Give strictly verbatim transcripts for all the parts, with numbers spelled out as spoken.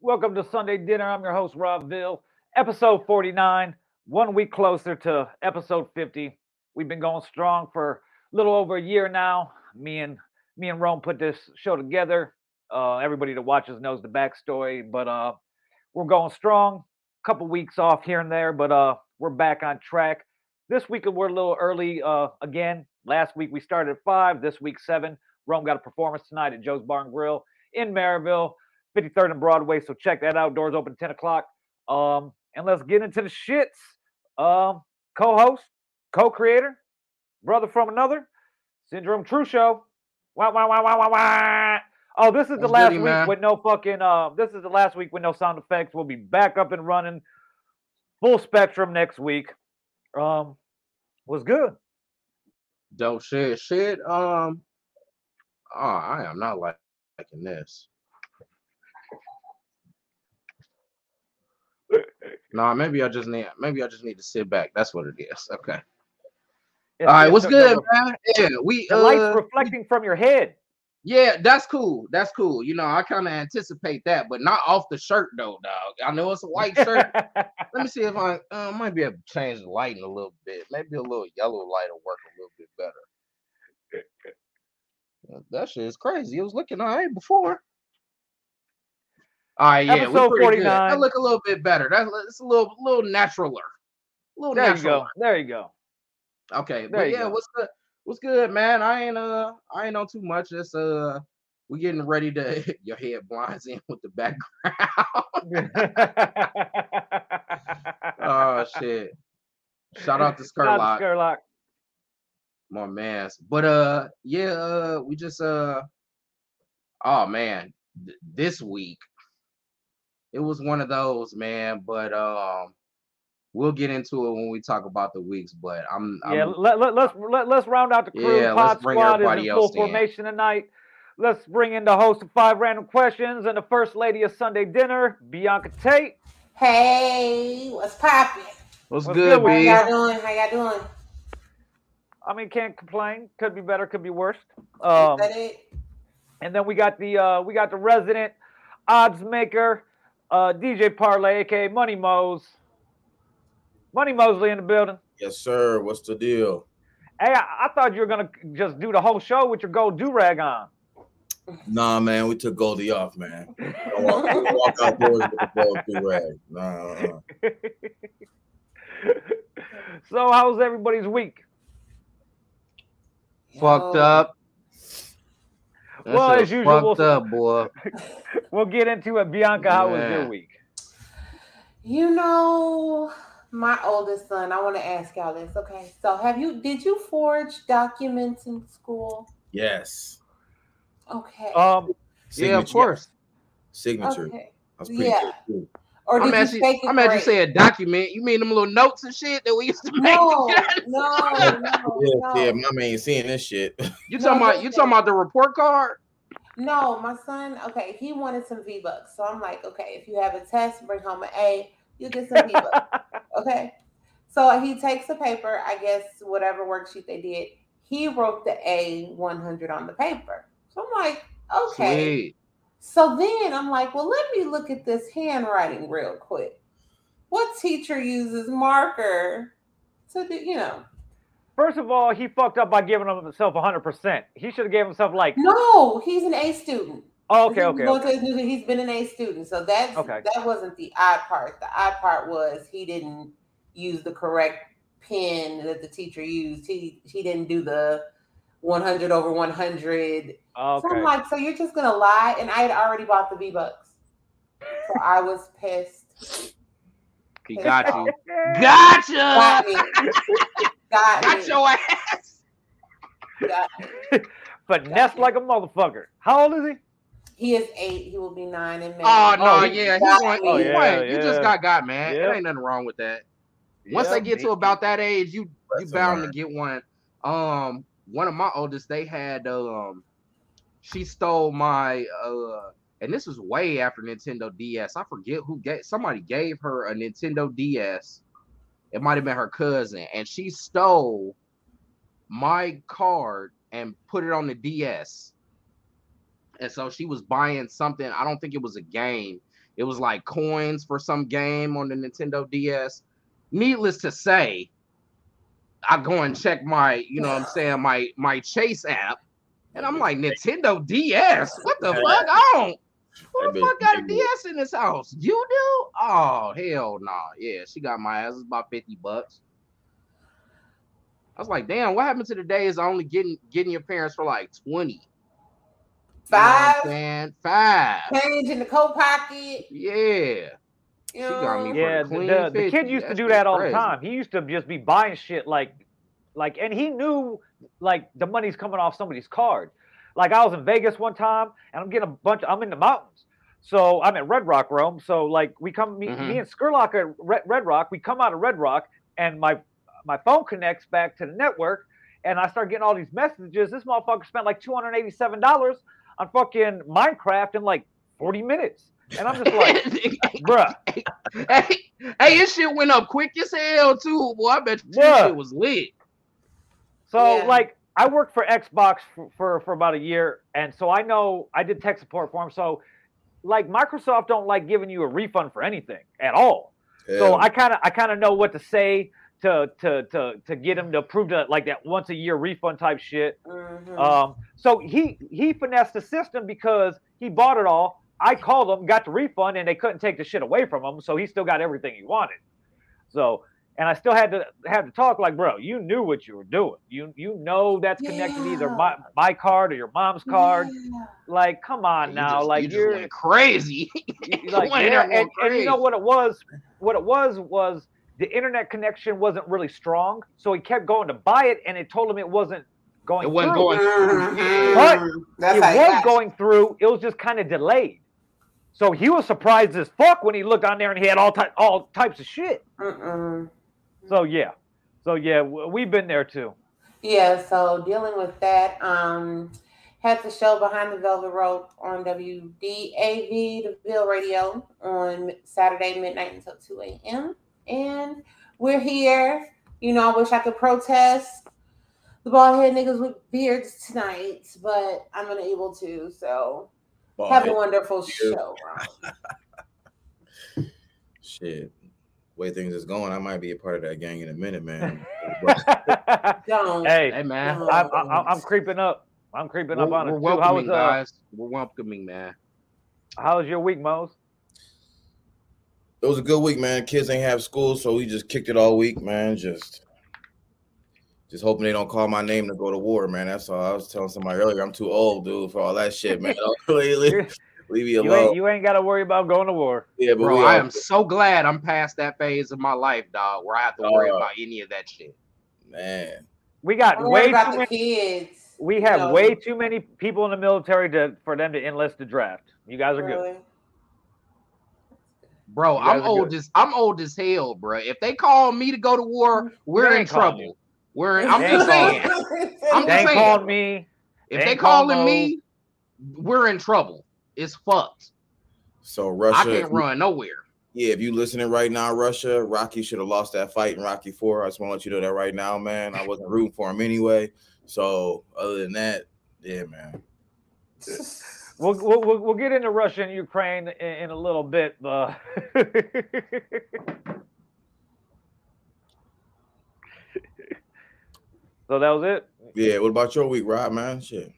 Welcome to Sunday Dinner. I'm your host, Rob Ville. Episode forty-nine, one week closer to episode fifty. We've been going strong for a little over a year now. Me and me and Rome put this show together. Uh, everybody that watches knows the backstory, but uh, we're going strong. A couple weeks off here and there, but uh, we're back on track. This week we're a little early uh, again. Last week we started at five, this week seven. Rome got a performance tonight at Joe's Bar and Grill in Maryville, fifty-third and Broadway. So check that out. Doors open ten o'clock. Um, and let's get into the shits. Um, co-host, co-creator, brother from another, Syndrome True Show. Wah, wah, wah, wah, wah, wah. Oh, this is the last week with no fucking, uh, this is the last week with no sound effects. We'll be back up and running full spectrum next week. Um, was good. Dope shit, shit. Um, oh, I am not like liking this. Nah, maybe I just need maybe I just need to sit back. That's what it is. Okay. It's, all right, what's good, no, man? Yeah, we the uh, light's reflecting from your head. Yeah, that's cool. That's cool. You know, I kind of anticipate that, but not off the shirt though, dog. I know it's a white shirt. Let me see if I uh, might be able to change the lighting a little bit. Maybe a little yellow light will work a little bit better. That shit is crazy. It was looking all right before. All right, yeah, episode we're forty-nine. Good. I look a little bit better. That's it's a little, little naturaler. A little there natural. You go. There you go. Okay, there but yeah, go. what's good? What's good, man? I ain't uh, I ain't on too much. It's uh, we getting ready to hit your head blinds in with the background. Oh shit! Shout out to Scurlock. Scurlock. My man. But uh, yeah, uh, we just uh, oh man, th- this week. It was one of those, man, but um, we'll get into it when we talk about the weeks. But I'm, I'm yeah. Let, let, let's let, let's round out the crew. Yeah, Pod Squad is in full formation tonight. Let's bring in the host of Five Random Questions and the First Lady of Sunday Dinner, Bianca Tate. Hey, what's poppin'? What's, what's good, B? How y'all doing? How y'all doing? I mean, can't complain. Could be better. Could be worse. Um, is that it? And then we got the uh, we got the resident odds maker. Uh, D J Parlay, aka Money Mose. Money Mosley in the building. Yes, sir. What's the deal? Hey, I, I thought you were gonna just do the whole show with your gold do rag on. Nah, man, we took Goldie off, man. I walk, I walk outdoors with the gold do rag. Nah. nah, nah. So, how's everybody's week? Fucked up. That's well, as usual, fucked up, boy. We'll get into it. Bianca, how yeah. was your week? You know, my oldest son, I want to ask y'all this. Okay, so have you, did you forge documents in school? Yes. Okay. Um. Signature. Yeah, of course. Signature. Okay. I was pretty yeah. Sure. Or did I'm you actually, take I'm actually saying document. You mean them little notes and shit that we used to make? No, no, no, yeah, no. yeah, mama ain't seeing this shit. You talking no, about you talking about the report card? No, my son. Okay, he wanted some V bucks, so I'm like, okay, if you have a test, bring home an A, you get some V bucks. Okay, so he takes the paper. I guess whatever worksheet they did, he wrote the A one hundred on the paper. So I'm like, okay. Sweet. So then I'm like, well, let me look at this handwriting real quick. What teacher uses marker to do, you know? First of all, he fucked up by giving himself one hundred percent. He should have gave himself like. No, he's an A student. Oh, okay, okay, okay. He's been an A student. So that's, okay. that wasn't the odd part. The odd part was he didn't use the correct pen that the teacher used. He, he didn't do the one hundred over one hundred. Okay. So I'm like, so you're just gonna lie? And I had already bought the V bucks, so I was pissed. He pissed got off. you, gotcha, got me, got, got me. your ass, got me. But got that's me. Like a motherfucker. How old is he? He is eight. He will be nine in May. Oh no, oh, yeah, he won. Oh, yeah, yeah. You just got got man. Yep. There ain't nothing wrong with that. Once yep, they get to about that age, you you bound to get one. Um, one of my oldest, they had um. She stole my, uh, and this was way after Nintendo D S. I forget who gave, somebody gave her a Nintendo D S. It might have been her cousin. And she stole my card and put it on the D S. And so she was buying something. I don't think it was a game. It was like coins for some game on the Nintendo D S. Needless to say, I go and check my, you know what I'm saying, my my Chase app, and I'm like, Nintendo D S? What the fuck? I don't. Who the fuck got a D S in this house? You do? Oh, hell nah. Yeah, she got my ass. It's about fifty bucks. I was like, damn, what happened to the days only getting getting your parents for like twenty? Five. You know Five. Change in the coat pocket. Yeah. She got me yeah, for the, clean the, the kid used That's to do that all crazy. The time. He used to just be buying shit like, like, and he knew like the money's coming off somebody's card. Like I was in Vegas one time, and I'm getting a bunch. Of, I'm in the mountains, so I'm at Red Rock, Rome. So like we come, me, mm-hmm. me and Scurlock at Red, Red Rock. We come out of Red Rock, and my my phone connects back to the network, and I start getting all these messages. This motherfucker spent like two hundred eighty-seven dollars on fucking Minecraft in like forty minutes. And I'm just like, bruh. Hey, hey, this shit went up quick as hell, too. Boy, I bet you this shit was lit. So, yeah. like, I worked for Xbox for, for, for about a year. And so I know I did tech support for them. So, like, Microsoft don't like giving you a refund for anything at all. Yeah. So I kind of I kind of know what to say to to to to get him to approve that, like, that once a year refund type shit. Mm-hmm. Um, so he, he finessed the system because he bought it all. I called him, got the refund, and they couldn't take the shit away from him, so he still got everything he wanted. So, and I still had to have to talk like, bro, you knew what you were doing. You you know that's connected yeah. either my my card or your mom's card. Yeah. Like, come on you now, just, like you you're just went crazy. You're like, you yeah, and, crazy. And you know what it was? What it was was the internet connection wasn't really strong, so he kept going to buy it, and it told him it wasn't. Going it wasn't through. Going through. But that's it was going through. It was just kind of delayed. So he was surprised as fuck when he looked on there and he had all ty- all types of shit. Mm-mm. So, yeah. So, yeah, w- we've been there, too. Yeah, so dealing with that, um, had the show Behind the Velvet Rope on W D A V, the Ville Radio, on Saturday midnight until two a.m. And we're here. You know, I wish I could protest the bald head niggas with beards tonight, but I'm unable to, so... Ball Have head. A wonderful show, Rob. Shit. The way things is going, I might be a part of that gang in a minute, man. Don't. Hey, hey man. Don't. I, I, I'm creeping up. I'm creeping we're, up on it. We're welcoming, How guys. Uh, we're welcoming, man. How was your week, Mose? It was a good week, man. Kids ain't have school, so we just kicked it all week, man. Just... Just hoping they don't call my name to go to war, man. That's all. I was telling somebody earlier, I'm too old, dude, for all that shit, man. leave, leave, leave me alone. You ain't, you ain't got to worry about going to war. Yeah, but Bro, I am good. So glad I'm past that phase of my life, dog, where I have to oh, worry about any of that shit. Man. We got way too many kids. We have no. way too many people in the military to for them to enlist the draft. You guys are really? good. Bro, guys I'm old good. as I'm old as hell, bro. If they call me to go to war, we're they in trouble. You. We're in, I'm they just saying. I'm they just saying. Called me. If they, they calling call me, we're in trouble. It's fucked. So Russia, I can't run nowhere. Yeah, if you listening right now, Russia, Rocky should have lost that fight in Rocky Four. I just want to let you know that right now, man. I wasn't rooting for him anyway. So other than that, yeah, man. Yeah. We'll, we'll we'll get into Russia and Ukraine in, in a little bit, but. So that was it? Yeah, what about your week, Rob, man? Shit.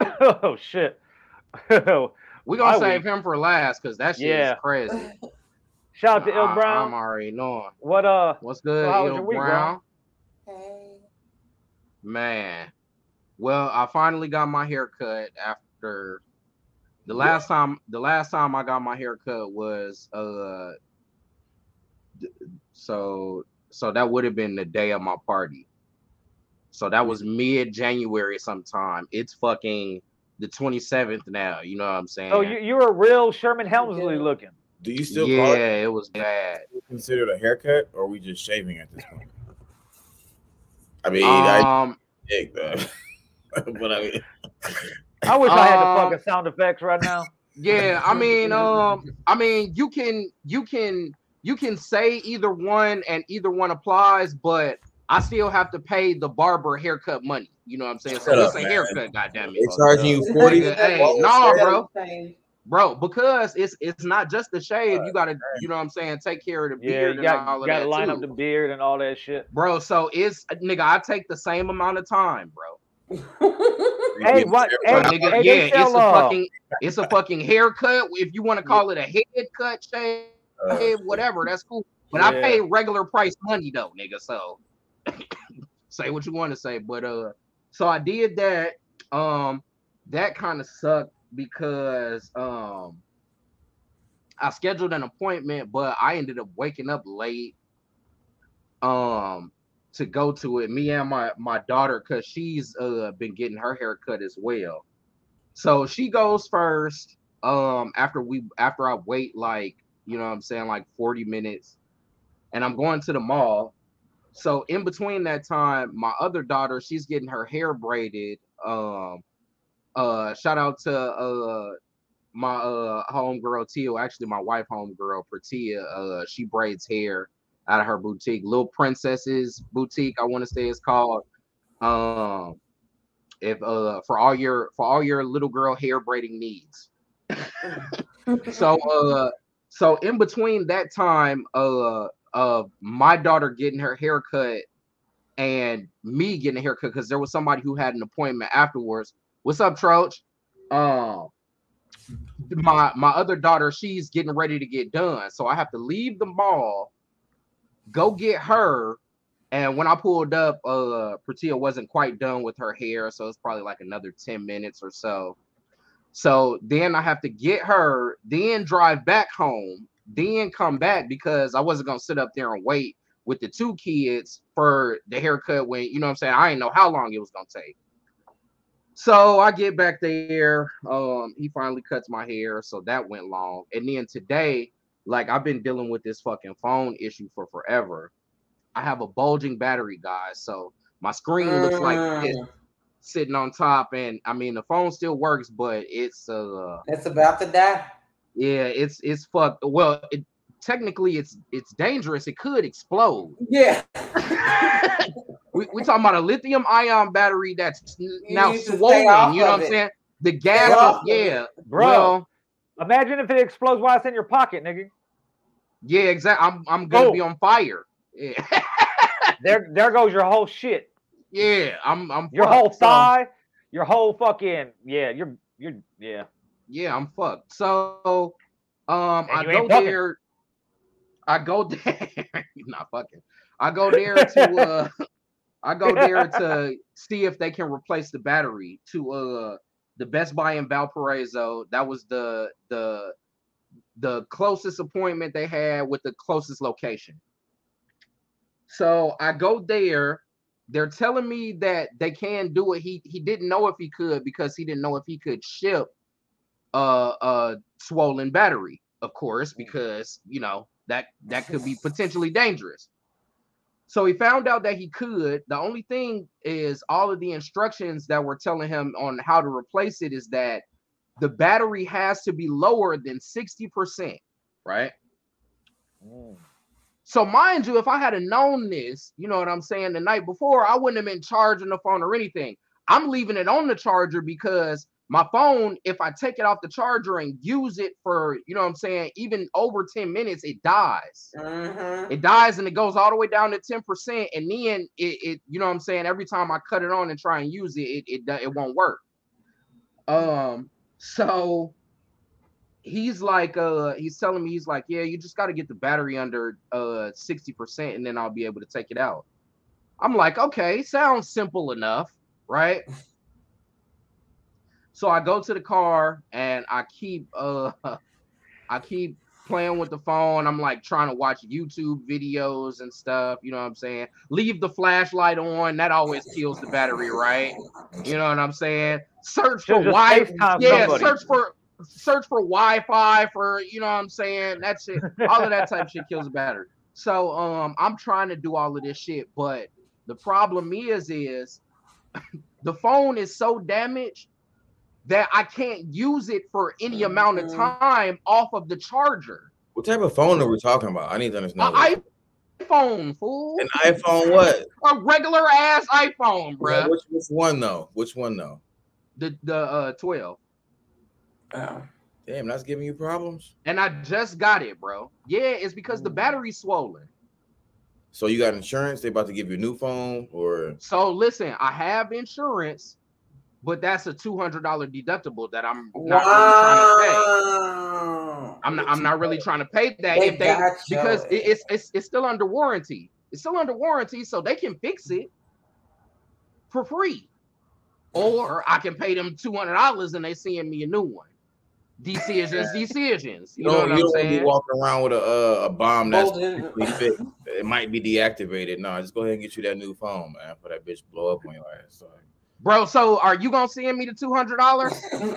oh, shit. We're going to save week. him for last because that shit yeah. is crazy. Shout out to E L. Brown. I'm already knowing. What, uh, What's good, so E L. Brown? Week, hey. Man. Well, I finally got my hair cut after the last yeah. time. The last time I got my hair cut was, uh, so, so that would have been the day of my party. So that was mid-January sometime. It's fucking the twenty-seventh now. You know what I'm saying? Oh, you, you're a real Sherman Helmsley yeah. looking. Do you still yeah, call it? Yeah, it was bad. Considered a haircut, or are we just shaving at this point? I mean, um, I, but I, mean, I wish um, I had the fucking sound effects right now. Yeah, I mean, um, I mean, you can, you can, you can say either one, and either one applies, but. I still have to pay the barber haircut money. You know what I'm saying? So Shut it's up, a man. haircut, goddamn it. They charging you forty dollars? Hey, no, nah, bro. Bro, because it's it's not just the shave. You gotta, you know what I'm saying, take care of the beard yeah, you gotta, and all of you gotta that line too. Up the beard and all that shit. Bro, so it's, nigga, I take the same amount of time, bro. Hey, what? Hey, nigga, hey, yeah, it's a fucking, it's a fucking haircut. If you want to call it a headcut, shave, uh, whatever, that's cool. But yeah. I pay regular price money though, nigga. So say what you want to say, but uh, so I did that. Um, that kind of sucked because um, I scheduled an appointment, but I ended up waking up late. Um. To go to it, me and my my daughter, because she's uh been getting her haircut as well, so she goes first. Um, after we after I wait, like, you know what I'm saying, like forty minutes, and I'm going to the mall. So in between that time, my other daughter, she's getting her hair braided. Um, uh, shout out to uh my uh homegirl Tia, actually my wife homegirl Pratia. Uh, she braids hair out of her boutique, Little Princess's Boutique, I want to say it's called. Um, if uh, for all your for all your little girl hair braiding needs. So uh, so in between that time uh of uh, my daughter getting her haircut and me getting a haircut, because there was somebody who had an appointment afterwards. What's up, Troach? Um, my my other daughter, she's getting ready to get done, so I have to leave the mall, go get her, and when I pulled up, uh, Pratia wasn't quite done with her hair, so it's probably like another ten minutes or so. So then I have to get her, then drive back home, then come back, because I wasn't gonna sit up there and wait with the two kids for the haircut when, you know what I'm saying, I didn't know how long it was gonna take. So I get back there, um, he finally cuts my hair, so that went long. And then today, like, I've been dealing with this fucking phone issue for forever. I have a bulging battery, guys. So my screen looks mm. like this, sitting on top. And I mean, the phone still works, but it's uh, it's about to die. Yeah, it's it's fucked. Well, it, technically, it's it's dangerous. It could explode. Yeah. we we talking about a lithium ion battery that's you now swollen. You know what I'm saying? The gas, bro. yeah, bro. Well, imagine if it explodes while it's in your pocket, nigga. Yeah, exactly. I'm I'm gonna oh. be on fire. Yeah. there there goes your whole shit. Yeah, I'm I'm your fucked, whole thigh, so. your whole fucking yeah, you're you're yeah. Yeah, I'm fucked. So um I go, there, I go there. I go there. You're not fucking. I go there to uh I go there to see if they can replace the battery to uh the Best Buy in Valparaiso. That was the the the closest appointment they had with the closest location. So I go there. They're telling me that they can do it. He he didn't know if he could because he didn't know if he could ship a uh, uh, swollen battery, of course, because you know that that could be potentially dangerous. So he found out that he could. The only thing is all of the instructions that were telling him on how to replace it is that the battery has to be lower than sixty percent, right? Mm. So mind you, if I had known this, you know what I'm saying, the night before, I wouldn't have been charging the phone or anything. I'm leaving it on the charger because my phone, if I take it off the charger and use it for, you know what I'm saying, even over ten minutes, it dies. Mm-hmm. It dies and it goes all the way down to ten percent. And then it, it, you know what I'm saying, every time I cut it on and try and use it, it it, it won't work. Um, so he's like, uh, he's telling me, he's like, yeah, you just got to get the battery under uh sixty percent and then I'll be able to take it out. I'm like, okay, sounds simple enough, right? So I go to the car and I keep uh I keep playing with the phone. I'm like trying to watch YouTube videos and stuff, you know what I'm saying? Leave the flashlight on, that always kills the battery, right? You know what I'm saying? Search for Wi-Fi. Yeah, somebody. search for search for Wi-Fi for, you know what I'm saying? That shit, all of that type of shit kills the battery. So um I'm trying to do all of this shit, but the problem is is the phone is so damaged that I can't use it for any amount of time off of the charger. What type of phone are we talking about? I need to understand. An iPhone, fool. An iPhone what? A regular ass iPhone, bro. Which, which one though? Which one though? The the uh, twelve. Oh. Damn, that's giving you problems. And I just got it, bro. Yeah, it's because the battery's swollen. So you got insurance? They about to give you a new phone, or? So listen, I have insurance, but that's a two hundred dollar deductible that I'm not wow. really trying to pay. I'm not. I'm not really trying to pay that they if they because it, it's it's it's still under warranty. It's still under warranty, so they can fix it for free, or I can pay them two hundred dollars and they send me a new one. Decisions, decisions. You, you know, know what I'm you saying? You don't be walking around with a uh, a bomb that's fixed. It might be deactivated. No, just go ahead and get you that new phone, man. For that bitch blow up on your ass. Sorry. Bro, so are you gonna send me the two hundred dollars?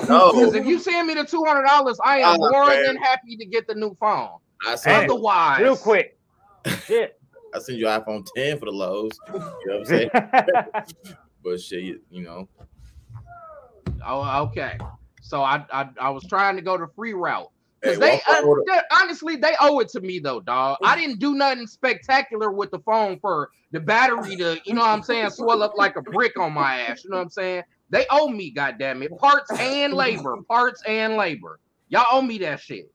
No. Because if you send me the two hundred dollars, I am oh, more man. than happy to get the new phone. I Otherwise, real quick, shit. I send you iPhone ten for the lows. You know what I'm saying? But shit, you know. Oh, okay. So I I, I was trying to go the free route because hey, well, they uh, honestly they owe it to me though, dog. I didn't do nothing spectacular with the phone for the battery to, you know what I'm saying, swell up like a brick on my ass. You know what I'm saying? They owe me, goddamn it, parts and labor, parts and labor. Y'all owe me that shit.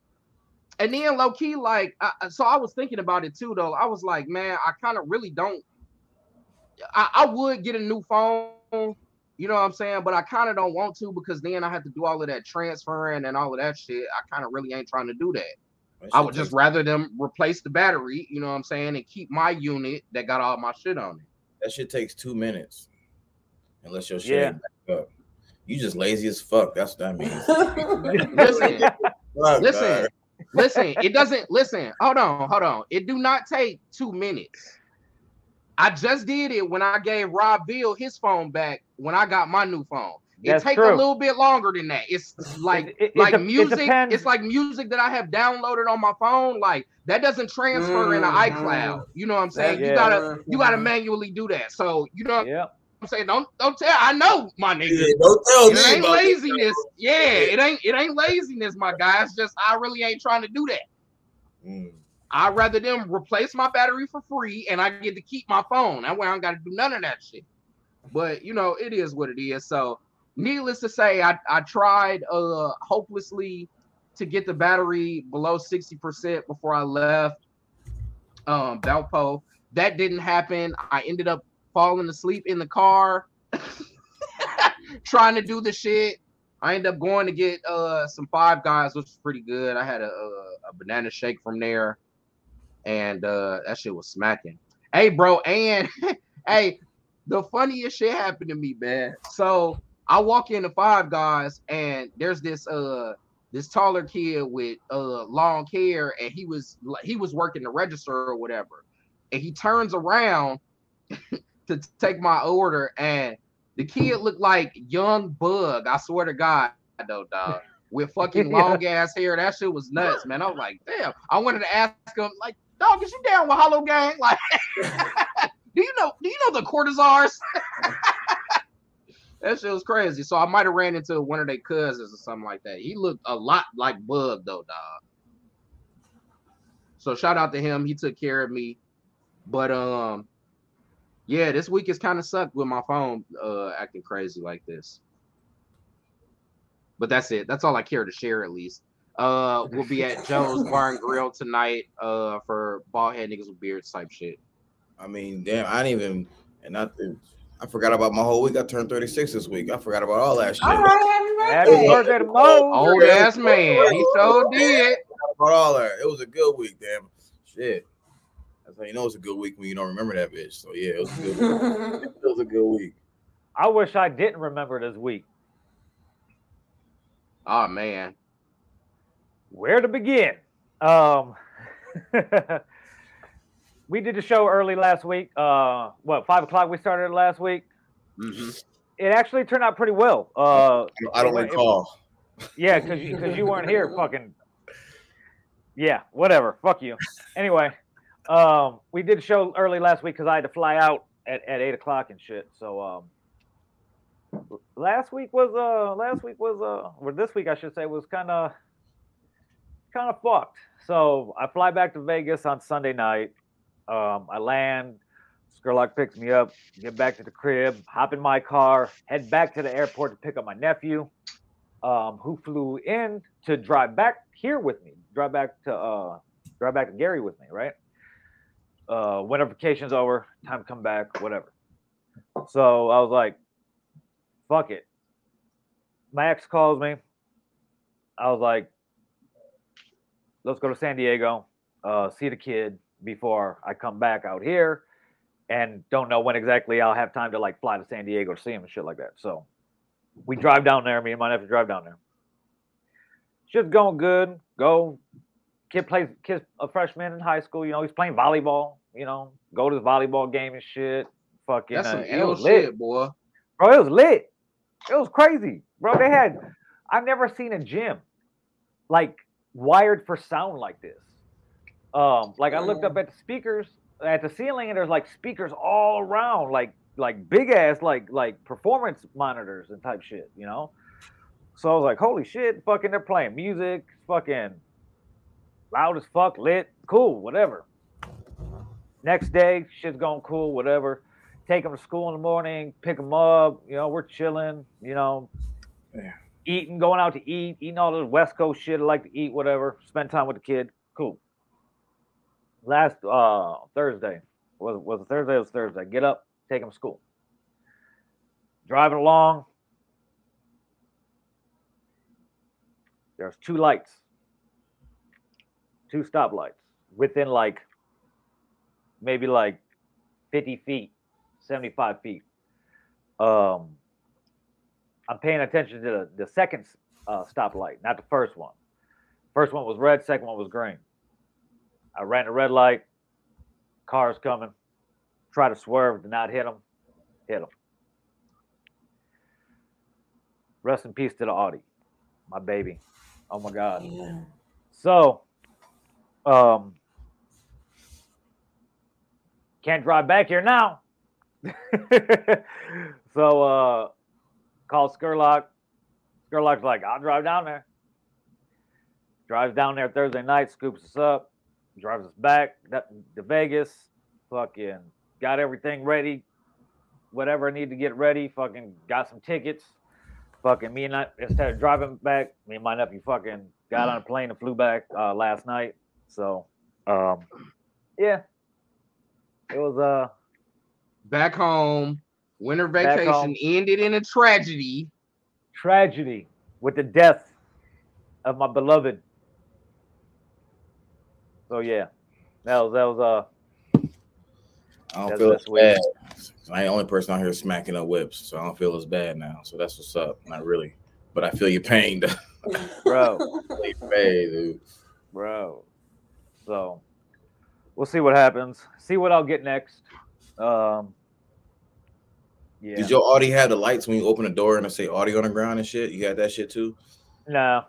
And then low key, like, I, so I was thinking about it too, though. I was like, man, I kind of really don't. I, I would get a new phone. You know what I'm saying? But I kind of don't want to because then I have to do all of that transferring and all of that shit. I kind of really ain't trying to do that. That's I would just rather them replace the battery, you know what I'm saying, and keep my unit that got all my shit on it. That shit takes two minutes unless your shit yeah. ain't back up. You just lazy as fuck. That's what that means. Listen, fuck, listen, God. listen. It doesn't, listen, hold on, hold on. It do not take two minutes. I just did it when I gave Rob Ville his phone back when I got my new phone. It takes a little bit longer than that. It's like it, it, like it, music. It it's like music that I have downloaded on my phone. Like that doesn't transfer mm, into iCloud. You know what I'm saying? Yeah, you gotta you gotta manually do that. So you know yeah. what I'm saying? Don't don't tell. I know, my nigga. Yeah, don't tell it me. It ain't laziness. It. Yeah, it ain't it ain't laziness, my guy. It's just I really ain't trying to do that. Mm. I'd rather them replace my battery for free and I get to keep my phone. That way I don't got to do none of that shit. But, you know, it is what it is. So, needless to say, I, I tried uh, hopelessly to get the battery below sixty percent before I left um, Valpo. That didn't happen. I ended up falling asleep in the car trying to do the shit. I ended up going to get uh, some Five Guys, which was pretty good. I had a, a banana shake from there. And uh, that shit was smacking. Hey, bro, and hey, the funniest shit happened to me, man. So I walk into Five Guys, and there's this uh this taller kid with uh long hair, and he was he was working the register or whatever. And he turns around to take my order, and the kid looked like young Bug. I swear to God, though, dog. With fucking long yeah. ass hair, that shit was nuts, man. I was like, damn. I wanted to ask him, like, dog, is you down with Hollow Gang? Like, do you know? Do you know the Courtesans? That shit was crazy. So I might have ran into one of their cousins or something like that. He looked a lot like Bug, though, dog. So shout out to him. He took care of me. But um, yeah, this week is kind of sucked with my phone uh, acting crazy like this. But that's it. That's all I care to share, at least. Uh, we'll be at Joe's Bar and Grill tonight uh, for bald head niggas with beards type shit. I mean, damn, I didn't even, and I, I forgot about my whole week. I turned thirty-six this week. I forgot about all that shit. All right, happy birthday. Happy birthday to Mo. Old ass man. He so did. About all that. It was a good week, damn. Shit. That's how you know it's a good week when you don't remember that bitch. So yeah, it was a good week. It was a good week. I wish I didn't remember this week. Oh man, where to begin? Um, we did the show early last week. Uh, what five o'clock we started last week. Mm-hmm. It actually turned out pretty well. Uh, I don't recall. It, yeah, because because you weren't here. Fucking yeah, whatever. Fuck you. Anyway, um, we did the show early last week because I had to fly out at, at eight o'clock and shit. So. Um, Last week was uh last week was uh or this week I should say was kind of kind of fucked. So I fly back to Vegas on Sunday night. Um, I land. Scurlock picks me up. Get back to the crib. Hop in my car. Head back to the airport to pick up my nephew. um, who flew in to drive back here with me, drive back to uh, drive back to Gary with me, right? Uh, winter vacation's over, time to come back, whatever. So I was like, fuck it. My ex calls me. I was like, let's go to San Diego, uh, see the kid before I come back out here, and don't know when exactly I'll have time to like fly to San Diego to see him and shit like that. So we drive down there. Me and my nephew drive down there. Shit's going good. Go. Kid plays, kid's a freshman in high school. You know, he's playing volleyball. You know, go to the volleyball game and shit. Fucking, that's some ill shit, boy. Bro, it was lit. It was crazy, bro. They had, I've never seen a gym like wired for sound like this. Um, like I looked up at the speakers at the ceiling, and there's like speakers all around, like like big ass like like performance monitors and type shit, you know. So I was like, holy shit, fucking, they're playing music, fucking loud as fuck, lit, cool, whatever. Next day, shit's going cool, whatever. Take them to school in the morning, pick them up. You know, we're chilling, you know, yeah. eating, going out to eat, eating all this West Coast shit. I like to eat, whatever. Spend time with the kid. Cool. Last uh, Thursday, was was it Thursday? It was Thursday. Get up, take them to school. Driving along. There's two lights, two stoplights within like maybe like fifty feet. seventy-five feet. Um, I'm paying attention to the, the second uh, stoplight, not the first one. First one was red, second one was green. I ran the red light, cars coming, try to swerve, did not hit them, hit them. Rest in peace to the Audi, my baby. Oh my God. Yeah. So, um, can't drive back here now. So uh called Scurlock. Scurlock's like, I'll drive down there. Drives down there Thursday night, scoops us up, drives us back to Vegas, fucking got everything ready, whatever I need to get ready, fucking got some tickets. Fucking me and I, instead of driving back, me and my nephew fucking got on a plane and flew back uh last night. So um yeah. It was uh back home, winter vacation home. Ended in a tragedy. Tragedy with the death of my beloved. So yeah, that was that was uh. I don't feel as bad. I ain't the only person out here smacking up whips, so I don't feel as bad now. So that's what's up. Not really, but I feel your pain, bro. Hey, dude, bro. So we'll see what happens. See what I'll get next. Um. Yeah. Did your Audi have the lights when you open the door and I say Audi on the ground and shit? You got that shit too? No.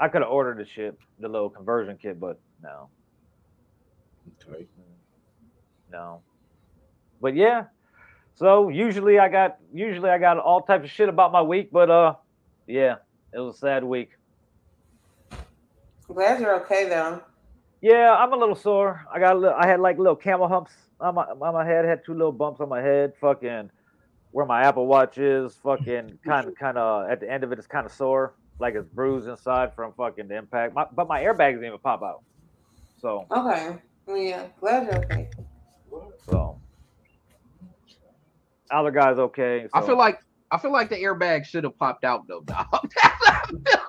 I could have ordered the shit, the little conversion kit, but no. Okay. No. But yeah. So usually I got usually I got all types of shit about my week, but uh, yeah, it was a sad week. I'm glad you're okay though. Yeah, I'm a little sore. I got a little, I had like little camel humps on my on my head. I had two little bumps on my head. Fucking where my Apple Watch is. Fucking kind of kind of at the end of it, it's kind of sore. Like it's bruised inside from fucking the impact. My, but my airbags didn't even pop out. So okay, yeah, glad you're okay. So other guys okay. So. I feel like I feel like the airbag should have popped out though, dog. Like...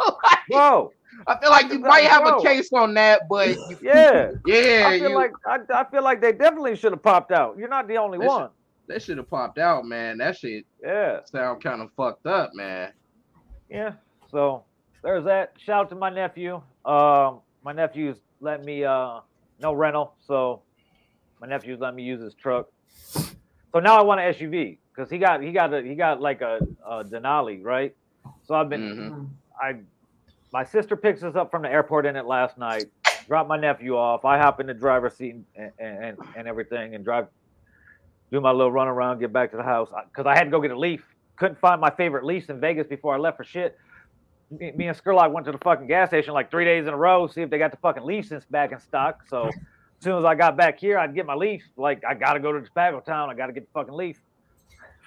Whoa. I feel like you might have a case on that, but yeah, yeah. I feel you, like I, I feel like they definitely should have popped out. You're not the only that one. Should, they should have popped out, man. That shit, yeah, sound kind of fucked up, man. Yeah. So there's that. Shout out to my nephew. Um, my nephew's let me uh no rental, so my nephew's let me use his truck. So now I want an S U V because he got he got a, he got like a, a Denali, right? So I've been mm-hmm. I. My sister picks us up from the airport in it last night, drop my nephew off. I hop in the driver's seat and, and, and everything and drive, do my little run around, get back to the house. Because I, I had to go get a Leaf. Couldn't find my favorite Leafs in Vegas before I left for shit. Me, me and Scurlock went to the fucking gas station like three days in a row, see if they got the fucking Leafs back in stock. So as soon as I got back here, I'd get my Leafs. Like, I got to go to the Spago town. I got to get the fucking Leaf.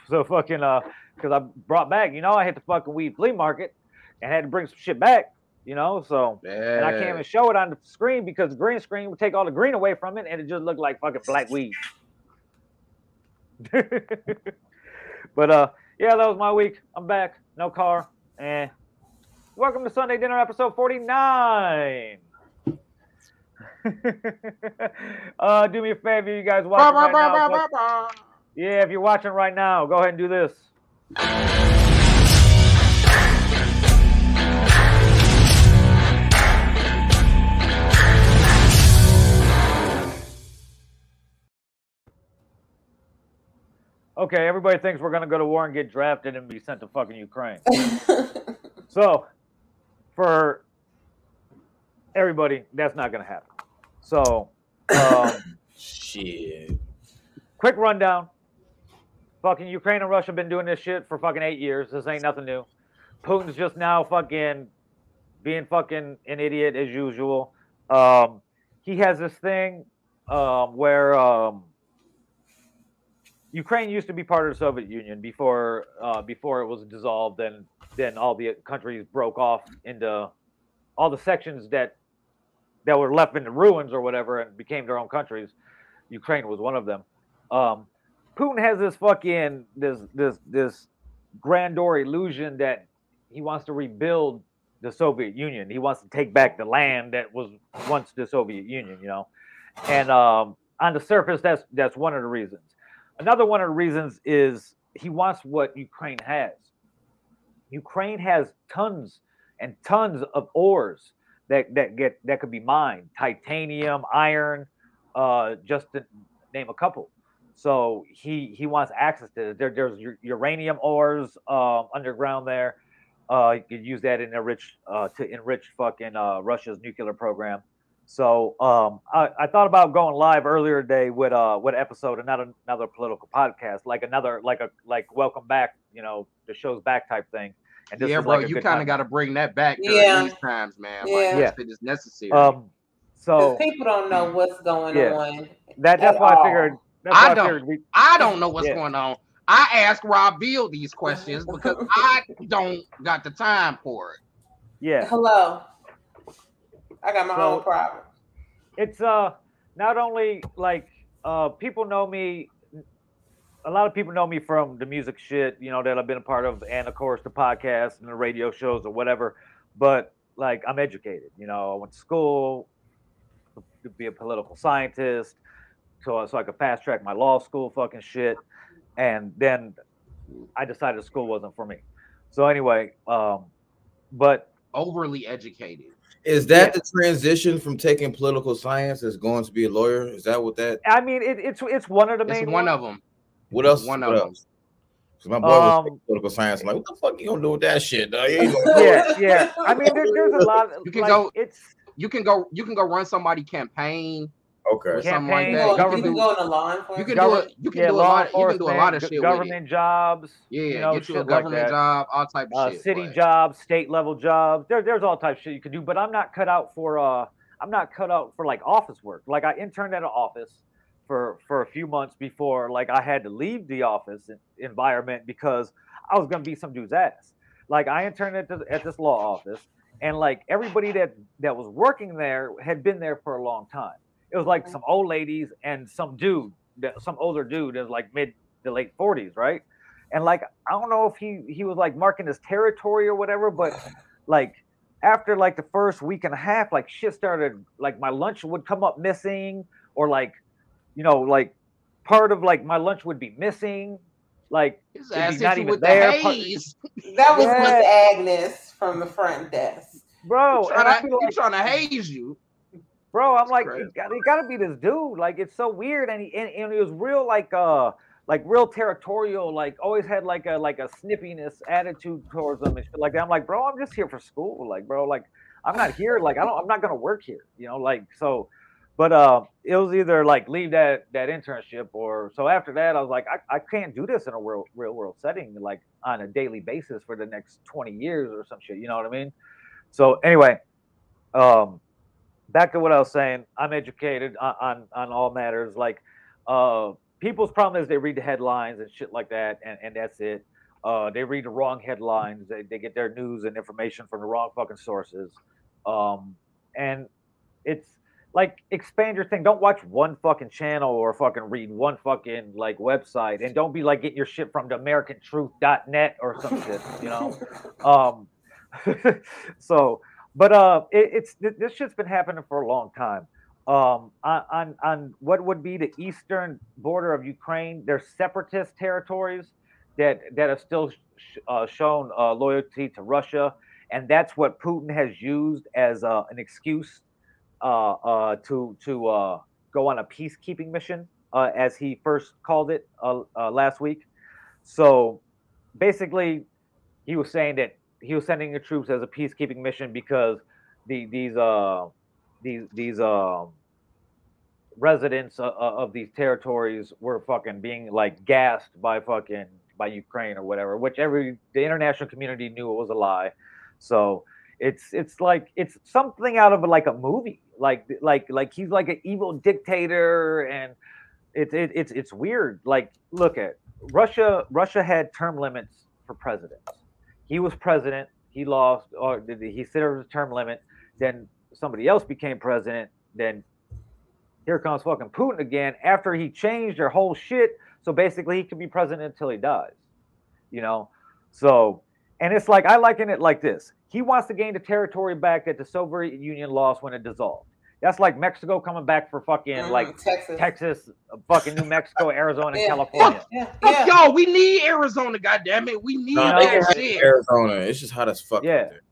So fucking, uh, because I brought back, you know, I hit the fucking weed flea market and had to bring some shit back, you know, so. Man. And I can't even show it on the screen because the green screen would take all the green away from it and it just looked like fucking black weed. But, uh, yeah, that was my week. I'm back. No car. And eh. Welcome to Sunday Dinner, episode forty-nine. uh, do me a favor, you guys watching bah, right bah, now. Bah, bah, bah. Yeah, if you're watching right now, go ahead and do this. Okay, everybody thinks we're going to go to war and get drafted and be sent to fucking Ukraine. So, for everybody, that's not going to happen. So, um, shit. Quick rundown. Fucking Ukraine and Russia have been doing this shit for fucking eight years. This ain't nothing new. Putin's just now fucking being fucking an idiot as usual. Um, he has this thing uh, where um, Ukraine used to be part of the Soviet Union before uh, before it was dissolved, and then all the countries broke off into all the sections that that were left in the ruins or whatever and became their own countries. Ukraine was one of them. Um, Putin has this fucking, this, this, this grandeur illusion that he wants to rebuild the Soviet Union. He wants to take back the land that was once the Soviet Union, you know? And um, on the surface, that's, that's one of the reasons. Another one of the reasons is he wants what Ukraine has. Ukraine has tons and tons of ores that, that get, that could be mined. Titanium, iron, uh, just to name a couple. So he, he wants access to it. There, there's uranium ores uh, underground there. Uh, you could use that in enrich, uh, to enrich fucking uh, Russia's nuclear program. So um, I, I thought about going live earlier today with uh with an episode, another another political podcast, like another like a like welcome back, you know, the show's back type thing. And this yeah, is bro, like you kind of got to bring that back during yeah. these times, man. Yeah, like, yeah. It's necessary. Um, so people don't know what's going yeah. on. That that's why all. I figured. I don't. We, I don't know what's yeah. going on. I ask Rob Ville these questions because I don't got the time for it. Yeah. Hello. I got my so, own problem. It's uh not only like uh people know me. A lot of people know me from the music shit, you know, that I've been a part of, and of course the podcast and the radio shows or whatever. But like, I'm educated. You know, I went to school to be a political scientist. So, so I could fast track my law school fucking shit. And then I decided school wasn't for me. So anyway, um, but overly educated. Is that yeah. the transition from taking political science as going to be a lawyer? Is that what that? I mean, it, it's it's one of the main. It's one of them. What else? One what of else? them. Because my boy um, was political science. I'm like, what the fuck you gonna do with that shit? Dog? You ain't gonna yeah, yeah. I mean, there, there's a lot. Of, you can like, go. It's you can go. You can go run somebody campaign. Okay. Campaign, like government, you can go in a law enforcement. You can do it. You can yeah, do a lot. You can do a lot of shit. Government with it. Jobs. Yeah, you know, get you a government like job, all type of uh, shit. City but. jobs, state level jobs. There, there's all type of shit you can do. But I'm not cut out for. Uh, I'm not cut out for like office work. Like I interned at an office for for a few months before like I had to leave the office environment because I was gonna be some dude's ass. Like I interned at the, at this law office, and like everybody that that was working there had been there for a long time. It was like some old ladies and some dude, some older dude in like mid to late forties, right? And like, I don't know if he, he was like marking his territory or whatever, but like after like the first week and a half, like shit started, like my lunch would come up missing or like, you know, like part of like my lunch would be missing. Like his ass hit not you even with there. The haze. That was yeah. Miss Agnes from the front desk. Bro, I'm trying, like, trying to haze you. Bro, I'm like, it gotta, it gotta be this dude. Like, it's so weird, and he and, and he was real, like, uh, like real territorial. Like, always had like a like a snippiness attitude towards him and shit like that. I'm like, bro, I'm just here for school. Like, bro, like, I'm not here. Like, I don't, I'm not gonna work here. You know, like, so. But uh, it was either like leave that that internship, or so after that, I was like, I, I can't do this in a real real world setting, like on a daily basis for the next twenty years or some shit. You know what I mean? So anyway, um. Back to what I was saying, I'm educated on, on, on all matters. Like, uh, people's problem is they read the headlines and shit like that, and, and that's it. Uh, they read the wrong headlines. They, they get their news and information from the wrong fucking sources. Um, and it's like, expand your thing. Don't watch one fucking channel or fucking read one fucking like website, and don't be like getting your shit from the American Truth dot net or some shit, you know? Um, so, but uh, it, it's, this shit's been happening for a long time. Um, on, on, on what would be the eastern border of Ukraine, there's separatist territories that, that have still sh- uh, shown uh, loyalty to Russia. And that's what Putin has used as uh, an excuse uh, uh, to to uh, go on a peacekeeping mission, uh, as he first called it uh, uh, last week. So basically, he was saying that he was sending the troops as a peacekeeping mission because the, these uh, these these uh, residents uh, of these territories were fucking being like gassed by fucking by Ukraine or whatever, which every the international community knew it was a lie. So it's it's like it's something out of like a movie, like like like he's like an evil dictator, and it's it, it's it's weird. Like, look at Russia. Russia had term limits for presidents. He was president. He lost, or he served his term limit. Then somebody else became president. Then here comes fucking Putin again after he changed their whole shit. So basically, he could be president until he dies, you know. So, and it's like, I liken it like this. He wants to gain the territory back that the Soviet Union lost when it dissolved. That's like Mexico coming back for fucking mm, like Texas, Texas, fucking New Mexico, Arizona, yeah, California. Yeah, yeah, yeah. Fuck y'all, we need Arizona, goddamn it, we need no, that shit. Arizona, it's just hot as fuck. Yeah, there.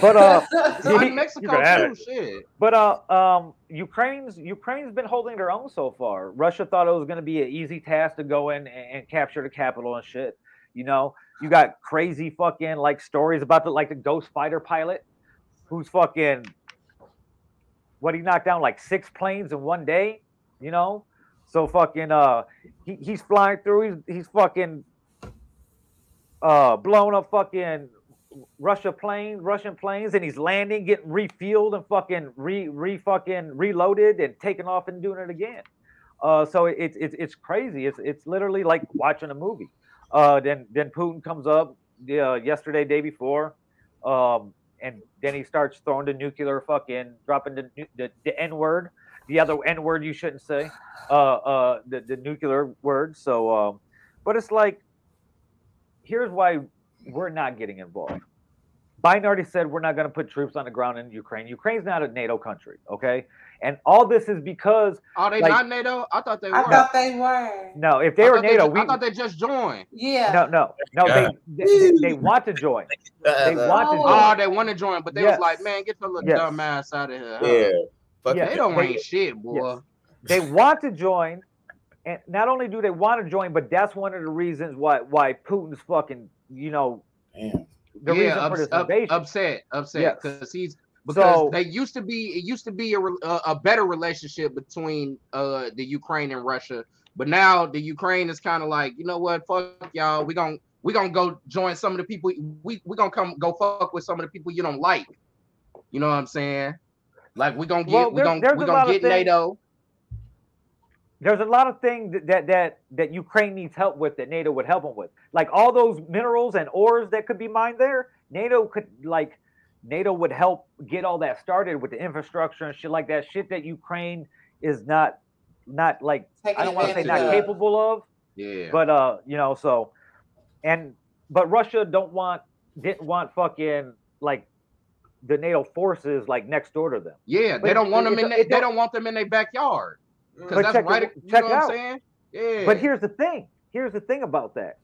But uh, he, Mexico too, shit. But uh, um, Ukraine's Ukraine's been holding their own so far. Russia thought it was going to be an easy task to go in and, and capture the capital and shit. You know, you got crazy fucking like stories about the like the ghost fighter pilot who's fucking. What, he knocked down like six planes in one day, you know? So fucking, uh, he, he's flying through, he's, he's fucking uh, blown up fucking Russia plane, Russian planes, and he's landing, getting refueled and fucking re, re fucking reloaded and taking off and doing it again. Uh, so it's it, it, it's crazy. It's it's literally like watching a movie. Uh, then then Putin comes up uh, yesterday, day before, um, and then he starts throwing the nuclear fucking, dropping the the, the N word, the other N word you shouldn't say, uh, uh, the the nuclear word. So, um, but it's like, here's why we're not getting involved. Biden already said we're not going to put troops on the ground in Ukraine. Ukraine's not a NATO country, okay? And all this is because are they like, not NATO? I thought they were. I thought they were. No, if they I were NATO, they, we. I thought they just joined. Yeah. No, no, no. Yeah. They, they they want to join. They want to join. Oh, they want to join, but they yes. was like, man, get your little yes. dumb ass out of here. Huh? Yeah. But yes. they don't want shit, boy. Yes. They want to join, and not only do they want to join, but that's one of the reasons why why Putin's fucking, you know. Damn. The yeah, ups, up, upset, upset, because yes. he's because so, they used to be. It used to be a, a, a better relationship between uh the Ukraine and Russia, but now the Ukraine is kind of like, you know what, fuck y'all. We gonna we gonna go join some of the people. We we gonna come go fuck with some of the people you don't like. You know what I'm saying? Like we gonna get well, we gonna we gonna get NATO. There's a lot of things that, that that that Ukraine needs help with that NATO would help them with, like all those minerals and ores that could be mined there. NATO could like NATO would help get all that started with the infrastructure and shit like that. Shit that Ukraine is not not like Take I don't want to say not that. capable of. Yeah. But uh, you know, so and but Russia don't want didn't want fucking like the NATO forces like next door to them. Yeah, but they don't it, want them in. They, they don't want them in their backyard. Because that's check right, it, you check know it what out. I'm saying? Yeah. But here's the thing. Here's the thing about that.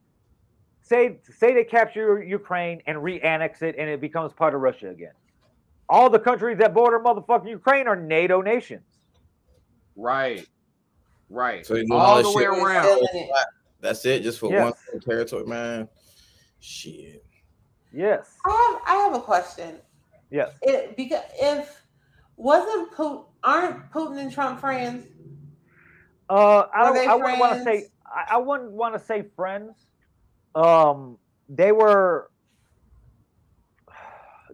Say say they capture Ukraine and re-annex it, and it becomes part of Russia again. All the countries that border motherfucking Ukraine are NATO nations. Right. Right. So you know, all, all the way around. That's it, just for yes. one territory, man. Shit. Yes. I have I have a question. Yes. It because if wasn't Putin aren't Putin and Trump friends? Uh, I don't. I wouldn't want to say. I, I wouldn't want to say friends. Um, they were.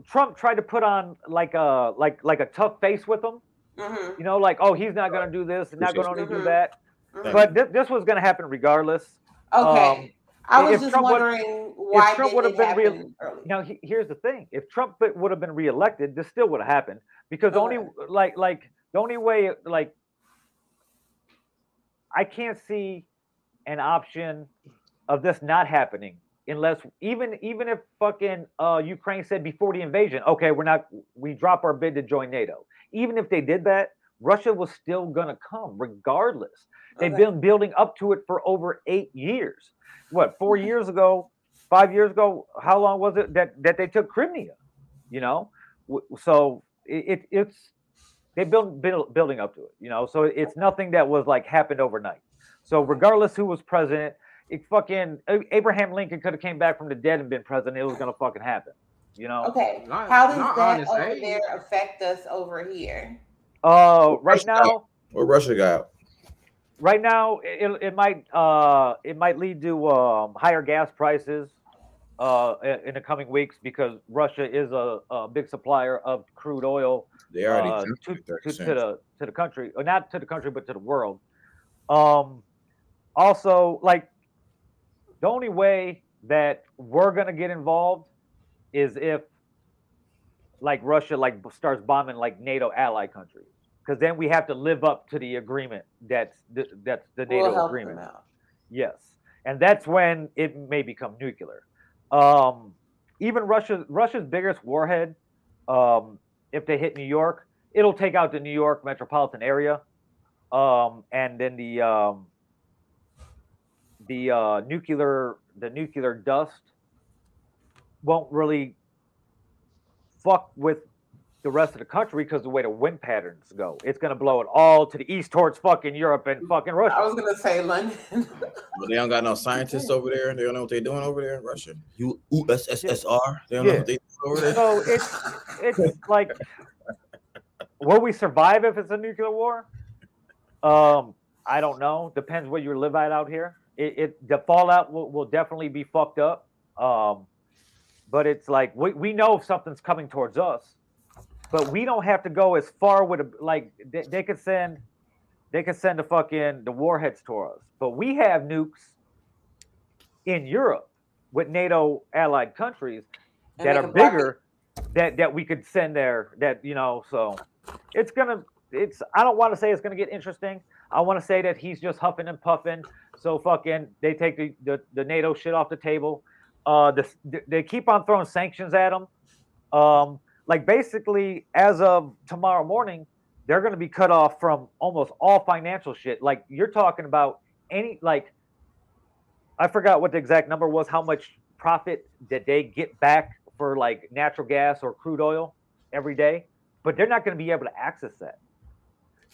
Trump tried to put on like a like like a tough face with them. Mm-hmm. You know, like, oh, he's not going to do this, and not going to do that. Mm-hmm. But this, this was going to happen regardless. Okay. Um, I was just Trump wondering why Trump would have been re- Now, he, here's the thing: if Trump would have been reelected, this still would have happened because okay. only like like the only way like I can't see an option of this not happening unless even even if fucking uh, Ukraine said before the invasion, okay, we're not we drop our bid to join NATO. Even if they did that, Russia was still gonna come regardless. They've okay. been building up to it for over eight years. What, four years ago, five years ago, how long was it that, that they took Crimea? You know, so it, it it's they've been build, building up to it. You know, so it's nothing that was like happened overnight. So regardless who was president, it fucking Abraham Lincoln could have came back from the dead and been president. It was gonna fucking happen. You know. Okay. Not, how does that honest, over hey. there affect us over here? Oh, uh, right Russia now. Got, what Russia got. Right now, it it might uh it might lead to um, higher gas prices uh in the coming weeks because Russia is a, a big supplier of crude oil. They already uh, to, to, to the to the country, or not to the country, but to the world. Um, also, like the only way that we're gonna get involved is if like Russia like starts bombing like NATO ally countries. Because then we have to live up to the agreement that's the, that's the NATO we'll agreement. Yes, and that's when it may become nuclear. Um, even Russia, Russia's biggest warhead, um, if they hit New York, it'll take out the New York metropolitan area, um, and then the um, the uh, nuclear the nuclear dust won't really fuck with the rest of the country because the way the wind patterns go, it's gonna blow it all to the east towards fucking Europe and fucking Russia. I was gonna say London, but they don't got no scientists over there. They don't know what they're doing over there in Russia. U S S S R. They don't yeah. know what they're doing over there. So it's it's like, will we survive if it's a nuclear war? Um, I don't know. Depends where you live at out here. It, it the fallout will, will definitely be fucked up. Um, but it's like we we know if something's coming towards us. But we don't have to go as far with a, like they, they could send, they could send the fucking the warheads towards us. But we have nukes in Europe with NATO allied countries and that are bigger that, that we could send there. That you know, so it's gonna. It's I don't want to say it's gonna get interesting. I want to say that he's just huffing and puffing. So fucking they take the the, the NATO shit off the table. Uh, the, they keep on throwing sanctions at him. Um. Like, basically, as of tomorrow morning, they're going to be cut off from almost all financial shit. Like, you're talking about any, like, I forgot what the exact number was, how much profit that they get back for, like, natural gas or crude oil every day. But they're not going to be able to access that.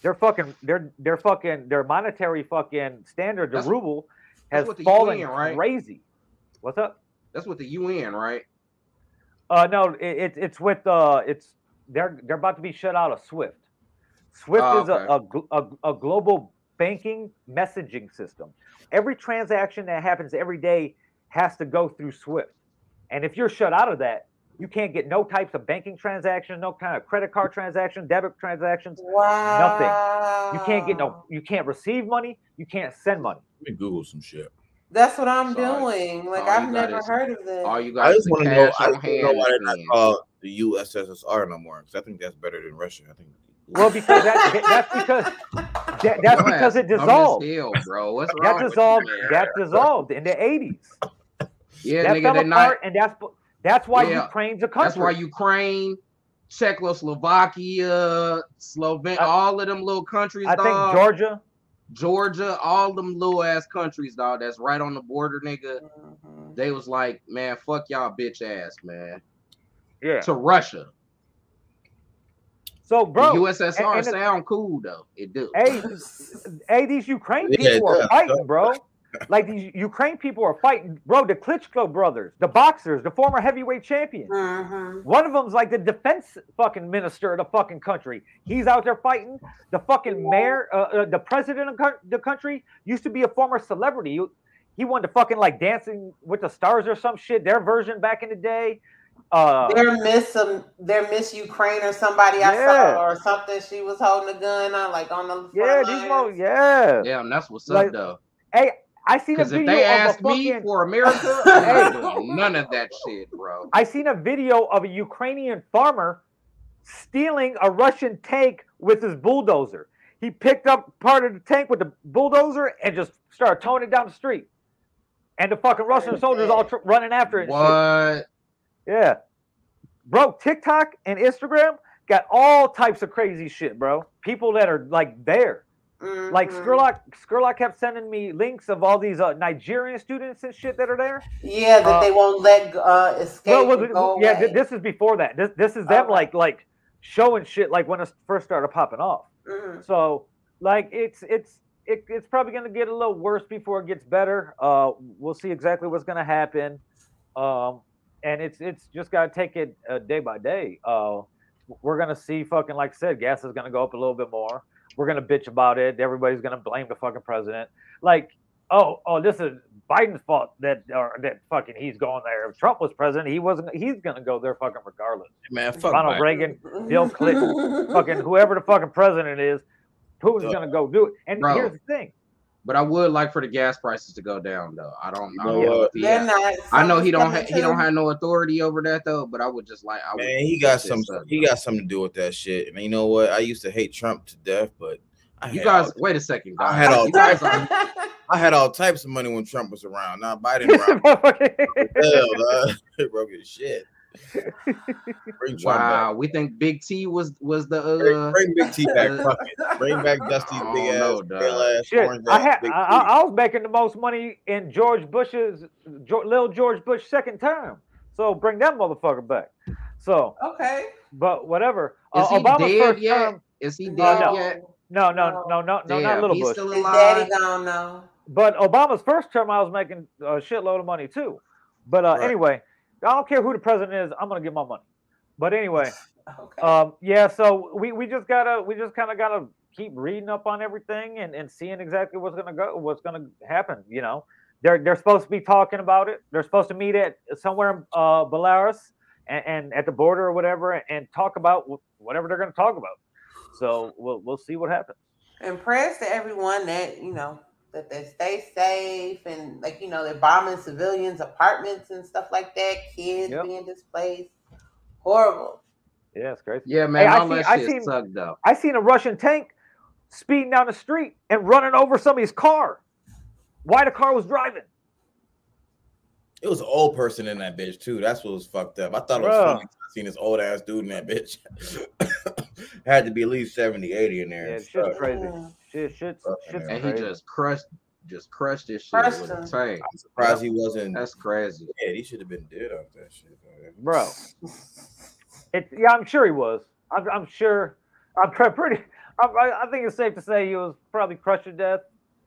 They're fucking, they're, they're fucking, their monetary fucking standard, the that's, ruble, has fallen U N, right? crazy. What's up? That's with the U N, right? Uh, no, it's it, it's with uh, it's they're they're about to be shut out of SWIFT. SWIFT oh, okay. is a, a a global banking messaging system. Every transaction that happens every day has to go through SWIFT, and if you're shut out of that, you can't get no types of banking transactions, no kind of credit card transactions, debit transactions, wow. nothing. You can't get no, you can't receive money, you can't send money. Let me Google some shit. That's what I'm Sorry. doing. Like, all I've never is, heard of this. All you guys I just want to know, I don't know why they're not called the U S S R no more. Because I think that's better than Russia. I think. Well, because that, that's because that, that's because it dissolved. Hill, bro. What's wrong that dissolved. With you, that dissolved in the eighties. Yeah, that nigga, fell apart, not, and that's that's why yeah, Ukraine's a country. That's why Ukraine, Czechoslovakia, Slovenia, all of them little countries. I dog. think Georgia. Georgia, all them little ass countries, dog, that's right on the border, nigga. Mm-hmm. They was like, man, fuck y'all bitch ass, man. Yeah. To Russia. So, bro. The U S S R and, and sound it, cool, though. It do. Hey, hey these Ukraine people yeah, are fighting, bro. Like, these Ukraine people are fighting. Bro, the Klitschko brothers, the boxers, the former heavyweight champion. Mm-hmm. One of them's like the defense fucking minister of the fucking country. He's out there fighting. The fucking mayor, uh, uh, the president of co- the country used to be a former celebrity. He won the fucking like Dancing with the Stars or some shit, their version back in the day. Uh, they're Miss um, they're Miss Ukraine or somebody yeah. I saw or something. She was holding a gun on like on the yeah these ones, yeah damn that's what's like, up though. Hey, I seen a video. If they asked of a fucking... me for America, I ain't doing none of that shit, bro. I seen a video of a Ukrainian farmer stealing a Russian tank with his bulldozer. He picked up part of the tank with the bulldozer and just started towing it down the street. And the fucking Russian soldiers all tr running after it. What? Shit. Yeah. Bro, TikTok and Instagram got all types of crazy shit, bro. People that are like there. Mm-hmm. Like Scurlock, Scurlock kept sending me links of all these uh, Nigerian students and shit that are there. Yeah, that uh, they won't let uh, escape. Well, well, go yeah, th this is before that. This this is them okay. like like showing shit like when it first started popping off. Mm-hmm. So like it's it's it, it's probably gonna get a little worse before it gets better. Uh, we'll see exactly what's gonna happen, um, and it's it's just gotta take it uh, day by day. Uh, we're gonna see fucking like I said, gas is gonna go up a little bit more. We're going to bitch about it. Everybody's going to blame the fucking president. Like, oh, oh, this is Biden's fault that or that fucking he's going there. If Trump was president, he wasn't. He's going to go there fucking regardless. Man, fuck Ronald Biden. Reagan, Bill Clinton, fucking whoever the fucking president is, Putin's going to go do it. And bro, here's the thing. But I would like for the gas prices to go down, though. I don't know. Yeah. Not, I know he don't. Ha he don't have no authority over that, though. But I would just like. I Man, would he got some. Stuff, he bro. got something to do with that shit. And you know what? I used to hate Trump to death, but I you guys, all, wait a second, guys. I had all types. Of, I had all types of money when Trump was around. Now Biden around. Hell, broke his shit. Wow, we think Big T was was the uh, bring, bring Big T back. Fucking. Bring back Dusty's oh, big ass. No, ass Shit. I had I, I was making the most money in George Bush's George, little George Bush second term. So bring that motherfucker back. So okay, but whatever. Is uh, he Obama's dead first yet? Term, Is he dead no, yet? No, no, no, no, no, Damn, not little he's Bush. Still alive. His daddy gone now. But Obama's first term, I was making a shitload of money too. But uh, right. anyway. I don't care who the president is. I'm gonna get my money. But anyway, okay. um, yeah. So we we just gotta we just kind of gotta keep reading up on everything and and seeing exactly what's gonna go what's gonna happen. You know, they're they're supposed to be talking about it. They're supposed to meet at somewhere in uh, Belarus and, and at the border or whatever and talk about whatever they're gonna talk about. So we'll we'll see what happens. And prayers to everyone that you know. That they stay safe and like, you know, they're bombing civilians, apartments and stuff like that. Kids yep. being displaced. Horrible. Yeah, it's crazy. Yeah, man. Hey, all I, that seen, shit I, seen, sucked up. I seen a Russian tank speeding down the street and running over somebody's car. Why the car was driving? It was an old person in that bitch too. That's what was fucked up. I thought it was Bruh. funny. I seen this old ass dude in that bitch. Had to be at least seventy, eighty in there. Yeah, shit's so. crazy. Yeah. Shit, shit, shit's and crazy. He just crushed, just crushed his shit crushed with a tank. I'm surprised he wasn't. That's crazy. Yeah, he should have been dead off that shit, man. Bro. It, yeah, I'm sure he was. I'm, I'm sure. I'm pretty. I'm, I think it's safe to say he was probably crushed to death.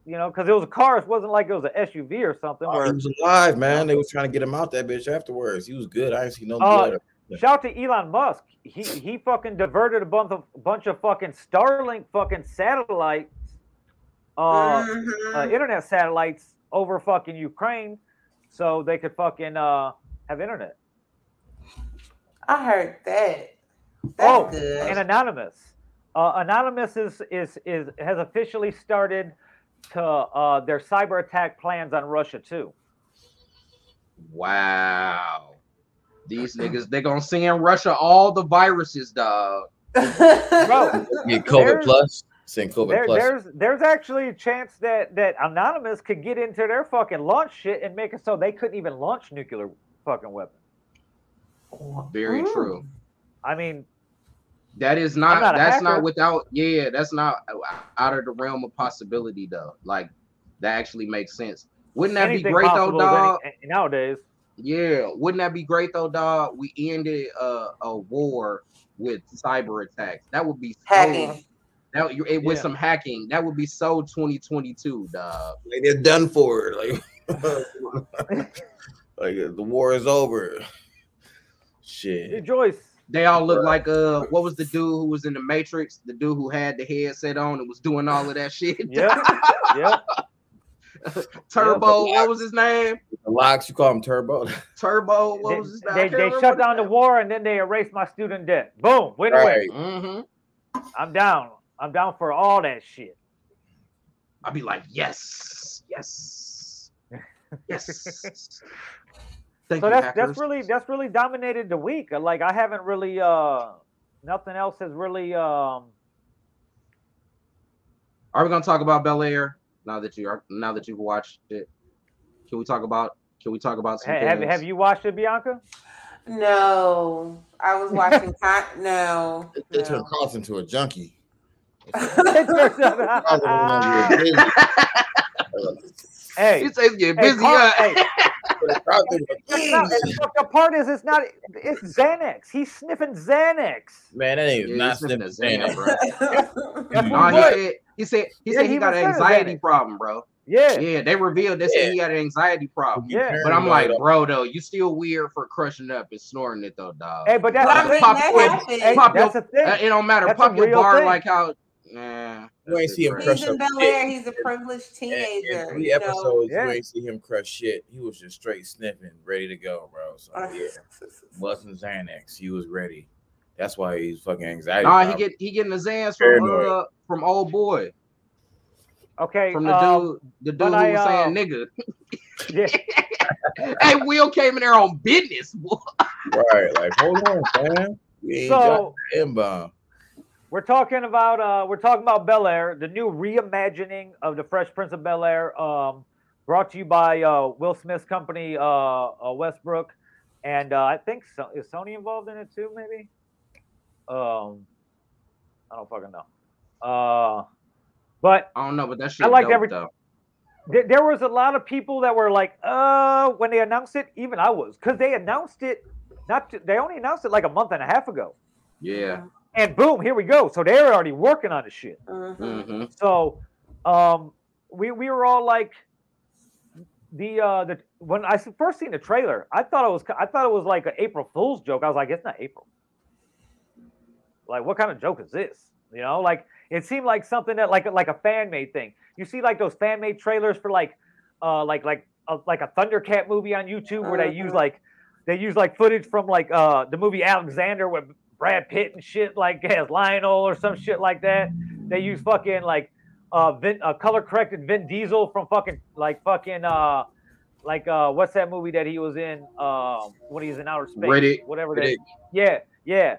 You know, because it was a car. It wasn't like it was an S U V or something. Oh, where, he was alive, man. They was trying to get him out that bitch afterwards. He was good. I didn't see no blood. Uh, Yeah. Shout to Elon Musk. He he fucking diverted a bunch of bunch of fucking Starlink fucking satellites, uh, mm-hmm. uh, internet satellites over fucking Ukraine, so they could fucking uh have internet. I heard that. That's oh, good. And Anonymous, uh, Anonymous is is is has officially started to uh, their cyber attack plans on Russia too. Wow. These niggas, they're going to send Russia all the viruses, dog. Bro, get COVID plus. Send COVID there, plus. There's, there's actually a chance that, that Anonymous could get into their fucking launch shit and make it so they couldn't even launch nuclear fucking weapons. Very Ooh. true. I mean... That is not, not that's not without, yeah, that's not out of the realm of possibility, though. Like, that actually makes sense. Wouldn't that Anything be great, though, dog? Any, nowadays... Yeah, wouldn't that be great though, dog? We ended uh, a war with cyber attacks. That would be so, hacking. That it, with yeah. some hacking. That would be so twenty twenty-two, dog. Like they're done for. Like, like the war is over. Shit. Hey, Joyce. They all look Bro. like uh, what was the dude who was in the Matrix? The dude who had the headset on and was doing all of that shit. Yeah, yeah. Turbo, yeah, what was his name? The locks, you call him Turbo. Turbo, what they, was his name? They, they shut down the war and then they erased my student debt. Boom, went right away. Mm-hmm. I'm down. I'm down for all that shit. I'll be like, yes, yes, yes. Thank so you, that's hackers. that's really that's really dominated the week. Like I haven't really uh nothing else has really um. Are we gonna talk about Bel Air now that you are now that you've watched it? Can we talk about can we talk about some ha, have Have you watched it, Bianca? No, I was watching. Hot, no, it, it no. turned Carlton into a junkie. Hey, you say get busy. The part is, it's not. It's Xanax. He's sniffing Xanax. Man, that ain't yeah, not sniffing Xanax, bro. That's, that's no, he, said, he said he yeah, said he, he got an anxiety problem, bro. Yeah, yeah. They revealed they yeah. said he had an anxiety problem. Yeah, but I'm like, bro, though, you still weird for crushing up and snorting it, though, dog. Hey, but that's well, a, pop, that it, hey, pop that's your, a thing. Uh, it don't matter. That's pop your bar thing. Like how. Nah, you ain't see him crush up. He's in Bel Air. He's a privileged teenager. In three episodes, you ain't see him crush shit. He was just straight sniffing, ready to go, bro. So yeah, wasn't Xanax. He was ready. That's why he's fucking anxiety. Nah, he get he getting the Xans from uh, from old boy. Okay, from the uh, dude, the dude who I, was uh, saying nigga. Yeah. Hey, Will came in there on business. Right, like hold on, man. We ain't so, got inbound. We're talking about uh, we're talking about Bel Air, the new reimagining of the Fresh Prince of Bel Air, um, brought to you by uh, Will Smith's company, uh, uh, Westbrook, and uh, I think so is Sony involved in it too, maybe. Um, I don't fucking know, uh, but I don't know, but that shit I liked every. Th there was a lot of people that were like, uh, when they announced it, even I was, because they announced it, not to, they only announced it like a month and a half ago. Yeah. And boom, here we go. So they're already working on the shit. Mm-hmm. Mm-hmm. So um, we we were all like, the uh, the when I first seen the trailer, I thought it was I thought it was like an April Fool's joke. I was like, it's not April. Like, what kind of joke is this? You know, like it seemed like something that like like a fan made thing. You see, like those fan made trailers for like uh, like like a, like a Thundercat movie on YouTube where mm-hmm. they use like they use like footage from like uh, the movie Alexander with Brad Pitt and shit, like as Lionel or some shit like that. They use fucking like uh, Vin, uh color corrected Vin Diesel from fucking like fucking uh like uh what's that movie that he was in uh, when he was in outer space, Riddick, whatever that is. Yeah, yeah.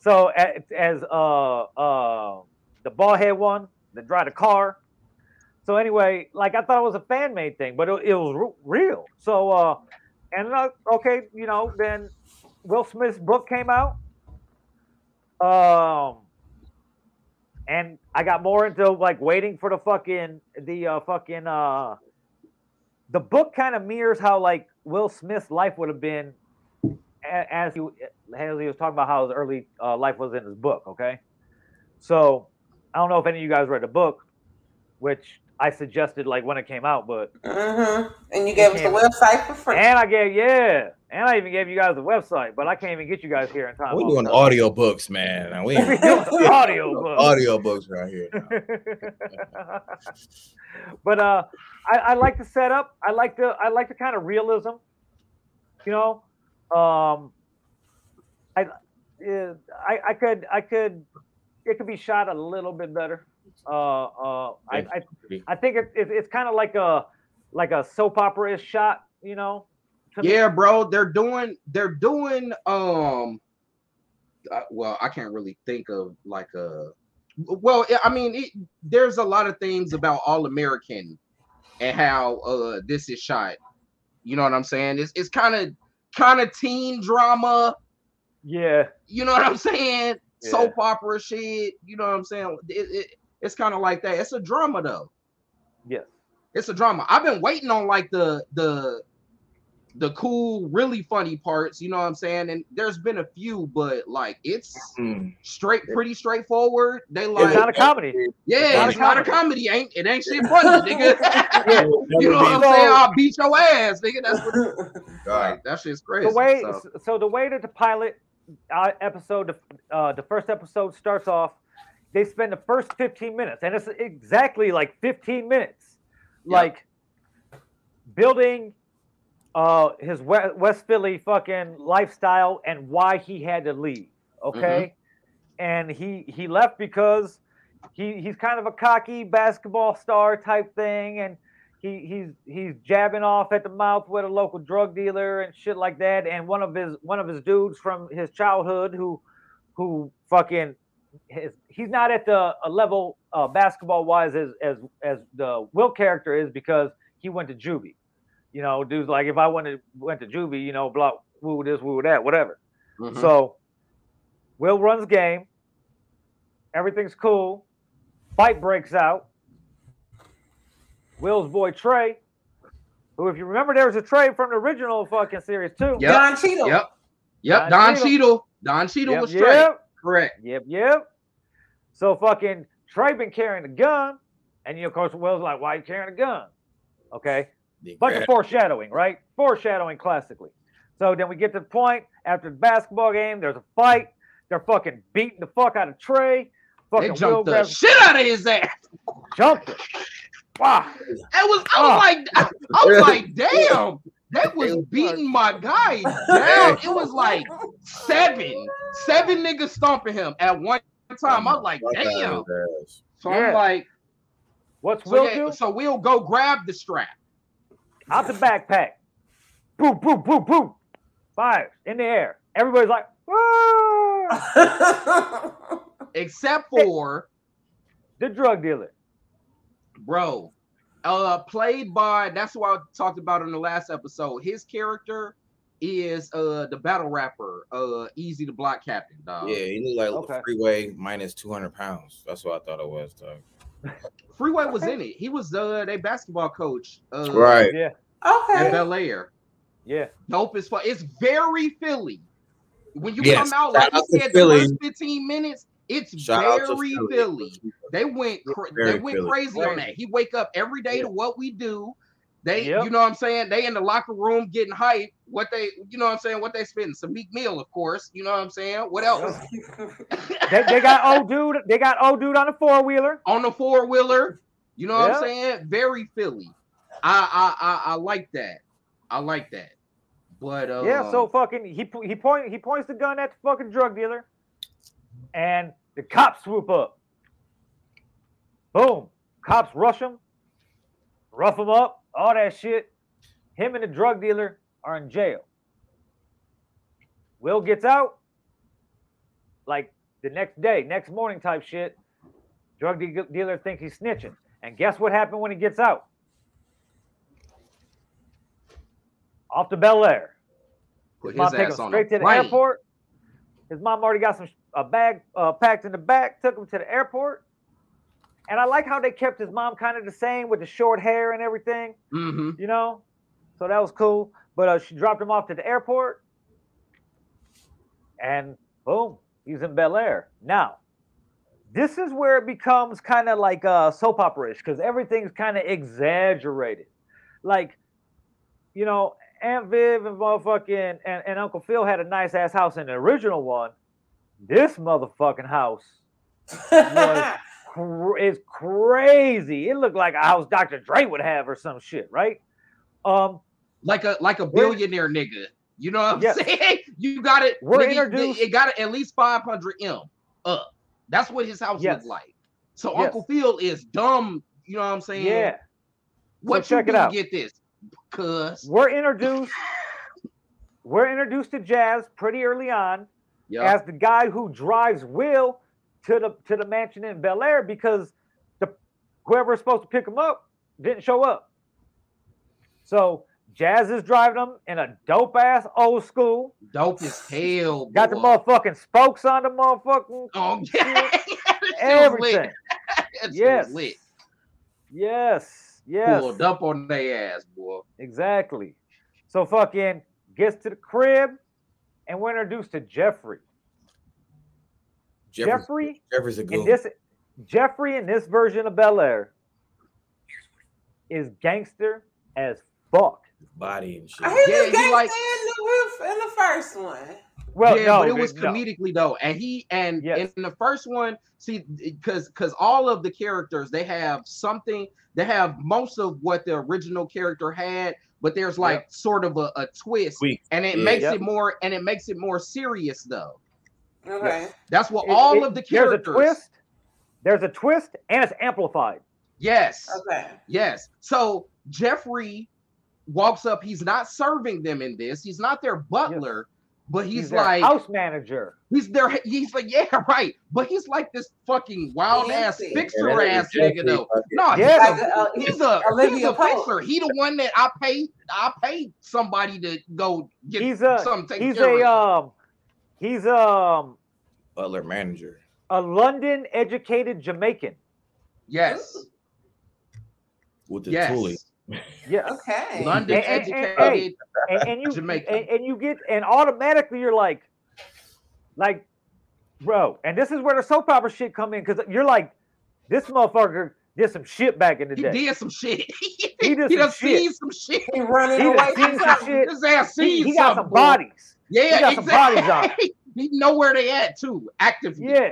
So as, as uh uh the bald head one that drive the car. So anyway, like I thought it was a fan made thing, but it, it was real. So uh and uh, okay, you know, then Will Smith's book came out. Um, and I got more into like waiting for the fucking the uh, fucking uh, the book kind of mirrors how like Will Smith's life would have been as he as he was talking about how his early uh, life was in his book. Okay, so I don't know if any of you guys read the book, which I suggested like when it came out, but mm-hmm. and you gave us the website for free, and I gave yeah. And I even gave you guys the website, but I can't even get you guys here in time. We're doing audio books, man. We doing audio books. Audio books right here. But uh, I, I like the setup. I like the I like the kind of realism. You know, um, I, uh, I I could I could it could be shot a little bit better. Uh, uh, I I, I think it, it, it's kind of like a like a soap opera-ish shot. You know. Yeah, bro, they're doing they're doing um uh, well, I can't really think of like a well, I mean, it, there's a lot of things about All American and how uh this is shot. You know what I'm saying? It's it's kind of kind of teen drama. Yeah. You know what I'm saying? Yeah. Soap opera shit, you know what I'm saying? It, it it's kind of like that. It's a drama though. Yeah. It's a drama. I've been waiting on like the the the cool, really funny parts, you know what I'm saying? And there's been a few, but like it's mm. straight, pretty straightforward. They like it's not a comedy. Yeah, it's not, it's a, not comedy. a comedy. Ain't it ain't shit funny, nigga. Yeah. You know what I'm so, saying? I'll beat your ass, nigga. That's what God, that shit's crazy. The way so, so the way that the pilot uh, episode, uh, the first episode starts off, they spend the first fifteen minutes, and it's exactly like fifteen minutes, yeah. like building uh, his West Philly fucking lifestyle and why he had to leave. Okay, mm-hmm. and he he left because he he's kind of a cocky basketball star type thing, and he he's he's jabbing off at the mouth with a local drug dealer and shit like that. And one of his one of his dudes from his childhood who who fucking his, he's not at the a level uh, basketball wise as as as the Will character is because he went to juvie. You know, dudes like if I went to went to juvie, you know, blah, woo this, woo that, whatever. Mm-hmm. So Will runs game. Everything's cool. Fight breaks out. Will's boy Trey, who, if you remember, there was a Trey from the original fucking series too. Yep. Don Cheadle. Yep. Yep. Don, Don Cheadle. Cheadle. Don Cheadle yep, was yep. Trey. Correct. Yep. Yep. So fucking Trey been carrying a gun, and of course Will's like, "Why are you carrying a gun?" Okay. Big bunch rat. Of foreshadowing, right? Foreshadowing classically. So then we get to the point after the basketball game. There's a fight. They're fucking beating the fuck out of Trey. Fucking they jumped Will the shit out of his ass. Jumped it. Wow. It was, I was oh. like, I, I was like, damn, that was beating my guy down. It was like seven, seven niggas stomping him at one time. I was like, damn. So yeah. I'm like, what's so Will yeah, do? So Will go grab the strap out the backpack. Boom, boom, boom, boom. Fire in the air. Everybody's like, whoa. Except for the drug dealer. Bro, uh, played by, that's who I talked about in the last episode. His character is uh the battle rapper, uh Easy to Block Captain, dog. Yeah, he looked like okay. Freeway minus two hundred pounds. That's what I thought it was, dog. Freeway was in it. He was uh their basketball coach. Uh, right. Yeah. Okay. At Bel Air. Yeah. Dope as fuck. It's very Philly. When you yes. come out, like I said, the first fifteen minutes, it's Shout very Philly. Philly. They went, cra they went Philly. crazy on that. He wake up every day yeah. to what we do. They, yep. you know what I'm saying? They in the locker room getting hype. What they, you know what I'm saying? What they spending? Some meat meal, of course. You know what I'm saying? What else? they, they got old dude. They got old dude on the four wheeler. On the four wheeler. You know what yep. I'm saying? Very Philly. I, I, I, I like that. I like that. But um, yeah, so fucking he he point he points the gun at the fucking drug dealer. And the cops swoop up. Boom. Cops rush him, rough him up, all that shit. Him and the drug dealer are in jail. Will gets out like the next day, next morning type shit. Drug de dealer thinks he's snitching. And guess what happened when he gets out? Off to Bel Air. Put his, his mom ass him on straight to the plane. airport. His mom already got some a bag uh, packed in the back, took him to the airport. And I like how they kept his mom kind of the same with the short hair and everything, mm-hmm. you know? So that was cool. But uh, she dropped him off to the airport. And boom, he's in Bel Air. Now, this is where it becomes kind of like uh, soap opera-ish because everything's kind of exaggerated. Like, you know, Aunt Viv and motherfucking and, and Uncle Phil had a nice ass house in the original one. This motherfucking house was cr is crazy. It looked like a house Doctor Dre would have or some shit, right? Um, like a like a billionaire nigga. You know what I'm yeah. saying? You got it. We're nigga, introduced. It got at least five hundred M up. That's what his house yes. looked like. So yes. Uncle Phil is dumb. You know what I'm saying? Yeah. What so you check it out. Get this. Because we're introduced we're introduced to Jazz pretty early on yep. as the guy who drives Will to the to the mansion in Bel Air because the whoever's supposed to pick him up didn't show up. So Jazz is driving him in a dope ass old school. Dope as hell. Got boy. the motherfucking spokes on the motherfucking oh, yeah. everything. Yes. Lit. Yes. Yes. Pulled up on their ass, boy. Exactly. So fucking gets to the crib, and we're introduced to Jeffrey. Jeffrey's, Jeffrey. Jeffrey's a goon. In this, Jeffrey in this version of Bel Air is gangster as fuck. Body and shit. He was yeah, gangster he like, in, the, in the first one. Well, yeah, no, but it was comedically no. though, and he and yes. in the first one, see, because because all of the characters they have something, they have most of what the original character had, but there's like yep. sort of a, a twist, Sweet. and it yeah, makes yep. it more and it makes it more serious though. Okay, that's what it, all it, of the characters. There's a twist. There's a twist, and it's amplified. Yes. Okay. Yes. So Jeffrey walks up. He's not serving them in this. He's not their butler, yes. but he's, he's like house manager. He's their. He's like yeah, right. But he's like this fucking wild ass fixer yeah, ass nigga though. No, yes. he's a he's a, he's a fixer. He the one that I pay. I pay somebody to go get he's a, something. Taken he's care a of. um. He's um. Butler manager. A London educated Jamaican. Yes. With the yes. tooling. Yeah. Okay. London and, educated and, and, and, and you, Jamaican. And, and you get, and automatically you're like, like, bro. And this is where the soap opera shit come in. Cause you're like, this motherfucker did some shit back in the he day. He did some shit. He did he some, shit. Seen some shit. He running he away. Seen some shit. His ass seen he, he got some boy. bodies. Yeah, he got exactly. some bodies on. He know where they at too, actively. Yeah.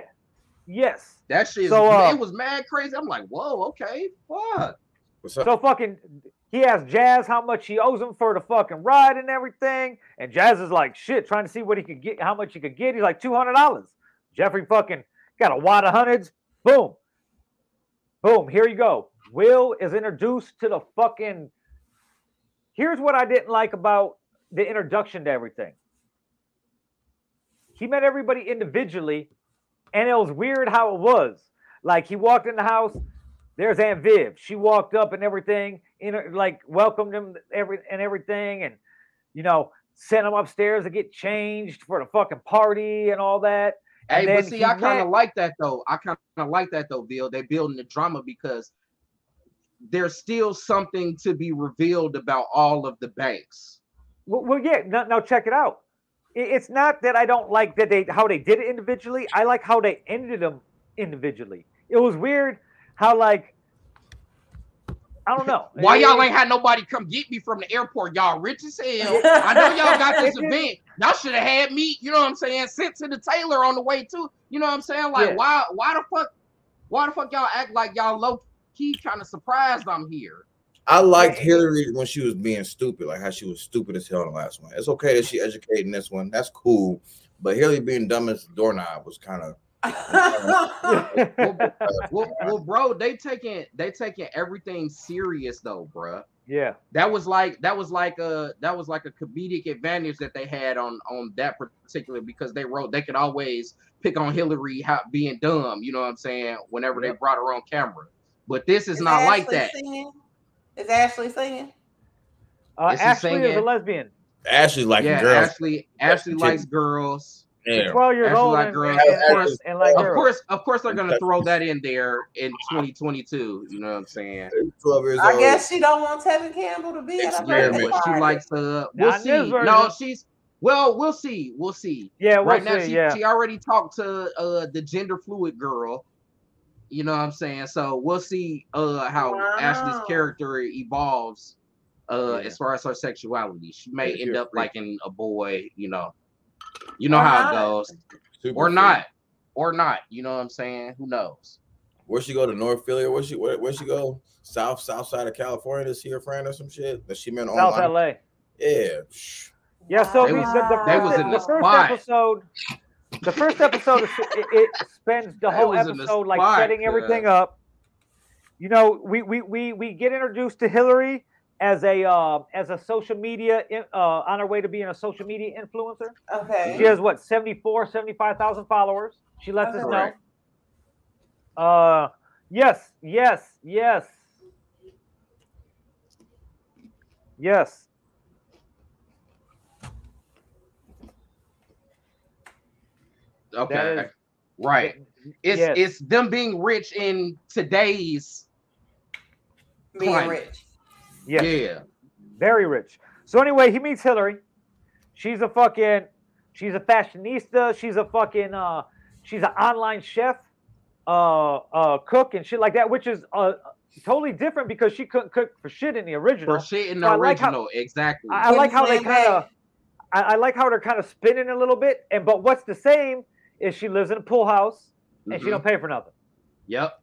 Yes. That shit. So, uh, it was mad crazy. I'm like, whoa, okay, fuck. What's up? So fucking, he asked Jazz how much he owes him for the fucking ride and everything, and Jazz is like, shit, trying to see what he could get, how much he could get. He's like two hundred dollars. Jeffrey fucking got a wad of hundreds. Boom, boom. Here you go. Will is introduced to the fucking. Here's what I didn't like about the introduction to everything. He met everybody individually. And it was weird how it was. Like, he walked in the house. There's Aunt Viv. She walked up and everything, in, like, welcomed him every, and everything. And, you know, sent him upstairs to get changed for the fucking party and all that. And hey, but see, I kind of like that, though. I kind of like that, though, Bill. They're building the drama because there's still something to be revealed about all of the banks. Well, well yeah. Now, now check it out. It's not that I don't like that they how they did it individually. I like how they ended them individually. It was weird how, like, I don't know. Why y'all ain't had nobody come get me from the airport? Y'all rich as hell. I know y'all got this event. Y'all should have had me, you know what I'm saying, sent to the tailor on the way too. You know what I'm saying? Like, yeah. why why the fuck why the fuck y'all act like y'all low key kind of surprised I'm here? I liked Hillary when she was being stupid, like how she was stupid as hell in the last one. It's okay that she educated in this one. That's cool. But Hillary being dumb as the doorknob was kind of well, well, well, bro, they taking they taking everything serious though, bro. Yeah. That was like that was like a that was like a comedic advantage that they had on on that particular because they wrote they could always pick on Hillary how, being dumb, you know what I'm saying, whenever yeah. they brought her on camera. But this is, is not like that. Singing? Is Ashley singing? Uh, is Ashley singing? Is a lesbian. Ashley likes yeah, girls. Ashley, Ashley likes girls. Yeah. twelve years Ashley old. Like and, girls. And, of course, and like of girls. course, of course, they're gonna throw that in there in twenty twenty-two. You know what I'm saying? twelve years I old. guess she don't want Tevin Campbell to be at a birthday party. She likes uh we'll nah, see. No, she's well, we'll see. We'll see. Yeah, we'll right see, now she, yeah. she already talked to uh the gender fluid girl. You know what I'm saying? So we'll see uh, how wow. Ashley's character evolves uh, yeah. as far as her sexuality. She may yeah, end up free. like in a boy, you know. You know or how not. it goes. Super or free. not. Or not. You know what I'm saying? Who knows? Where she go to North Philly? Or where she where, where she go? South, south side of California to see her friend or some shit? That she meant on South L A. Yeah. Yeah, so they was, the, they was in the, the first episode. The first episode, is, it, it spends the that whole episode spot, like setting yeah. everything up. You know, we we we we get introduced to Hillary as a uh, as a social media in, uh, on her way to being a social media influencer. Okay, she has what seventy-four, seventy-five thousand followers. She lets us know. Uh, yes, yes, yes, yes. Okay, is, right. It's yes. it's them being rich in today's being climate. rich. Yes. Yeah, very rich. So anyway, he meets Hillary. She's a fucking, she's a fashionista. She's a fucking, uh, she's an online chef, uh, uh, cook and shit like that, which is uh totally different because she couldn't cook for shit in the original. For shit in the so original, I like how, exactly. I, I like how they kind of. I like how they're kind of spinning a little bit, and but what's the same is she lives in a pool house and mm-hmm. she don't pay for nothing. Yep.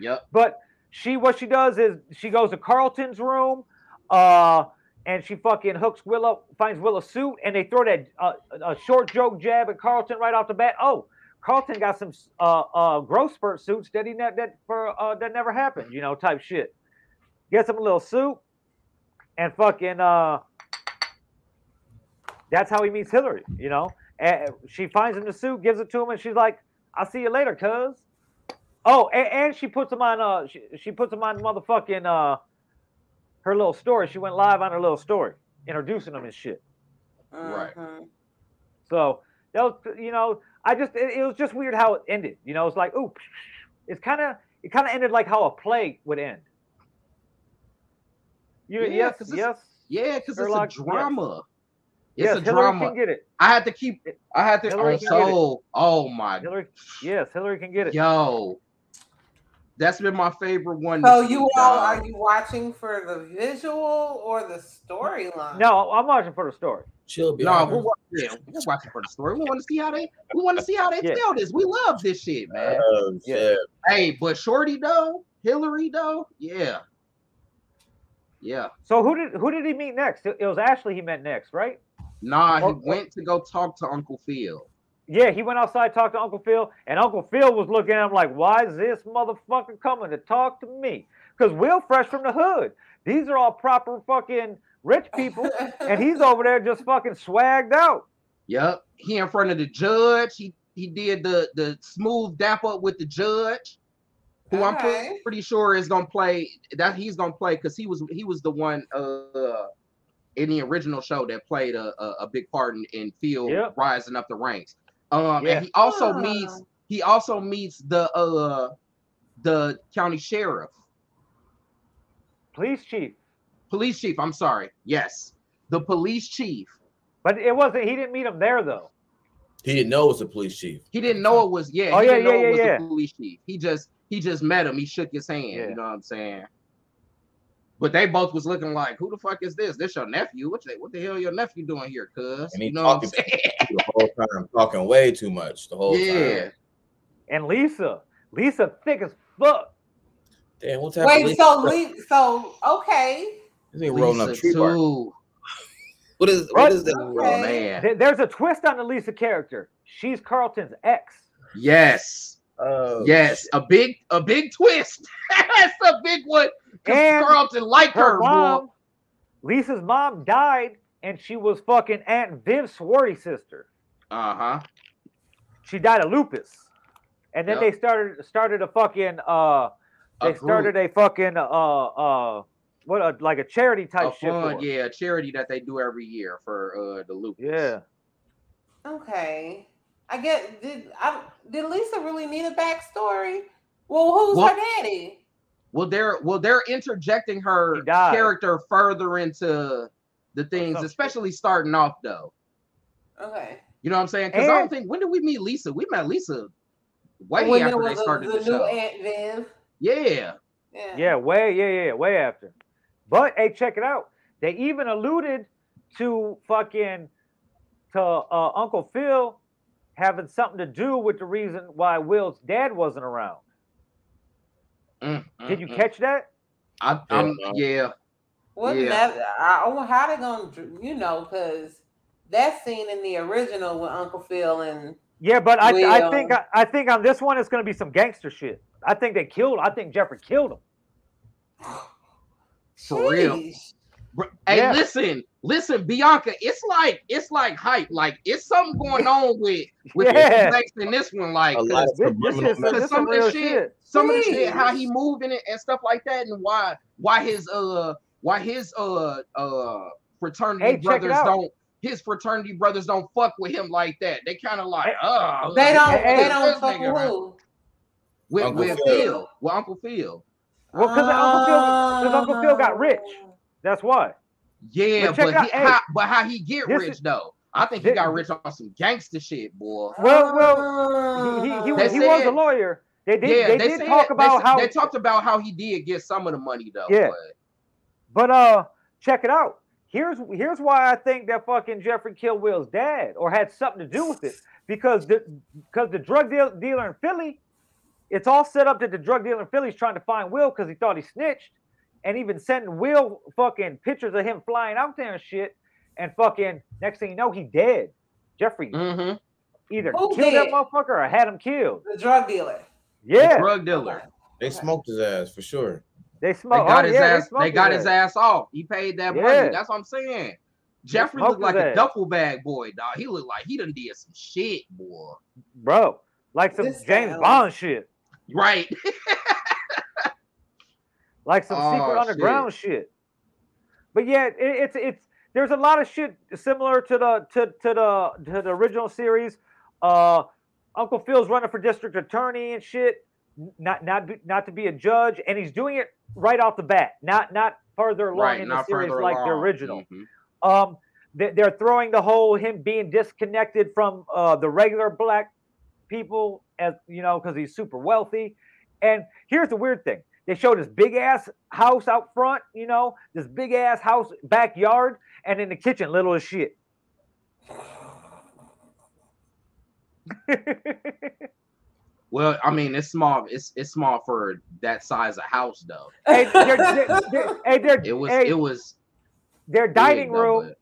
Yep. But She what she does is she goes to Carlton's room, uh, and she fucking hooks Willow, finds Willow's suit, and they throw that uh, a short joke jab at Carlton right off the bat. Oh, Carlton got some uh, uh, growth spurt suits that he ne- that for uh, that never happened, you know, type shit. Gets him a little suit, and fucking uh, that's how he meets Hillary, you know. And she finds him the suit, gives it to him, and she's like, "I'll see you later, cuz." Oh, and, and she puts him on. Uh, she, she puts him on motherfucking uh, her little story. She went live on her little story, introducing him and shit. Right. Uh-huh. So that was, you know, I just it, it was just weird how it ended. You know, it's like, ooh, it's kind of it kind of ended like how a play would end. You, yeah, yes, cause yes, yeah, because it's a drama. Yes. It's yes, a Hillary drama. Can get it. I had to keep it. I had to. Hillary oh, so, oh my. Hillary, yes, Hillary can get it. Yo, that's been my favorite one. So you see, all guys. Are you watching for the visual or the storyline? No, I'm watching for the story. She'll be. No, we're watching, yeah, we're watching for the story. We want to see how they. We want to see how they yeah. tell this. We love this shit, man. Oh, yeah. Hey, but Shorty though, Hillary though, yeah. Yeah. So who did who did he meet next? It was Ashley he met next, right? Nah, he went to go talk to Uncle Phil. Yeah, he went outside, talked to Uncle Phil, and Uncle Phil was looking at him like, why is this motherfucker coming to talk to me? Because we're fresh from the hood. These are all proper fucking rich people, and he's over there just fucking swagged out. Yep. He in front of the judge. He he did the, the smooth dap up with the judge, who all I'm right. pretty sure is gonna play that he's gonna play because he was he was the one uh in the original show that played a, a, a big part in, in Phil yep. rising up the ranks. Um, yeah. And he also uh. meets he also meets the uh, the county sheriff, police chief, police chief. I'm sorry, yes, the police chief. But it wasn't. He didn't meet him there though. He didn't know it was a police chief. He didn't know it was. Yeah. Oh he yeah, didn't yeah, know yeah, it was yeah. The police chief. He just he just met him. He shook his hand. Yeah. You know what I'm saying? But they both was looking like, who the fuck is this? This your nephew? What, what the hell your nephew doing here, cuz? And he you know talking, what I'm saying? The whole time, talking way too much the whole yeah. time. Yeah. And Lisa. Lisa thick as fuck. Damn, what's happening? Wait, so, Le- so, okay. This ain't rolling up tree bark. What is, what is that? Okay. Oh, man. There's a twist on the Lisa character. She's Carlton's ex. Yes. Oh, yes, shit. a big a big twist. That's a big one. And Carlton liked her, her mom, boy. Lisa's mom died, and she was fucking Aunt Viv's sorority sister. Uh-huh. She died of lupus. And then yep. they started started a fucking uh they a started a fucking uh uh what a, like a charity type a shit. Fun, for yeah, a charity that they do every year for uh the lupus. Yeah. Okay. I get did I did Lisa really need a backstory? Well, who's well, her daddy? Well, they're well they're interjecting her character further into the things, especially starting off though. Okay, you know what I'm saying? Because I don't think when did we meet Lisa? We met Lisa way when after they started the, the, the show. Aunt Viv. Yeah. yeah, yeah, way, yeah, yeah, way after. But hey, check it out. They even alluded to fucking to uh, Uncle Phil having something to do with the reason why Will's dad wasn't around. Mm, mm, Did you mm. catch that? I, I'm, yeah. Wasn't yeah. that? I, how they gonna, you know, because that scene in the original with Uncle Phil and yeah, but I, Will, I think, I, I think on this one it's gonna be some gangster shit. I think they killed. I think Jeffrey killed him. For Jeez. real. Hey, yeah. listen, listen, Bianca. It's like it's like hype. Like it's something going on with with yeah. this next and this one. Like cause, this, this, this cause some of the shit, shit, some Jeez. of the shit, how he moving it and stuff like that, and why why his uh why his uh uh fraternity hey, brothers don't his fraternity brothers don't fuck with him like that. They kind of like uh they don't hey, they don't fuck with who? with Uncle with Phil. Phil with Uncle Phil. Well, because uh, Uncle Phil because Uncle Phil got rich. That's why. Yeah, but, but, out, he, hey, how, but how he get rich is, though? I think he this, got rich on some gangster shit, boy. Well, well, he, he, he, was, said, he was a lawyer. They did. Yeah, they, they did said, talk about they, how they talked about how he did get some of the money though. Yeah. But, but uh, check it out. Here's here's why I think that fucking Jeffrey killed Will's dad or had something to do with it because the because the drug deal, dealer in Philly It's all set up that the drug dealer in Philly's trying to find Will because he thought he snitched, and even sending Will fucking pictures of him flying out there and shit. And fucking next thing you know, he dead. Jeffrey mm-hmm. either Who killed did? that motherfucker or had him killed. The drug dealer. Yeah. The drug dealer. They smoked his ass for sure. They smoked. They got oh, his yeah, ass. They, they got his ass. ass off. He paid that money. Yeah. That's what I'm saying. Jeffrey looked like a ass. duffel bag boy, dog. He looked like he done did some shit, boy. Bro, like some this James hell? Bond shit. Right. Like some oh, secret underground shit. shit. But yeah, it, it's it's there's a lot of shit similar to the to to the to the original series. Uh, Uncle Phil's running for district attorney and shit. Not not not to be a judge, and he's doing it right off the bat. Not not further along right, in the series like along. the original. Mm-hmm. Um, they, they're throwing the whole him being disconnected from uh, the regular black people, as you know, because he's super wealthy. And here's the weird thing: they showed this big ass house out front, you know, this big ass house backyard, and in the kitchen, little as shit. Well, I mean, it's small. It's it's small for that size of house, though. Hey, they're, they're, they're, hey, they're, it was hey, it was their dining room. Though,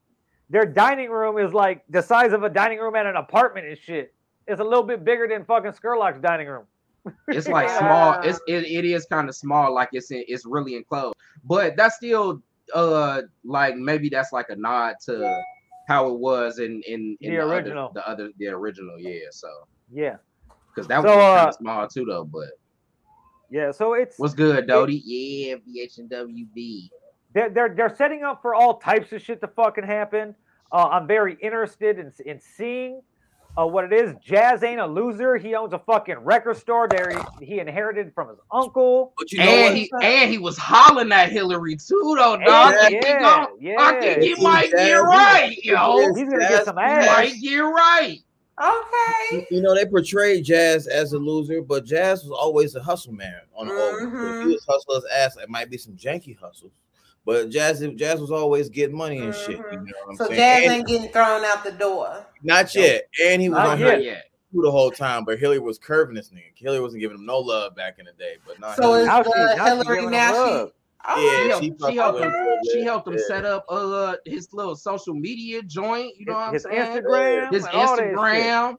their dining room is like the size of a dining room at an apartment and shit. It's a little bit bigger than fucking Scurlock's dining room. It's like yeah. small. It's it, it is kind of small. Like it's in, it's really enclosed. But that's still uh like maybe that's like a nod to how it was in in, in the, the original, other, the other the original. Yeah. So yeah. Because that so, was kind of uh, small too, though. But yeah, so it's what's good, Dodie. Yeah, B H and W B. They're they're they're setting up for all types of shit to fucking happen. Uh, I'm very interested in in seeing uh, what it is. Jazz ain't a loser. He owns a fucking record store. There he, he inherited from his uncle. But you know and what? he and he was hollering at Hillary too, though, dog. Yeah, yeah, yeah. I think he might Jazz, get right, he yo. He's gonna get some ass. He might get right. Okay. You know, they portrayed Jazz as a loser, but Jazz was always a hustle man. On the mm-hmm. He was hustling his ass. It might be some janky hustles, but Jazz Jazz was always getting money and mm-hmm. shit. You know what I'm so saying? Jazz and ain't getting thrown out the door. Not yet. And he was not on her yet. The whole time, but Hillary was curving this nigga. Hillary wasn't giving him no love back in the day, but not so Hillary. Is uh, not Hillary now. Oh, yeah, she, she, helped him, she helped him yeah. set up uh his little social media joint. You know what I'm his saying? Instagram, his Instagram.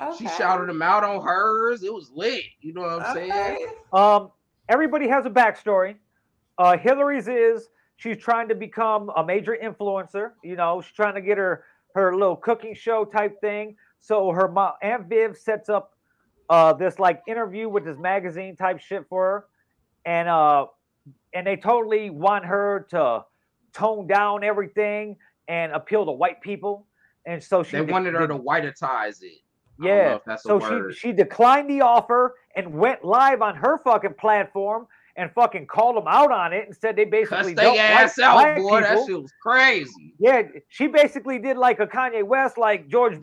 Okay. She shouted him out on hers. It was lit. You know what I'm okay. saying? Um, everybody has a backstory. Uh, Hillary's is she's trying to become a major influencer. You know, she's trying to get her her little cooking show type thing. So her mom, Aunt Viv, sets up uh this like interview with this magazine type shit for her, and uh. And they totally want her to tone down everything and appeal to white people. And so she they de- wanted her to whiteitize it. I yeah. Don't know if that's so a word. she she declined the offer and went live on her fucking platform and fucking called them out on it and said they basically cussed they ass out, black boy. People. That shit was crazy. Yeah, she basically did like a Kanye West, like George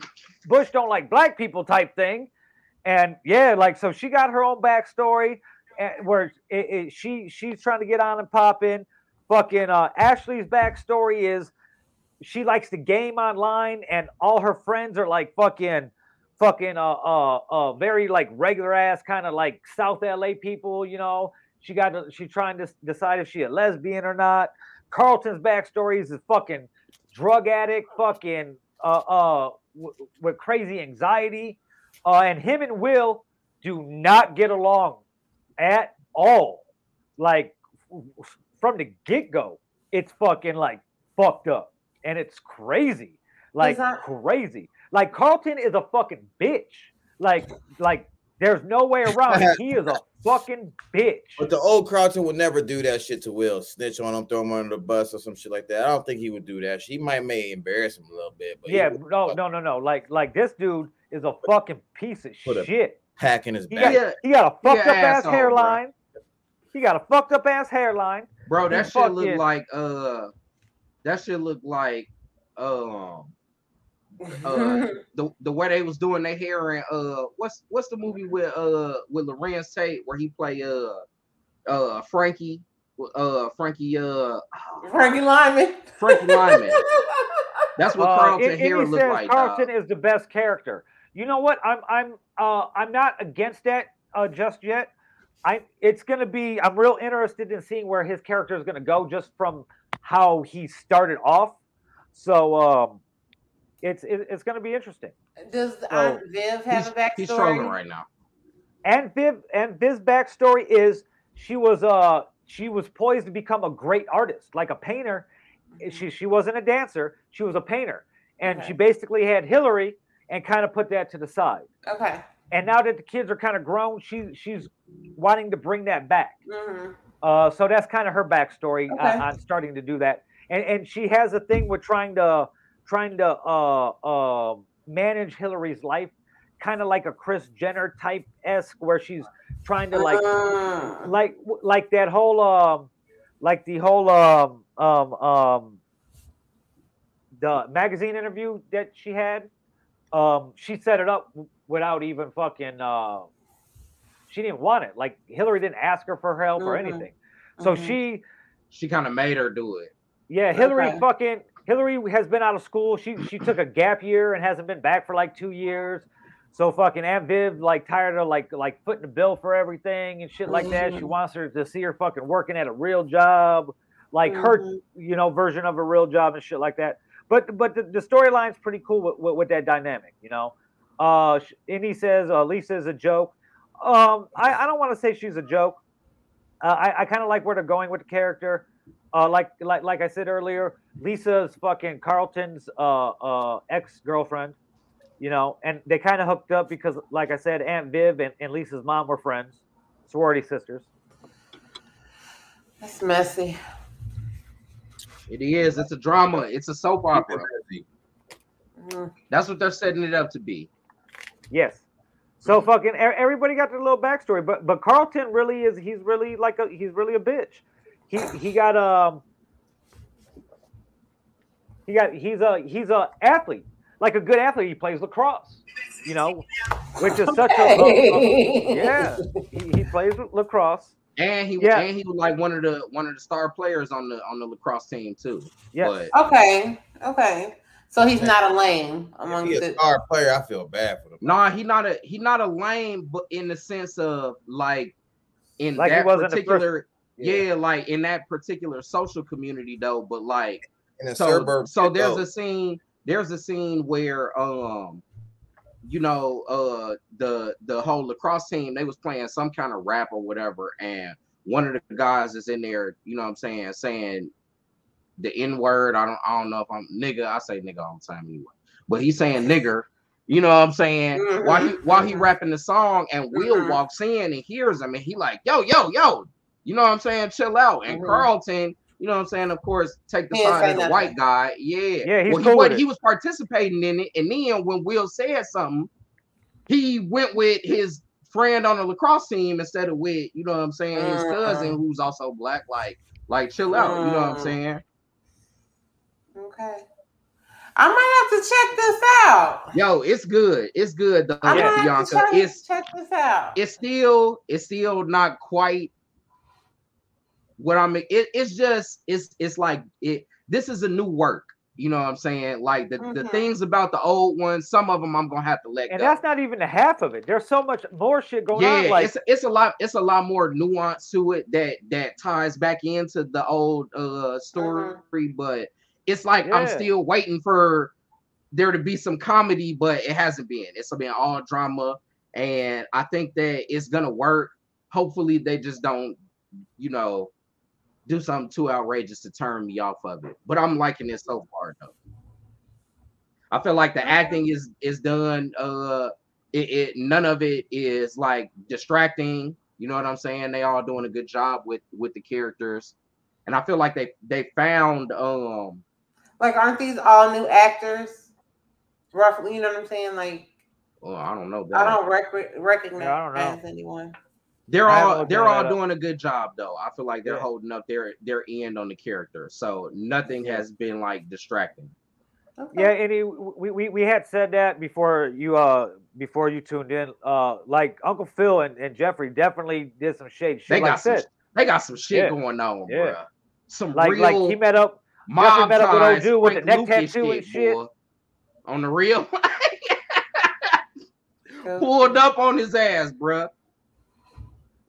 Bush don't like black people type thing. And yeah, like so she got her own backstory. Where it, it, she she's trying to get on and pop in. Fucking uh, Ashley's backstory is she likes to game online, and all her friends are like fucking, fucking uh uh, uh very like regular ass kind of like South L A people. You know, she got to, she trying to decide if she a lesbian or not. Carlton's backstory is a fucking drug addict, fucking uh uh w- with crazy anxiety, uh, and him and Will do not get along. At all, like from the get-go, it's fucking like fucked up and it's crazy, like that- crazy like Carlton is a fucking bitch, like like there's no way around it. He is a fucking bitch, but the old Carlton would never do that shit to Will, snitch on him, throw him under the bus or some shit like that. I don't think he would do that. She might may embarrass him a little bit, but yeah no no no no like like this dude is a fucking piece of a- shit. Hacking his back. He got, he got a fucked up ass, ass hairline. Bro. He got a fucked up ass hairline. Bro, that shit look in. like uh that shit look like um uh, uh the, the way they was doing their hair and uh what's what's the movie with uh with Lorenz Tate where he play uh uh Frankie uh Frankie uh Frankie Lyman. Frankie Lyman. That's what Carlton uh, hair look like. Carlton dog. is the best character. You know what? I'm I'm uh I'm not against that. uh, just yet. I it's going to be, I'm real interested in seeing where his character is going to go just from how he started off. So um, it's it, it's going to be interesting. Does so, Aunt Viv have a backstory? He's struggling right now. And Viv and Viv's backstory is she was uh she was poised to become a great artist, like a painter. She she wasn't a dancer, she was a painter. And okay. she basically had Hillary and kind of put that to the side. Okay. And now that the kids are kind of grown, she she's wanting to bring that back. Mm-hmm. Uh, so that's kind of her backstory okay. on, on starting to do that. And and she has a thing with trying to trying to uh, uh, manage Hillary's life, kind of like a Kris Jenner type esque, where she's trying to like uh. like like that whole um like the whole um um um the magazine interview that she had. Um, she set it up without even fucking, uh, she didn't want it. Like Hillary didn't ask her for help mm-hmm. or anything. So mm-hmm. she, she kind of made her do it. Yeah. Hillary okay. fucking Hillary has been out of school. She, she took a gap year and hasn't been back for like two years. So fucking Aunt Viv, like tired of like, like footing the bill for everything and shit like mm-hmm. that. She wants her to see her fucking working at a real job, like mm-hmm. her, you know, version of a real job and shit like that. But but the, the storyline's pretty cool with, with, with that dynamic, you know. Uh, and he says uh, Lisa is a joke. Um, I, I don't want to say she's a joke. Uh, I, I kind of like where they're going with the character. Uh, like like like I said earlier, Lisa's fucking Carlton's uh, uh, ex-girlfriend, you know. And they kind of hooked up because, like I said, Aunt Viv and, and Lisa's mom were friends, sorority sisters. That's messy. It is. It's a drama. It's a soap opera. Mm-hmm. That's what they're setting it up to be. Yes. So mm-hmm. fucking everybody got their little backstory, but but Carlton really is. He's really like a. He's really a bitch. He he got um. He got. He's a he's a athlete, like a good athlete. He plays lacrosse, you know, which is such a, a, a yeah. He, he plays lacrosse. And he yeah. and he was like one of the one of the star players on the on the lacrosse team too. Yeah. Okay. Okay. So he's not a lame among the star player. I feel bad for him. No, nah, he not a he not a lame, but in the sense of like in like that particular yeah. yeah, like in that particular social community though. But like in the so, suburb. So there's though. a scene. There's a scene where um. you know, uh, the the whole lacrosse team, they was playing some kind of rap or whatever, and one of the guys is in there, you know what I'm saying, saying the N-word, I don't I don't know if I'm, nigga, I say nigga all the time anyway, but he's saying nigger, you know what I'm saying, mm-hmm. while he while he rapping the song, and Will mm-hmm. walks in and hears him, and he like, yo, yo, yo, you know what I'm saying, chill out, and mm-hmm. Carlton, you know what I'm saying? Of course, take the side of the white guy. Yeah. Yeah, he's well, he, cool was, he was participating in it. And then when Will said something, he went with his friend on the lacrosse team instead of with, you know what I'm saying, his uh-huh. cousin who's also black. Like, like chill out. Uh-huh. You know what I'm saying? Okay. I might have to check this out. Yo, it's good. It's good, though, I might Bianca. Have to check, it's, check this out. It's still, it's still not quite. What I mean, it, it's just, it's it's like, it. this is a new work, you know what I'm saying? Like, the, mm-hmm. the things about the old ones, some of them I'm going to have to let and go. And that's not even the half of it. There's so much more shit going yeah, on. Yeah, like, it's, it's a lot It's a lot more nuance to it that, that ties back into the old uh, story, mm-hmm. but it's like yeah. I'm still waiting for there to be some comedy, but it hasn't been. It's been all drama, and I think that it's going to work. Hopefully, they just don't, you know, do something too outrageous to turn me off of it, but I'm liking it so far though. I feel like the acting is is done. Uh, it, it none of it is like distracting. You know what I'm saying? They all doing a good job with with the characters, and I feel like they they found um. Like, aren't these all new actors? Roughly, you know what I'm saying? Like, well, I don't know. I don't rec- recognize yeah, I don't know. anyone. They're all they're all doing a good job though. I feel like they're yeah. holding up their their end on the character, so nothing yeah. has been like distracting. Okay. Yeah, and he, we, we we had said that before you uh before you tuned in. Uh, like Uncle Phil and, and Jeffrey definitely did some shade. Shit, they got like some said. they got some shit yeah. going on, yeah. bro. Some like real like he met up. Jeffrey met up with old dude with the neck Lucas tattoo shit, and shit boy. On the real. Pulled up on his ass, bro.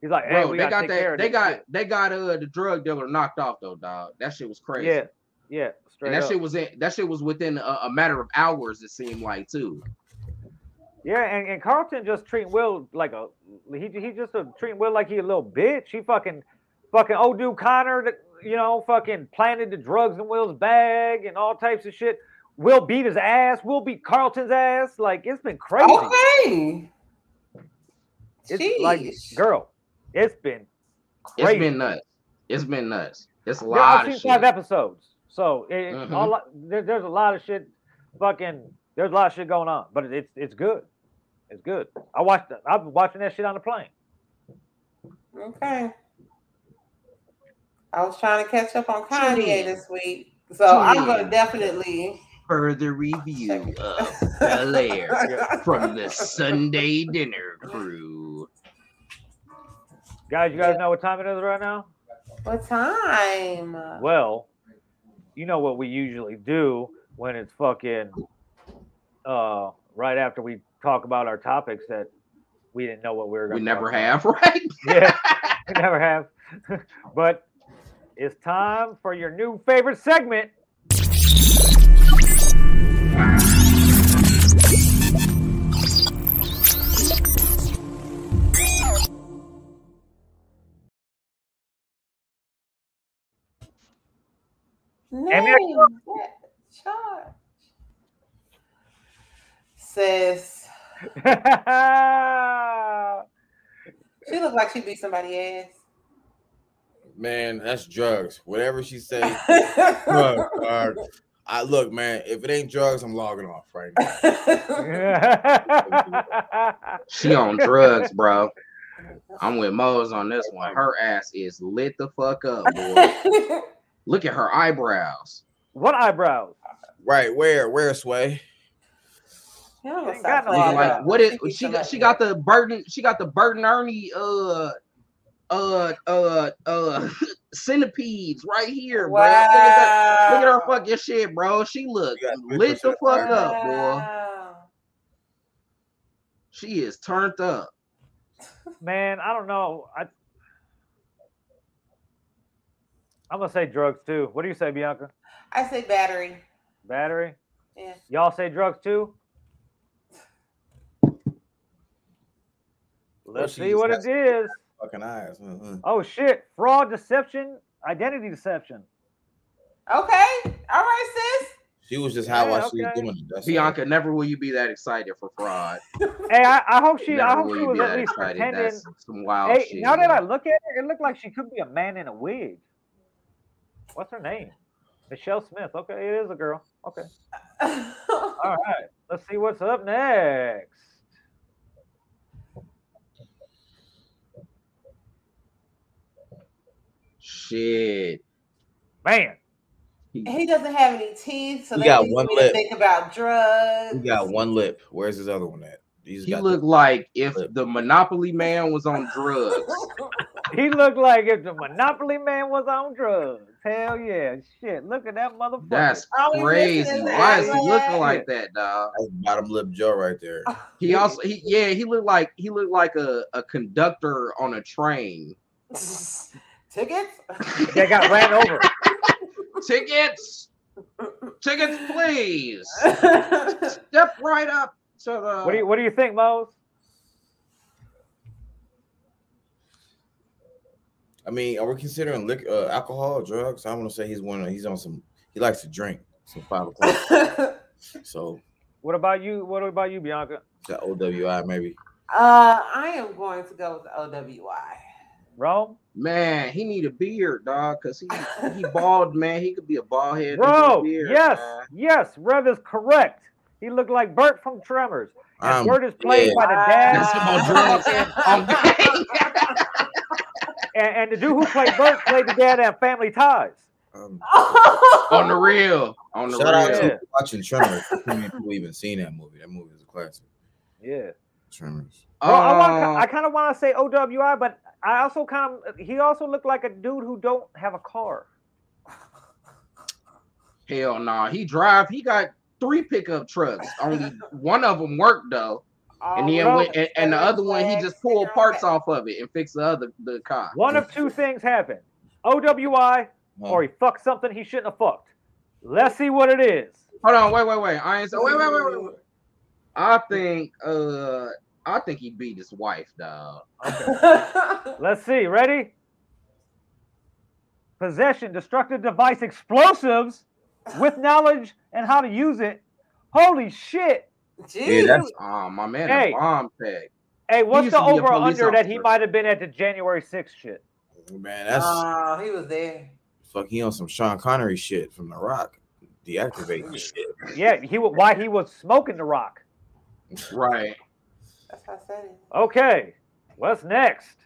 He's like, hey, bro, we they got that. They got, they got uh, the drug dealer knocked off though, dog. That shit was crazy. Yeah, yeah. And that up. shit was in, that shit was within a, a matter of hours. It seemed like too. Yeah, and, and Carlton just treating Will like a he he just a, treating Will like he a little bitch. He fucking fucking old dude Connor that you know fucking planted the drugs in Will's bag and all types of shit. Will beat his ass. Will beat Carlton's ass. Like it's been crazy. Okay. It's Jeez. like girl. It's been crazy. It's been nuts. It's been nuts. It's a lot yeah, I've seen of shit. Five episodes. So it, mm-hmm. all, there, there's a lot of shit. Fucking there's a lot of shit going on, but it's it's good. It's good. I watched. I've been watching that shit on the plane. Okay. I was trying to catch up on Kanye this week, so yeah. I'm gonna definitely further review of Bel Air from the Sunday Dinner crew. Guys, you guys know what time it is right now? What time? Well, you know what we usually do when it's fucking uh, right after we talk about our topics that we didn't know what we were going to talk about. We never have, right? Yeah, we never have. But it's time for your new favorite segment. Name, charge. Sis. She looked like she beat somebody's ass. Man, that's drugs. Whatever she says. Drugs. Uh, I look, man. If it ain't drugs, I'm logging off right now. She on drugs, bro. I'm with Mo's on this one. Her ass is lit the fuck up, boy. Look at her eyebrows. What eyebrows? Right, where? Where, Sway? Yeah, ain't got no like, what is she got she got the burden, she got the burden Ernie uh uh uh uh centipedes right here, wow. Bro. Look at, that, look at her fucking shit, bro. She look lit the fuck burn. up, boy. She is turned up. Man, I don't know. I I'm gonna say drugs too. What do you say, Bianca? I say battery. Battery? Yeah. Y'all say drugs too? Let's well, see what it is. Fucking eyes. Mm-hmm. Oh shit! Fraud, deception, identity deception. Okay. All right, sis. She was just how yeah, I okay. she was doing it. That's Bianca, right. Never will you be that excited for fraud. Hey, I, I hope she. Never I hope she was at least excited. pretending. That's some wild hey, shit. Now that I look at it, it looked like she could be a man in a wig. What's her name? Michelle Smith. Okay, it is a girl. Okay. All right. Let's see what's up next. Shit. Man. He doesn't have any teeth, so they got one lip. Think about drugs. He got one lip. Where's his other one at? He's he looked like if lip. the Monopoly Man was on drugs. He looked like if the Monopoly Man was on drugs. Hell yeah. Shit. Look at that motherfucker. That's crazy. Why is he looking like that, dog? That's bottom lip Joe right there. He also he yeah, he looked like he looked like a, a conductor on a train. Tickets? They got ran over. Tickets. Tickets, please. Step right up to the What do you what do you think, Mo's? I mean, are we considering liquor, uh, alcohol, drugs? I want to say he's one. He's on some. He likes to drink. Some five o'clock. So, what about you? What about you, Bianca? The O W I maybe. Uh, I am going to go with O W I. Rome, man, he need a beard, dog, cause he he bald, man. He could be a bald head. Bro, he beard, yes, man. yes, Rev is correct. He looked like Bert from Tremors. And Bert is played yeah. by the dad. And, and the dude who played Bert played the dad at Family Ties. Um, on the real. On the Shout real. Shout out to yeah. watching Tremors. I mean, people even seen that movie. That movie is a classic. Yeah. Tremors. Bro, uh, I, wanna, I kind of want to say O W I, but I also kind of, he also looked like a dude who don't have a car. Hell no. Nah. He drive, he got three pickup trucks. Only one of them worked, though. And then when, and, and the other one, he just pulled parts off of it and fixed the other the car. One of two things happened: O W I, or he fucked something he shouldn't have fucked. Let's see what it is. Hold on, wait, wait, wait. I ain't so wait, wait, wait, wait. I think, uh, I think he beat his wife, dog. Okay. Let's see. Ready? Possession, destructive device, explosives with knowledge and how to use it. Holy shit! Jeez. Yeah, that's um, my man. Hey, a bomb tag. Hey, what's the over under that he might have been at the January sixth shit? Man, that's uh, he was there. Fuck, he on some Sean Connery shit from The Rock, deactivating shit. Yeah, he was. Why he was smoking The Rock? Right. That's how I said it. Okay, what's next?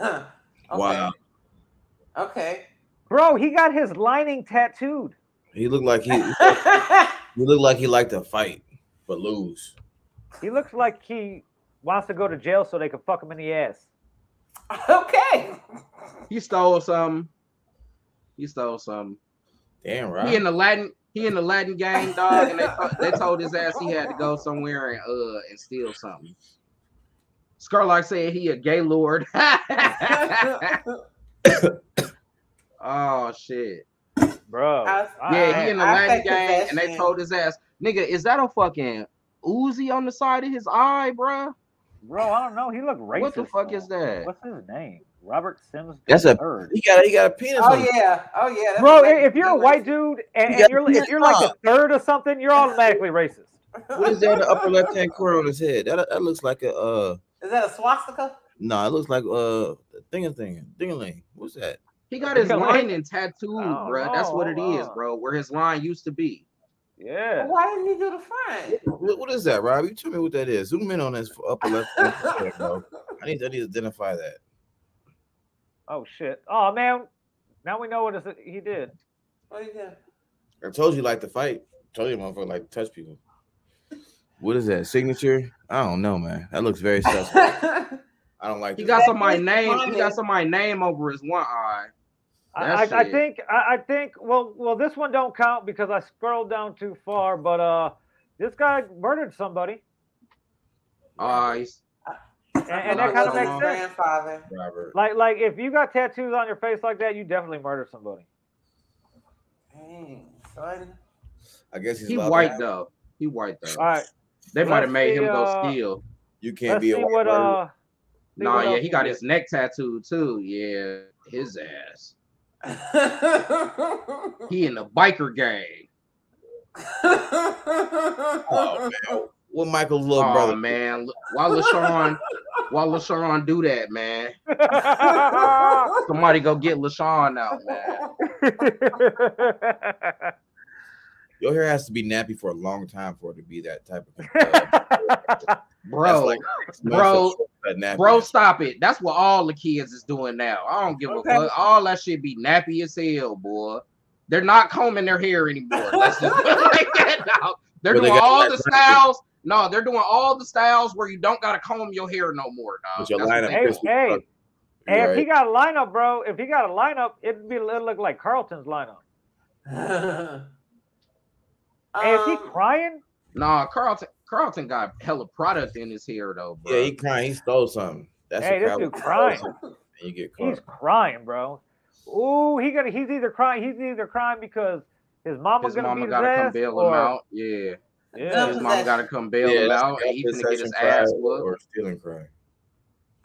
Okay. Wow. Okay. Bro, he got his lining tattooed. He looked like he, he looked like he liked to fight but lose. He looks like he wants to go to jail so they can fuck him in the ass. Okay. He stole some. He stole some. Damn right. He in the Latin. He in the Latin gang, dog, and they they told his ass he had to go somewhere and uh and steal something. Scurlock said he a gay lord. Oh shit, bro. I, yeah, I, he in the Latin gang, and they told his ass, nigga, is that a fucking Uzi on the side of his eye, bro? Bro, I don't know. He looked racist. What the fuck man. is that? What's his name? Robert Sims. That's a he got. He got a penis. Oh on yeah. Him. Oh yeah. That's bro, if, if you're a white dude and, and you're if you're like on. a third or something, you're automatically racist. What is that in the upper left hand corner on his head? That that looks like a uh. Is that a swastika? No, nah, it looks like uh thing thing ding-a-ling. What's that? He got his line in tattooed, oh, bro. That's what it is, bro. Where his line used to be. Yeah. Why didn't he do the front? What, what is that, Rob? You tell me what that is. Zoom in on this upper left hand, bro. I need to I need to identify that. Oh shit! Oh man, now we know what is it he did. What he did? I told you like to fight. I told you, motherfucker, like to touch people. What is that signature? I don't know, man. That looks very suspect. I don't like. He got somebody's name. He got somebody's name over his one eye. I, I, I think. I, I think. Well, well, this one don't count because I scrolled down too far. But uh, this guy murdered somebody. Uh, he's, and, and that kind of makes sense. Grandfather. Robert. Like, like if you got tattoos on your face like that, you definitely murdered somebody. Dang, son. I guess he's he white though. He white though. All right. They might have made him go steal. You can't be a white bird. Nah, yeah, he got his neck tattooed too. Yeah, his ass. He in the biker gang. Oh man, what Michael's little oh, brother, man. Why LaShawn? Why LaShawn do that, man? Somebody go get LaShawn out, man. Your hair has to be nappy for a long time for it to be that type of uh, bro, like bro, bro, stop it. That's what all the kids is doing now. I don't give okay. a fuck. All that shit be nappy as hell, boy. They're not combing their hair anymore. Let's just like that now. They're well, doing they all the styles. Hair. No, they're doing all the styles where you don't gotta comb your hair no more. Dog. Your lineup hey, hey. Right. hey, if he got a lineup, bro, if he got a lineup, it'd be it'd look like Carlton's lineup. Hey, is he crying? Nah, Carlton. Carlton got hella product in his hair though. Bro. Yeah, he crying. He stole something. That's hey, this dude crying. You get caught. He's crying, bro. Ooh, he got. He's either crying. He's either crying because his mama's his gonna mama beat gotta his ass, come bail or... him out. Yeah. Yeah. His mama gotta come bail yeah, him out, and he's gonna get his ass whooped. Or stealing crying.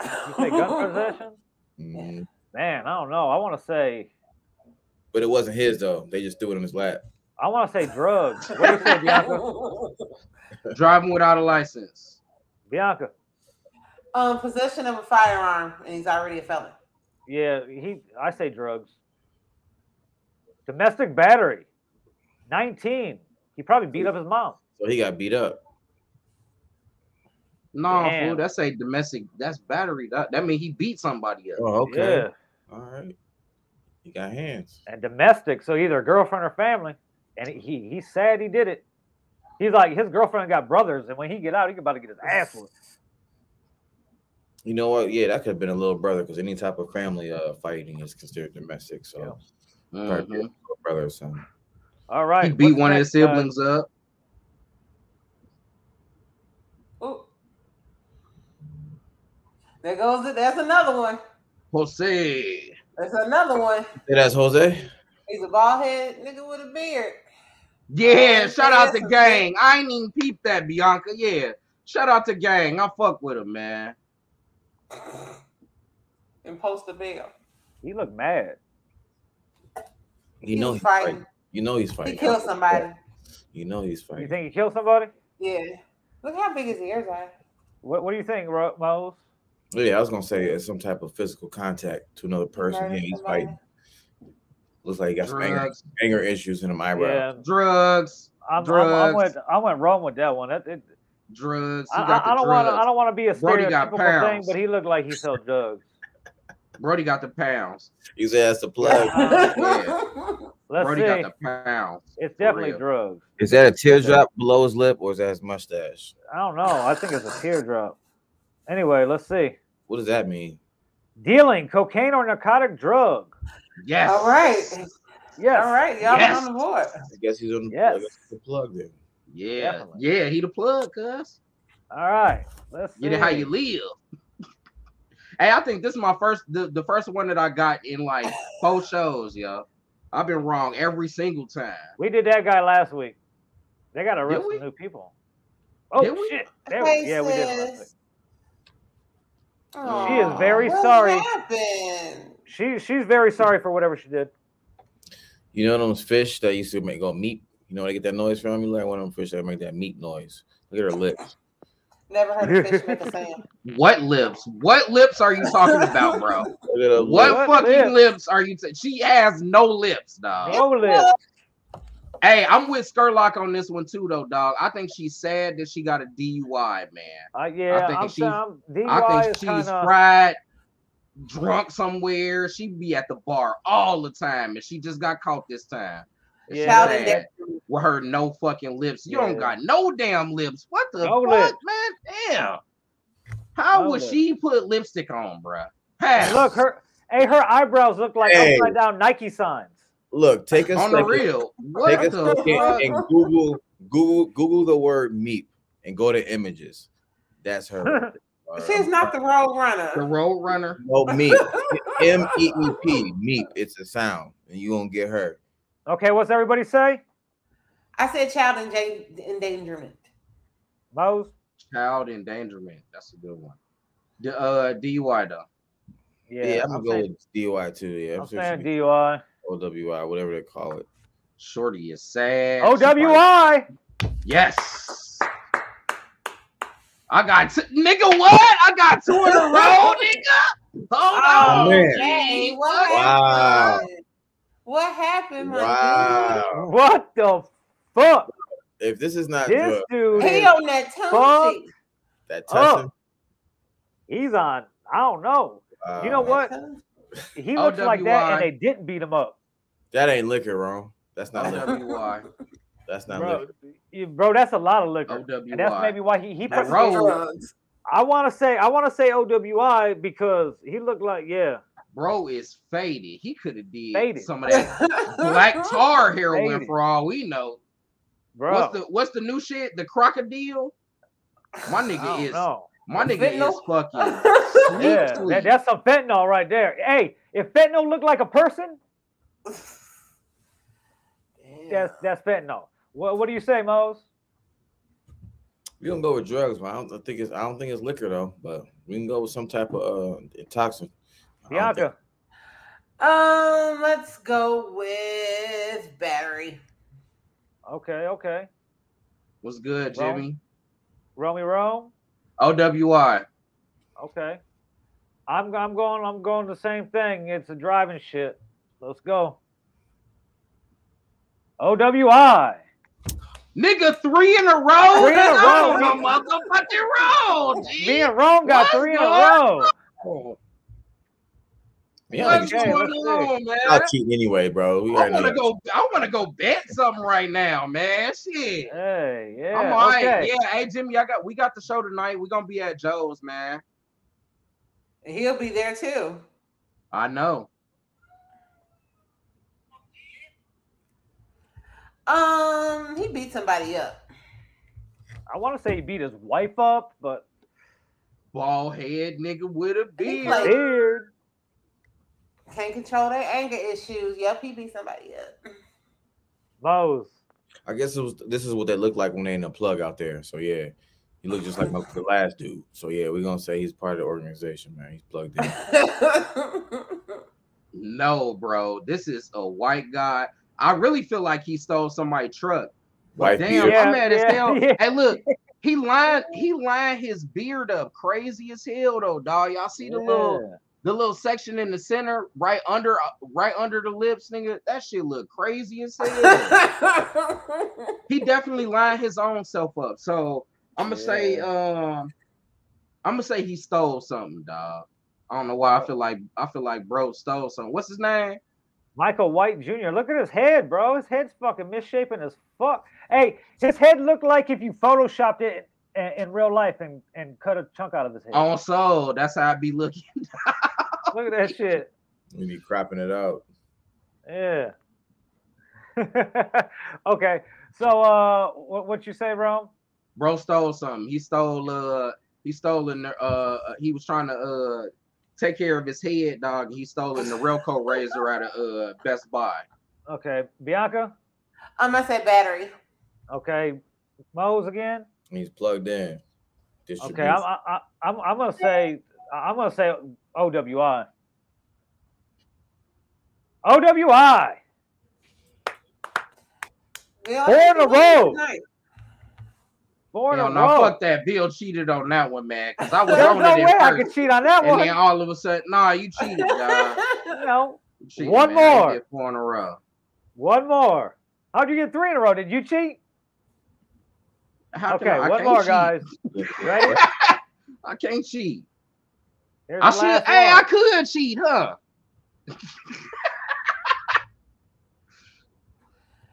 You say gun possession? Mm. Man, I don't know. I want to say. But it wasn't his though. They just threw it in his lap. I want to say drugs. What do you say, Bianca? Driving without a license. Bianca. Um, possession of a firearm, and he's already a felon. Yeah, he. I say drugs. Domestic battery. nineteen. He probably beat up his mom. So he got beat up. No, damn. Fool. That's a domestic. That's battery. That, that means he beat somebody up. Oh, okay. Yeah. All right. He got hands. And domestic, so either a girlfriend or family. And he he's sad he did it. He's like, his girlfriend got brothers, and when he get out, he about to get his ass with. You know what? Yeah, that could have been a little brother, because any type of family uh, fighting is considered domestic. So, yeah. Mm-hmm. Brother or son. All right. He beat one of his siblings uh, up. Oh, there goes it. That's another one. Jose. That's another one. That's Jose. He's a bald head nigga with a beard. Yeah, shout out to gang. I ain't even peeped that, Bianca. Yeah, shout out to gang. I fuck with him, man. And post the bill. He look mad. You he know he's fighting. fighting. You know he's fighting. He killed somebody. You know he's fighting. You think he killed somebody? Yeah. Look how big his ears are. What What do you think, Mose? Yeah, I was gonna say it's some type of physical contact to another person. Yeah, he's somebody. fighting. Looks like he got some anger, anger issues in him eyebrows. Yeah. Drugs. I'm, drugs. I'm, I'm went, I went wrong with that one. That, it, drugs. I, I, I don't want. I don't want to be a stereotypical thing, but he looked like he sold drugs. Brody got the pounds. He's asked to plug. Uh, yeah. Let's Brody see. got the pounds. It's definitely drugs. Is that a teardrop below his lip, or is that his mustache? I don't know. I think it's a teardrop. Anyway, let's see. What does that mean? Dealing cocaine or narcotic drug. Yes. All right. Yes. All right. Y'all yes. on the board. I guess he's on the, yes. the plug then. Yeah. Definitely. Yeah. He the plug, cuz. All right. Let's see. Get it how you live. Hey, I think this is my first, the, the first one that I got in like four shows, yo. I've been wrong every single time. We did that guy last week. They got to arrest some new people. Oh, did shit. We? There we, yeah, we did last week. Aww, she is very what sorry. Happened? She she's very sorry for whatever she did. You know those fish that used to make go meat? You know they get that noise from me? Like one of them fish that make that meat noise. Look at her lips. Never heard a fish make a sound. What lips? What lips are you talking about, bro? What, what fucking lips? lips are you t- She has no lips, dog. No lips. Hey, I'm with Scurlock on this one too, though, dog. I think she's sad that she got a D U I, man. Uh, yeah, I think I'm, she, I'm, D U I I think she's kinda... fried, drunk somewhere. She be at the bar all the time, and she just got caught this time. Yeah, with her no fucking lips. You yeah. don't got no damn lips. What the no fuck, lip. man? Damn. How no would lip. she put lipstick on, bro? Hey, look, her. Hey, her eyebrows look like hey. upside down Nike signs. Look, take us on the real. Take us and Google, Google, Google the word meep and go to images. That's her. uh, She's not the road runner. The road runner. No meep. M E E P. Meep. It's a sound, and you gonna get her. Okay, what's everybody say? I said child endangerment. Mose? Child endangerment. That's a good one. The uh, D U I though. Yeah, yeah I'm, I'm gonna saying, go with D U I too. Yeah, I'm saying D U I. O W I, whatever they call it. Shorty is sad. O W I. Yes. I got t- nigga. What? I got two in a row, nigga. Hold oh, on. Man. Hey, what? Wow. Happened? What happened, my wow. dude? What the fuck? If this is not this good. dude, he on that tongue. That tongue. He's on. I don't know. Wow. You know what? He looks O W I like that, and they didn't beat him up. That ain't liquor, bro. That's not O W I. Liquor. That's not bro, liquor. Bro, that's a lot of liquor. O W I. And that's maybe why he he put drugs. I want to say I want to say O W I because he looked like yeah. Bro is faded. He could have did faded. some of that black tar heroin faded. for all we know. Bro, what's the what's the new shit? The crocodile. My nigga is. Know. My nigga fentanyl? is fucking yeah, that, that's some fentanyl right there. Hey, if fentanyl looked like a person, Damn. that's that's fentanyl. What what do you say, Mose? We don't go with drugs, man. I don't think it's I don't think it's liquor though, but we can go with some type of uh, toxin. Bianca. Think... Um, let's go with battery. Okay, okay. What's good, Rome? Jimmy? Romeo Rome. O W I. Okay. I'm I'm going I'm going the same thing. It's a driving shit. Let's go. O W I. Nigga, three in a row. Three in a row. No motherfucking row. G. Me and Rome got What's three in a row. row? Yeah, What's okay, going on, man? I'll cheat anyway, bro. We I want to go. I want to go bet something right now, man. Shit. Hey, yeah. I'm all okay. right. Yeah. Hey, Jimmy, I got. We got the show tonight. We're gonna be at Joe's, man. And he'll be there too. I know. Um, he beat somebody up. I want to say he beat his wife up, but bald head nigga with a beard. beard. Can't control their anger issues. Yep, he beat somebody up. Those. I guess it was. This is what they look like when they in the plug out there. So yeah, he looked just like my, the last dude. So yeah, we're gonna say he's part of the organization, man. He's plugged in. No, bro, this is a white guy. I really feel like he stole somebody's truck. White damn, yeah, I'm mad as hell. Yeah. Hey, look, he lined he lined his beard up crazy as hell though, dog. Y'all see the yeah. little the little section in the center, right under right under the lips, nigga. That shit look crazy as hell. He definitely lined his own self up. So I'm gonna yeah. say, um, I'm gonna say he stole something, dog. I don't know why I feel like I feel like bro stole something. What's his name? Michael White Junior Look at his head, bro. His head's fucking misshapen as fuck. Hey, his head looked like if you photoshopped it in, in real life and, and cut a chunk out of his head. Oh, so that's how I be looking. Look at that shit. You be cropping it out. Yeah. Okay. So uh, what what you say, Rome? Bro stole something. He stole uh he stole in uh he was trying to uh take care of his head, dog. He stolen the Relco razor out of uh, Best Buy. Okay, Bianca? I'm going to say battery. Okay, Moe's again? He's plugged in. Okay, I'm, I, I, I'm, I'm going to say, I'm going to say O W I. O W I! Four in a row! Four in a row. Fuck that. Bill cheated on that one, man. Because I was There's on no it way first, I could cheat on that and one. And then all of a sudden, nah, you cheated, dog. No. You cheated, one man. more. Four in a row. One more. How'd you get three in a row? Did you cheat? How okay, I, I one more, cheat. guys. Ready? I can't cheat. Here's I should. Hey, I could cheat, huh?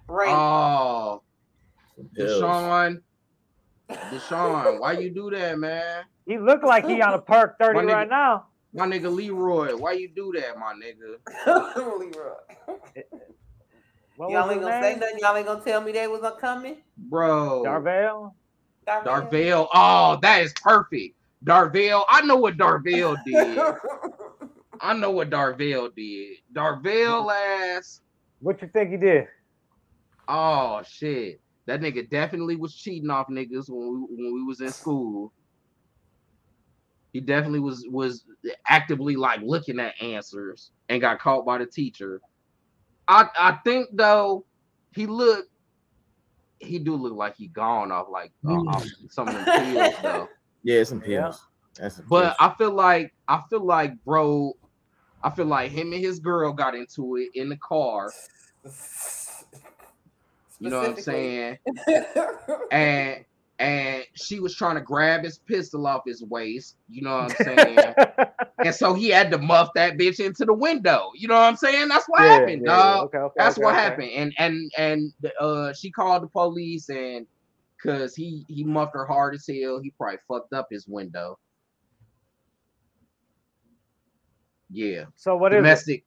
Right. Oh, LaShawn. LaShawn, why you do that, man? He looked like he on a perk thirty nigga, right now. My nigga Leroy, why you do that, my nigga? Leroy. Y'all ain't gonna say nothing. Y'all ain't gonna tell me they was coming, bro. Darvell. Darvell. Darvell. Oh, that is perfect. Darvell. I know what Darvell did. I know what Darvell did. Darvell ass. What you think he did? Oh shit. That nigga definitely was cheating off niggas when we when we was in school. He definitely was was actively like looking at answers and got caught by the teacher. I I think though he looked he do look like he gone off like uh, off some of the pills though. Yeah, some pills. Yeah. But I feel like I feel like bro, I feel like him and his girl got into it in the car. You know what I'm saying? and and she was trying to grab his pistol off his waist. You know what I'm saying? And so he had to muff that bitch into the window. You know what I'm saying? That's what yeah, happened, yeah, dog. Okay, okay, That's okay, what okay. happened. And and and uh, she called the police and because he he muffed her hard as hell. He probably fucked up his window. Yeah. So what domestic,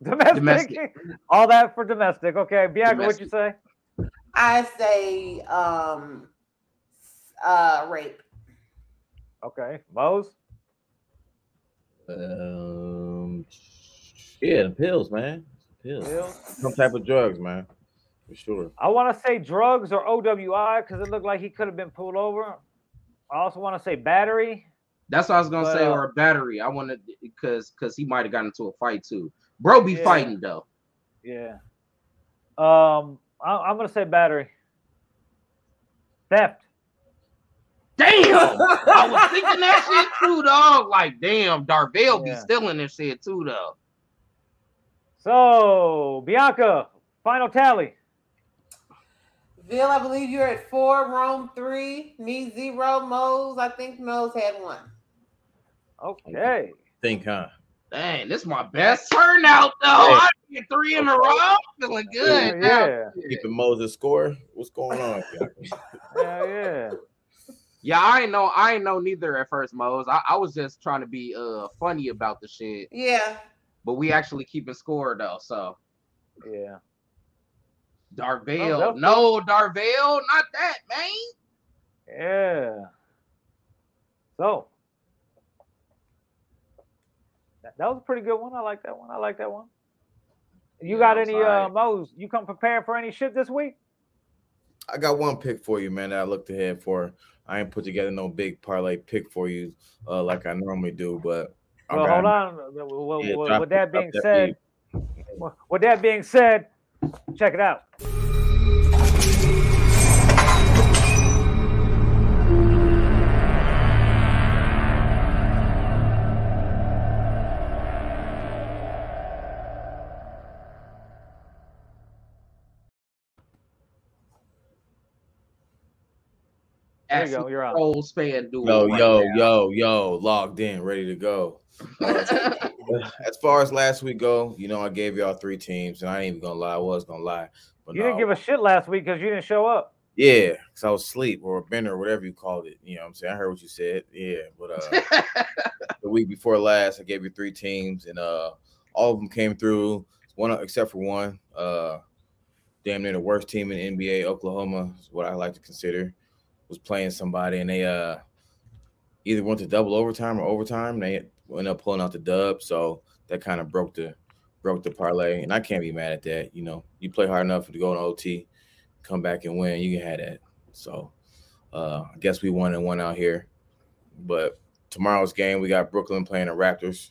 is domestic domestic? All that for domestic. Okay, Bianca, what'd you say? I say um uh rape. Okay, Moe's. Um yeah, the pills, man. Pills. pills. Some type of drugs, man. For sure. I want to say drugs or O W I because it looked like he could have been pulled over. I also want to say battery. That's what I was gonna but, say, or a battery. I wanna because because he might have gotten into a fight too. Bro be yeah. fighting though. Yeah. Um I'm gonna say battery. Theft. Damn, I was thinking that shit too, dog. Like, damn, Darvell yeah. be stealing this shit too, though. So, Bianca, final tally. Ville, I believe you're at four. Rome three. Me zero. Moe's, I think Moe's had one. Okay. Think, huh? Dang, this is my best turnout though. I get three in a row. I'm feeling good. Yeah, yeah. Keeping Moses score. What's going on? yeah, yeah. Yeah, I ain't know. I ain't know neither at first, Mose. I, I was just trying to be uh funny about the shit. Yeah. But we actually keeping score though, so. Yeah. Darvell. Oh, no, Darvell, not that, man. Yeah. So that, that was a pretty good one. I like that one. I like that one. You yeah, got any uh Mo's? You come prepared for any shit this week? I got one pick for you, man, that I looked ahead for. I ain't put together no big parlay pick for you uh like I normally do, but well, hold on. Well, yeah, well, with that being that said, well, with that being said, check it out. There you go, you're out. Old span dude. Yo, right yo, now. yo, yo, logged in, ready to go. Uh, as far as last week go, you know, I gave y'all three teams, and I ain't even gonna lie, I was gonna lie. But you no. didn't give a shit last week because you didn't show up. Yeah, because I was asleep or a bender or whatever you called it. You know what I'm saying? I heard what you said. Yeah, but uh the week before last, I gave you three teams, and uh all of them came through, one except for one. Uh damn near the worst team in the N B A, Oklahoma, is what I like to consider. Was playing somebody and they uh either went to double overtime or overtime. And they ended up pulling out the dub, so that kind of broke the broke the parlay. And I can't be mad at that. You know, you play hard enough to go to O T, come back and win. You can have that. So uh, I guess we won and won out here. But tomorrow's game, we got Brooklyn playing the Raptors.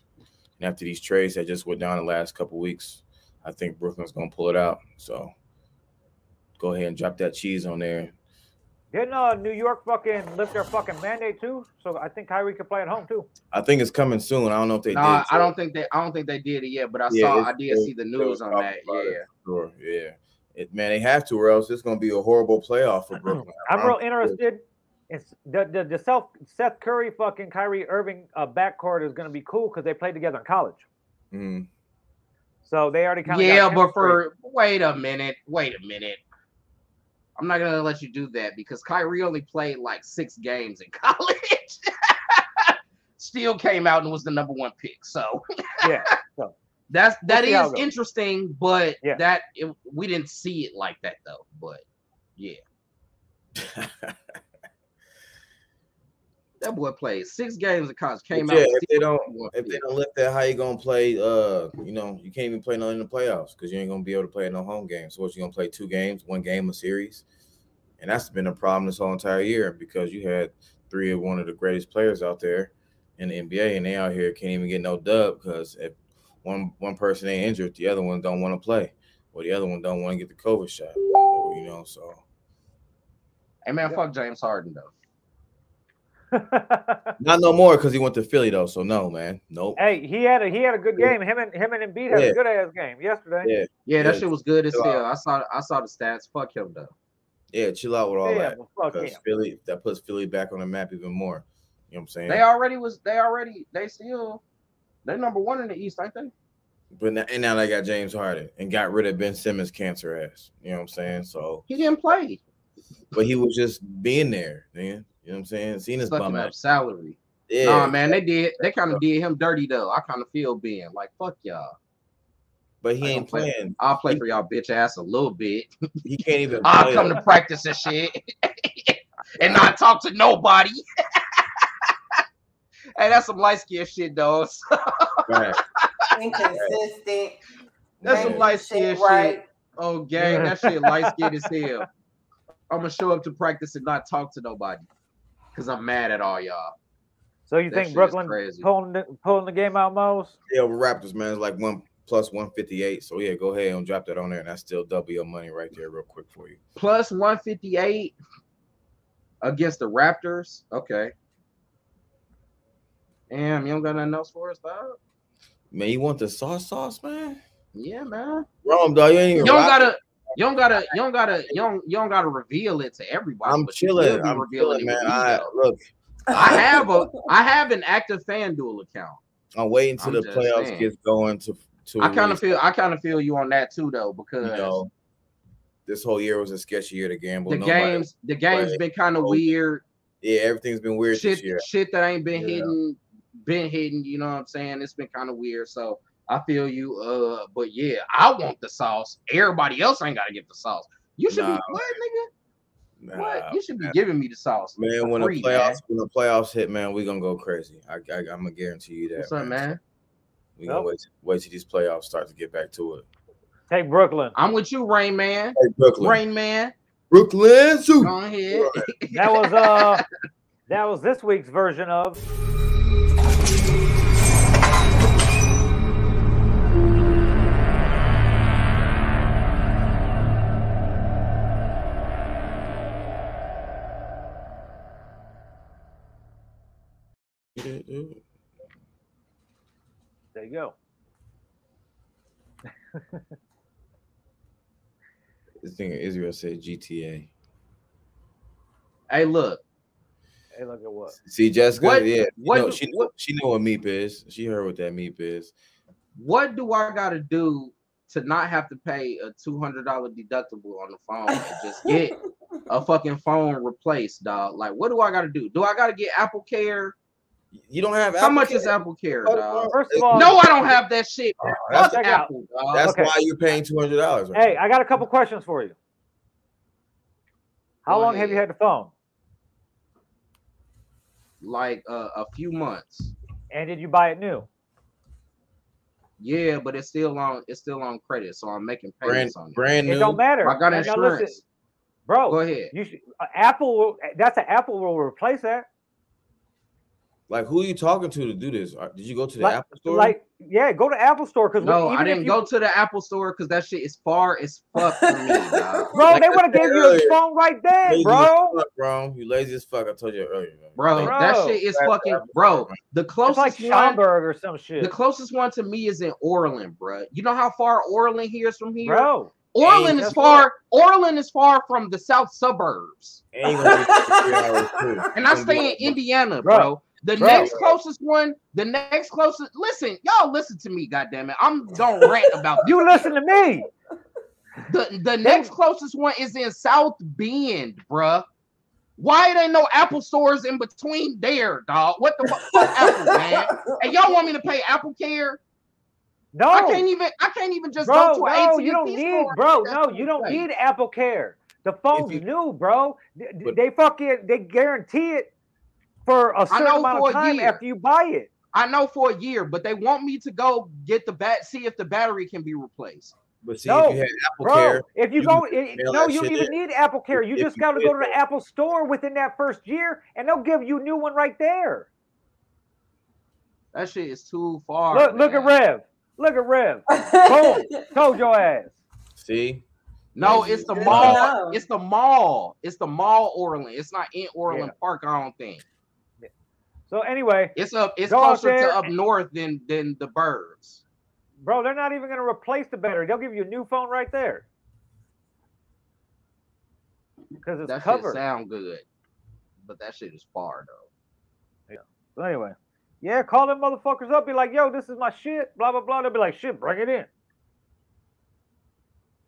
And after these trades that just went down the last couple weeks, I think Brooklyn's gonna pull it out. So go ahead and drop that cheese on there. Didn't uh, New York fucking lift their fucking mandate too? So I think Kyrie could play at home too. I think it's coming soon. I don't know if they. No, did I don't think they. I don't think they did it yet. But I yeah, saw. I did see the news on that. Yeah, sure. Yeah, it, man, they have to, or else it's gonna be a horrible playoff for Brooklyn. I'm real interested. It's the the the Seth, Seth Curry fucking Kyrie Irving uh, backcourt is gonna be cool because they played together in college. Mm. So they already kind of yeah, but for wait a minute, wait a minute. I'm not gonna let you do that because Kyrie only played like six games in college. Still came out and was the number one pick. So yeah, so that's that is interesting, but yeah. that it, we didn't see it like that though. But yeah, that boy played six games in college. Came but out. Yeah, if they don't, if pick. they don't lift that, how you gonna play? Uh, you know, you can't even play none in the playoffs because you ain't gonna be able to play no home games. So what you gonna play? Two games, one game a series. And that's been a problem this whole entire year because you had three of one of the greatest players out there in the N B A, and they out here can't even get no dub because if one one person ain't injured, the other one don't want to play, or the other one don't want to get the COVID shot. You know, so. Hey man, yeah. fuck James Harden though. Not no more because he went to Philly though. So no, man, nope. Hey, he had a he had a good game. Him and him and Embiid had yeah. a good ass game yesterday. Yeah, yeah, that yeah. shit was good as hell. I saw I saw the stats. Fuck him though. Yeah, chill out with all yeah, that. Because Philly, that puts Philly back on the map even more. You know what I'm saying? They already was. They already. They still. They number one in the East, ain't they? But now, and now they got James Harden and got rid of Ben Simmons' cancer ass. You know what I'm saying? So he didn't play, but he was just being there, man. You know what I'm saying? Seen his bum up salary. Yeah. Nah, man, they did. They kind of did him dirty though. I kind of feel Ben like fuck y'all. But he ain't playing. Play. I'll play for y'all bitch ass a little bit. He can't even. I'll come to practice and shit, and not talk to nobody. Hey, that's some light skin shit, though. Right. Inconsistent. That's some light skin shit. Right. Oh, gang, that shit light skin as hell. I'm gonna show up to practice and not talk to nobody. Cause I'm mad at all y'all. So you that think Brooklyn pulling the, pulling the game out, Mo's? Yeah, with Raptors, man, it's like one plus one fifty eight. So yeah, go ahead and drop that on there, and I still double your money right there, real quick for you. Plus one fifty eight against the Raptors. Okay. Damn, you don't got nothing else for us, dog? Man, you want the sauce, sauce, man? Yeah, man. Rome, dog, you ain't even. You don't gotta. You don't gotta, you don't gotta, you don't, you don't gotta reveal it to everybody. I'm chilling. I'm revealing, man. I look. I have a, I have an active FanDuel account. I'm waiting till the playoffs saying. gets going. To, to I kind of feel, I kind of feel you on that too, though, because you know, this whole year was a sketchy year to gamble. The Nobody games, the game's played. been kind of weird. Yeah, everything's been weird shit, this year. Shit that ain't been yeah. hidden, been hidden. You know what I'm saying? It's been kind of weird. So I feel you. Uh, but yeah, I want the sauce. Everybody else ain't gotta get the sauce. You should nah. be what, nigga? Nah, what? You should be giving me the sauce, man. When free, the playoffs, man. when the playoffs hit, man, we gonna go crazy. I, I, I'm gonna guarantee you that. What's up, man? man? We nope. gonna wait, wait till these playoffs start to get back to it. Hey, Brooklyn. I'm with you, Rain Man. Hey, Brooklyn. Rain Man. Brooklyn Zoo. Go ahead. Right. That was uh, that was this week's version of. There you go. This thing in Israel said G T A. Hey, look. Hey, look at what? See, Jessica, what, yeah. What, you know, she, what, she know what MEEP is. She heard what that MEEP is. What do I got to do to not have to pay a two hundred dollars deductible on the phone and just get a fucking phone replaced, dog? Like, what do I got to do? Do I got to get Apple Care? You don't have Apple How much Care? is Apple Care, dog? First of all, no, I don't have that shit. Oh, that's Apple, dog. that's okay. why you're paying two hundred dollars. Right hey, now. I got a couple questions for you. How oh, long yeah. have you had the phone? Like uh, a few months. And did you buy it new? Yeah, but it's still on. It's still on credit, so I'm making payments brand, on it. Brand new. It don't matter. I got insurance, listen, bro. Go ahead. You should, uh, Apple. Will, that's an Apple will replace that. Like, who are you talking to to do this? Did you go to the like, Apple Store? Like, yeah, go to Apple Store. Cause no, I didn't you... go to the Apple Store because that shit is far as fuck for me, dog. Bro, like, they would have gave earlier. you a phone right there, lazy bro. Fuck, bro. You lazy as fuck. I told you earlier. Bro, bro that shit is fucking, bro. The closest it's like Schaumburg one, or some shit. The closest one to me is in Orland, bro. You know how far Orland here is from here? Bro. Orland Dang, is far. What? Orland is far from the south suburbs. Dang, and I stay in Indiana, bro. bro. The bro, next closest one, the next closest. Listen, y'all listen to me, goddammit. I'm gonna rant about this. You listen to me. The the next closest one is in South Bend, bruh. Why it ain't no Apple stores in between there, dog? What the fuck, fuck Apple, man? And y'all want me to pay Apple Care? No, I can't even. I can't even just bro, go to an A T and T. You don't need, bro. No, you don't right. need Apple Care. The phone's you, new, bro. They, they fucking they guarantee it. For a certain amount of time after you buy it. I know for a year, but they want me to go get the bat, see if the battery can be replaced. But see, no, if you had Apple bro, Care, if you, you go, it, no, you don't even in. need Apple Care. You if just got to go to the Apple Store within that first year, and they'll give you a new one right there. That shit is too far. Look, man. look at Rev. Look at Rev. Boom. Told your ass. See. No, it's the mall. It's the mall. It's the mall, Orland. It's not in Orland yeah. Park. I don't think. So anyway, it's up. It's closer to up north than than the birds, bro. They're not even gonna replace the battery. They'll give you a new phone right there because it's covered. That shit sound good, but that shit is far though. Yeah. So anyway, yeah, call them motherfuckers up. Be like, yo, this is my shit. Blah blah blah. They'll be like, shit, bring it in.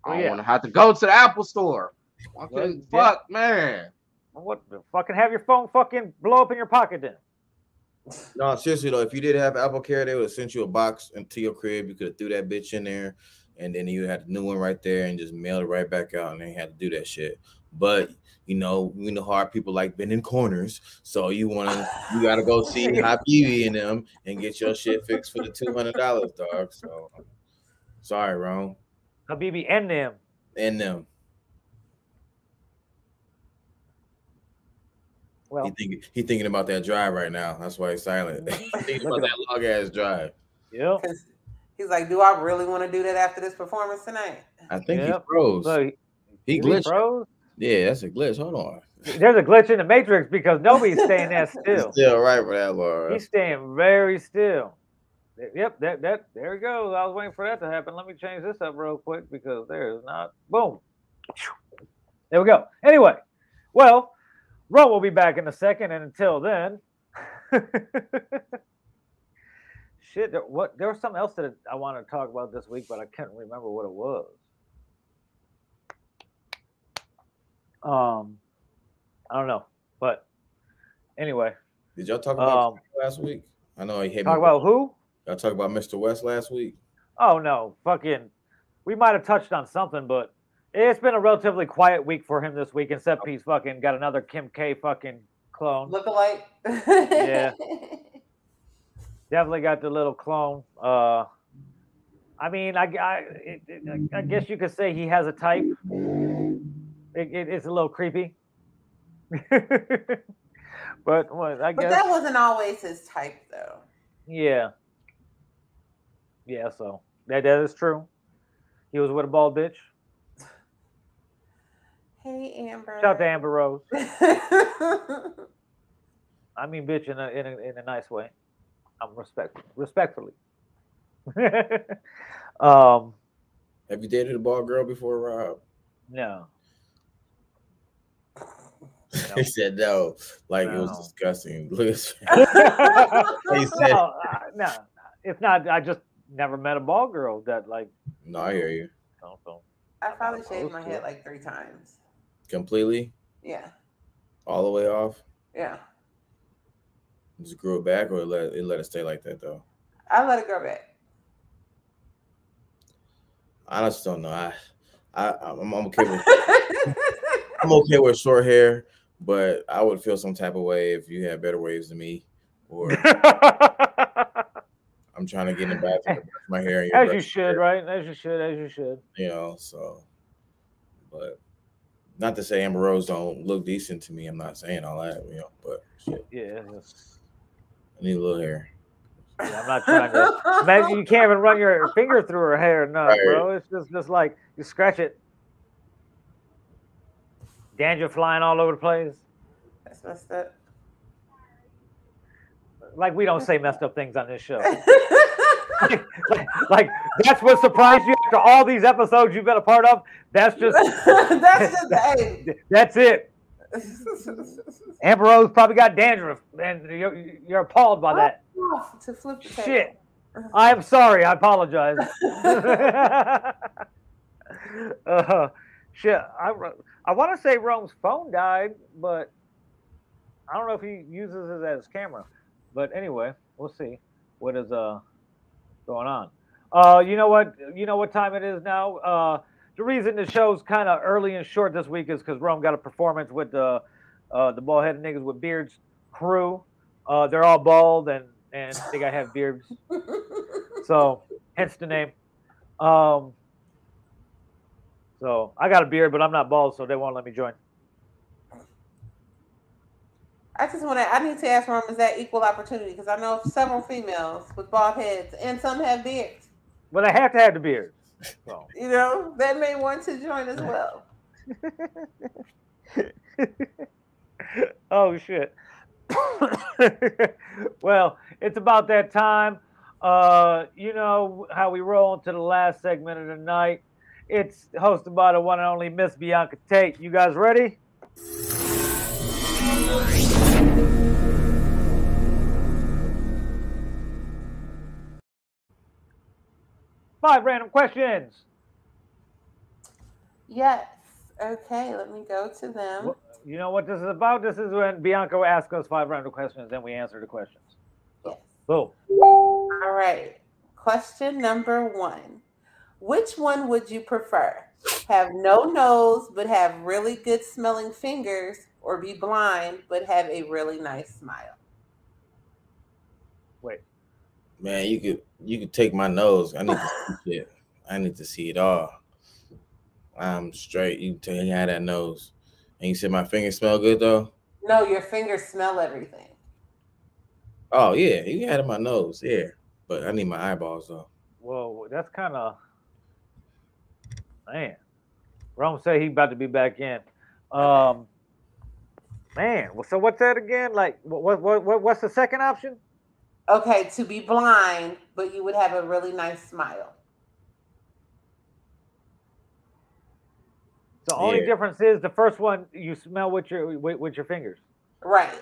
I don't yeah. want to have to go to the Apple Store. Fucking fuck, man. What the fucking have your phone fucking blow up in your pocket then. No, seriously though, if you did have Apple Care, they would have sent you a box into your crib. You could have threw that bitch in there, and then you had the new one right there, and just mailed it right back out. And they had to do that shit. But you know, we know hard people like bending corners, so you want to, you gotta go see Habibi and them and get your shit fixed for the two hundred dollars, dog. So sorry, Rome. Habibi and them. And them. Well, he thinking he thinking about that drive right now. That's why he's silent. He's thinking about that long ass drive. Yeah. He's like, do I really want to do that after this performance tonight? I think yep. he froze. So he he glitched. Froze? Yeah, that's a glitch. Hold on. There's a glitch in the Matrix because nobody's staying that still. He's still right for that, Laura. He's staying very still. Yep, that that there it goes. I was waiting for that to happen. Let me change this up real quick because there is not boom. There we go. Anyway, well. Ro will be back in a second, and until then, shit. There, what there was something else that I wanted to talk about this week, but I can't remember what it was. Um, I don't know, but anyway. Did y'all talk about um, last week? I know he hit. Talk me about who? Y'all talk about Mister West last week. Oh, no. Fucking, we might have touched on something, but it's been a relatively quiet week for him this week, except he's fucking got another Kim K fucking clone. Lookalike. Yeah. Definitely got the little clone. Uh, I mean, I, I, it, it, I guess you could say he has a type. It, it, it's a little creepy. But well, I guess. But that wasn't always his type, though. Yeah. Yeah, so that that is true. He was with a bald bitch. Hey, Amber. Shout out to Amber Rose. I mean, bitch, in a in a, in a nice way. I'm respectful, respectfully. um, Have you dated a bald girl before, Rob? No. No. He said no, like no. It was disgusting. He said, no, no, it's not. I just never met a bald girl that like. No, I hear you. I, don't I probably shaved my head like three times. Completely. Yeah. All the way off. Yeah. Just grew it back, or it let it let it stay like that though. I let it grow back. I just don't know. I, I, I'm, I'm okay with. I'm okay with short hair. But I would feel some type of way if you had better waves than me, or I'm trying to get in the bathroom, my hair. As you should, hair. Right? As you should, as you should. You know, so, but not to say Amber Rose don't look decent to me. I'm not saying all that, you know, but shit. Yeah. I need a little hair. Yeah, I'm not trying to. Imagine you can't even run your finger through her hair, no, right. Bro. It's just, just like you scratch it. Dandruff flying all over the place. That's messed up. Like we don't say messed up things on this show. like, like, like that's what surprised you after all these episodes you've been a part of. That's just that's just that, that's it. Amber Rose probably got dandruff, and you're, you're appalled by that. Oh, to flip the table. Shit. I'm sorry. I apologize. uh, shit. I. I want to say Rome's phone died, but I don't know if he uses it as camera. But anyway, we'll see what is uh going on. Uh, you know what? You know what time it is now. Uh, the reason the show's kind of early and short this week is because Rome got a performance with the uh, the bald-headed niggas with beards crew. Uh, they're all bald and and they gotta have beards, so hence the name. Um, So I got a beard, but I'm not bald, so they won't let me join. I just want to—I need to ask Rome: is that equal opportunity? Because I know several females with bald heads, and some have beards. Well, they have to have the beard. So. You know, they may want to join as well. Oh shit! Well, it's about that time. Uh, you know how we roll into the last segment of the night. It's hosted by the one and only Miss Bianca Tate. You guys ready? Five random questions. Yes. Okay, let me go to them. You know what this is about? This is when Bianca asks us five random questions, then we answer the questions. Yes. Boom. All right. Question number one. Which one would you prefer? Have no nose, but have really good smelling fingers, or be blind, but have a really nice smile? Wait. Man, you could you could take my nose. I need to see it. I need to see it all. I'm straight. You can take out that nose. And you said my fingers smell good, though? No, your fingers smell everything. Oh, yeah. You can have my nose, yeah. But I need my eyeballs, though. Whoa, that's kind of... Man, Rome said he about to be back in. Um, man, well, so what's that again? Like, what, what, what, what's the second option? Okay, to be blind, but you would have a really nice smile. The only yeah. difference is the first one you smell with your with, with your fingers, right?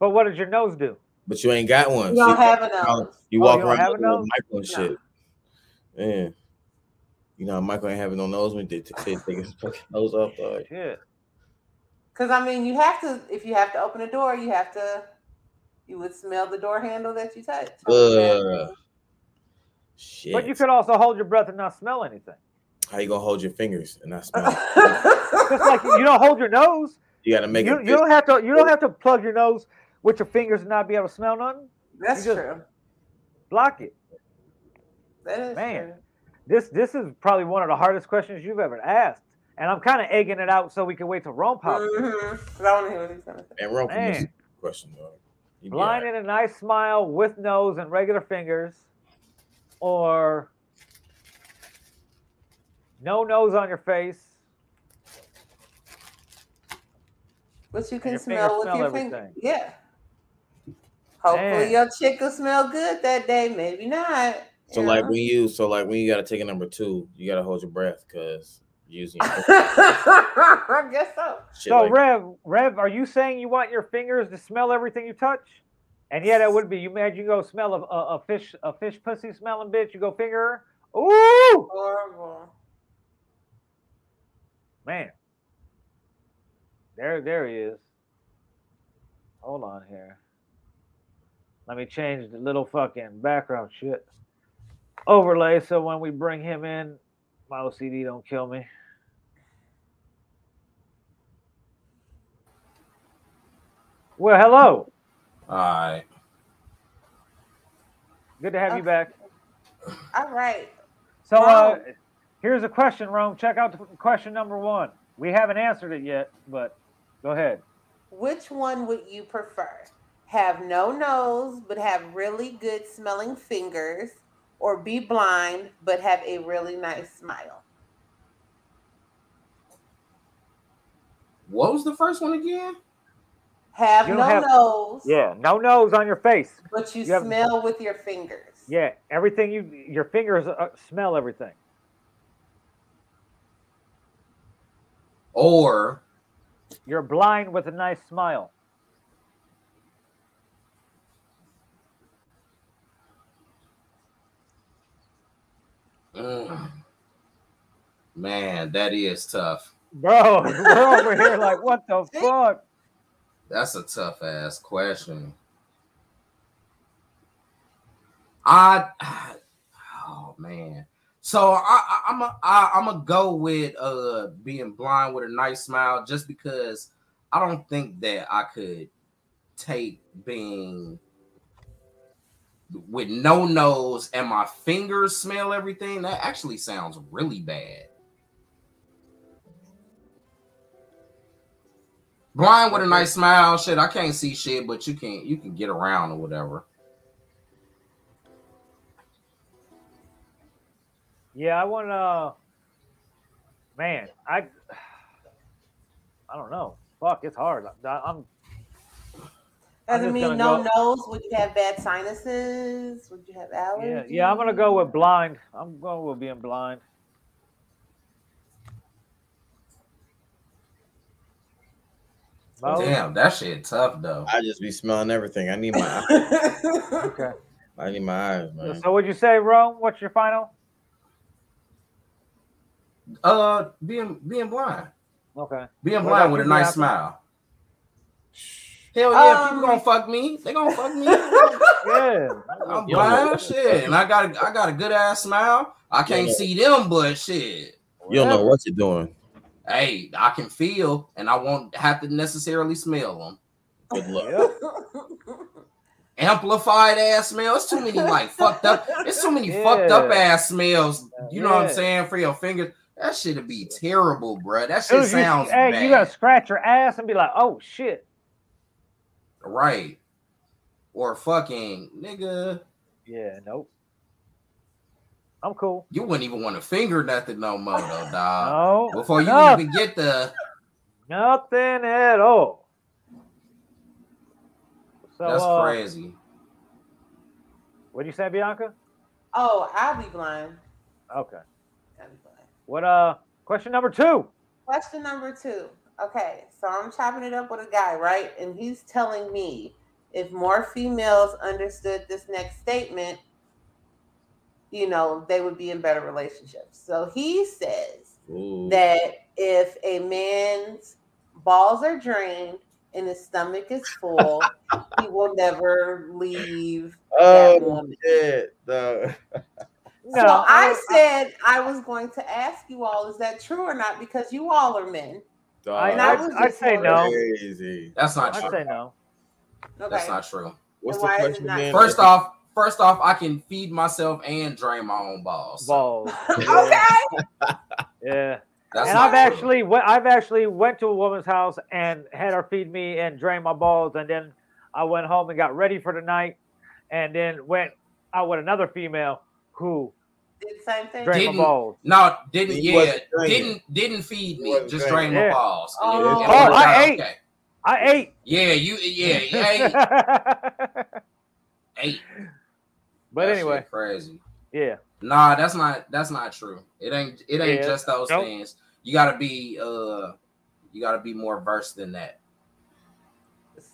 But what does your nose do? But you ain't got one. You don't so have you, a nose. You walk oh, you around with a micro no. shit. Yeah. You know, Michael ain't having no nose when they take his fucking nose off. Though. Shit. Because, I mean, you have to, if you have to open a door, you have to, you would smell the door handle that you touch. Uh, Shit. But you could also hold your breath and not smell anything. How you gonna hold your fingers and not smell? Just like you don't hold your nose. You gotta make you, it. You don't have to. You don't have to plug your nose with your fingers and not be able to smell nothing. That's true. Block it. That is man. True. This this is probably one of the hardest questions you've ever asked, and I'm kind of egging it out so we can wait till Rome pops. Mm-hmm. I want to hear what he's gonna say. And Rome can miss the question though. You blind and a nice smile with nose and regular fingers, or no nose on your face. But you can smell with your finger. Yeah. Hopefully your chick will smell good that day. Maybe not. So like when you, so like when you gotta take a number two, you gotta hold your breath because using. Your I guess so. Shit so like Rev, Rev, are you saying you want your fingers to smell everything you touch? And yeah, that would be. You imagine you go smell a, a, a fish, a fish pussy smelling bitch. You go finger her. Ooh. Horrible. Man, there, there he is. Hold on here. Let me change the little fucking background shit overlay so when we bring him in, my O C D don't kill me. Well, hello. Hi. Good to have okay. you back. All right. So, uh, here's a question, Rome. Check out the question number one. We haven't answered it yet, but go ahead. Which one would you prefer? Have no nose, but have really good smelling fingers, or be blind, but have a really nice smile? What was the first one again? Have no have, nose. Yeah, no nose on your face. But you, you smell have, with your fingers. Yeah, everything you, your fingers uh, smell everything. Or you're blind with a nice smile. Mm. Man, that is tough. Bro, we're over here like, what the fuck? That's a tough ass question. I, I oh man. So I, I'm a, I, I'm gonna go with uh being blind with a nice smile, just because I don't think that I could take being with no nose and my fingers smell everything. That actually sounds really bad. Blind with a nice smile, shit. I can't see shit, but you can you can get around or whatever. Yeah, I want to, man, I, I don't know. Fuck, it's hard. I, I'm. Doesn't mean no go. nose. Would you have bad sinuses? Would you have allergies? Yeah, yeah, I'm going to go with blind. I'm going with being blind. Mode. Damn, that shit tough, though. I just be smelling everything. I need my eyes. Okay. I need my eyes, man. So would you say, Rome, what's your final? Uh, being being blind. Okay. Being blind with a nice smile. Hell yeah, um, people gonna fuck me. They gonna fuck me. Yeah, I'm blind, shit, and I got a, I got a good ass smile. I can't yeah. see them, but shit. You don't know what you're doing. Hey, I can feel, and I won't have to necessarily smell them. Good luck. Yep. Amplified ass smell. It's too many like fucked up. It's too many yeah. fucked up ass smells. You know yeah. what I'm saying? For your fingers. That shit'd be terrible, bro. That shit was, sounds you, hey, bad. You gotta scratch your ass and be like, oh shit. Right. Or fucking nigga. Yeah, nope. I'm cool. You wouldn't even want to finger nothing no more though, dog. No, before you nothing. even get the nothing at all. So, that's uh, crazy. What do you say, Bianca? Oh, I'll be blind. Okay. I'll be blind. What uh question number two? Question number two. Okay, so I'm chopping it up with a guy, right? And he's telling me if more females understood this next statement, you know, they would be in better relationships. So he says Ooh. that if a man's balls are drained and his stomach is full, he will never leave oh, that woman. Shit, no. No, so I, I said I, I was going to ask you all, is that true or not? Because you all are men. I, I, I, I say no. Crazy. That's not true. I say no. Okay. That's not true. What's so the question? Not- first off, first off, I can feed myself and drain my own balls. Balls. Okay. Yeah. That's and I've true. actually went. I've actually went to a woman's house and had her feed me and drain my balls, and then I went home and got ready for the night, and then went out with another female who. Did the same thing. Drain my balls. No, didn't. He yeah, didn't didn't feed me. Just drain my yeah. balls. Oh, and, and oh I ate. Okay. I ate. Yeah, you. Yeah, you ate. ate. But that anyway, crazy. Yeah. Nah, that's not. That's not true. It ain't. It ain't yeah. just those nope. things. You gotta be. Uh, you gotta be more versed than that.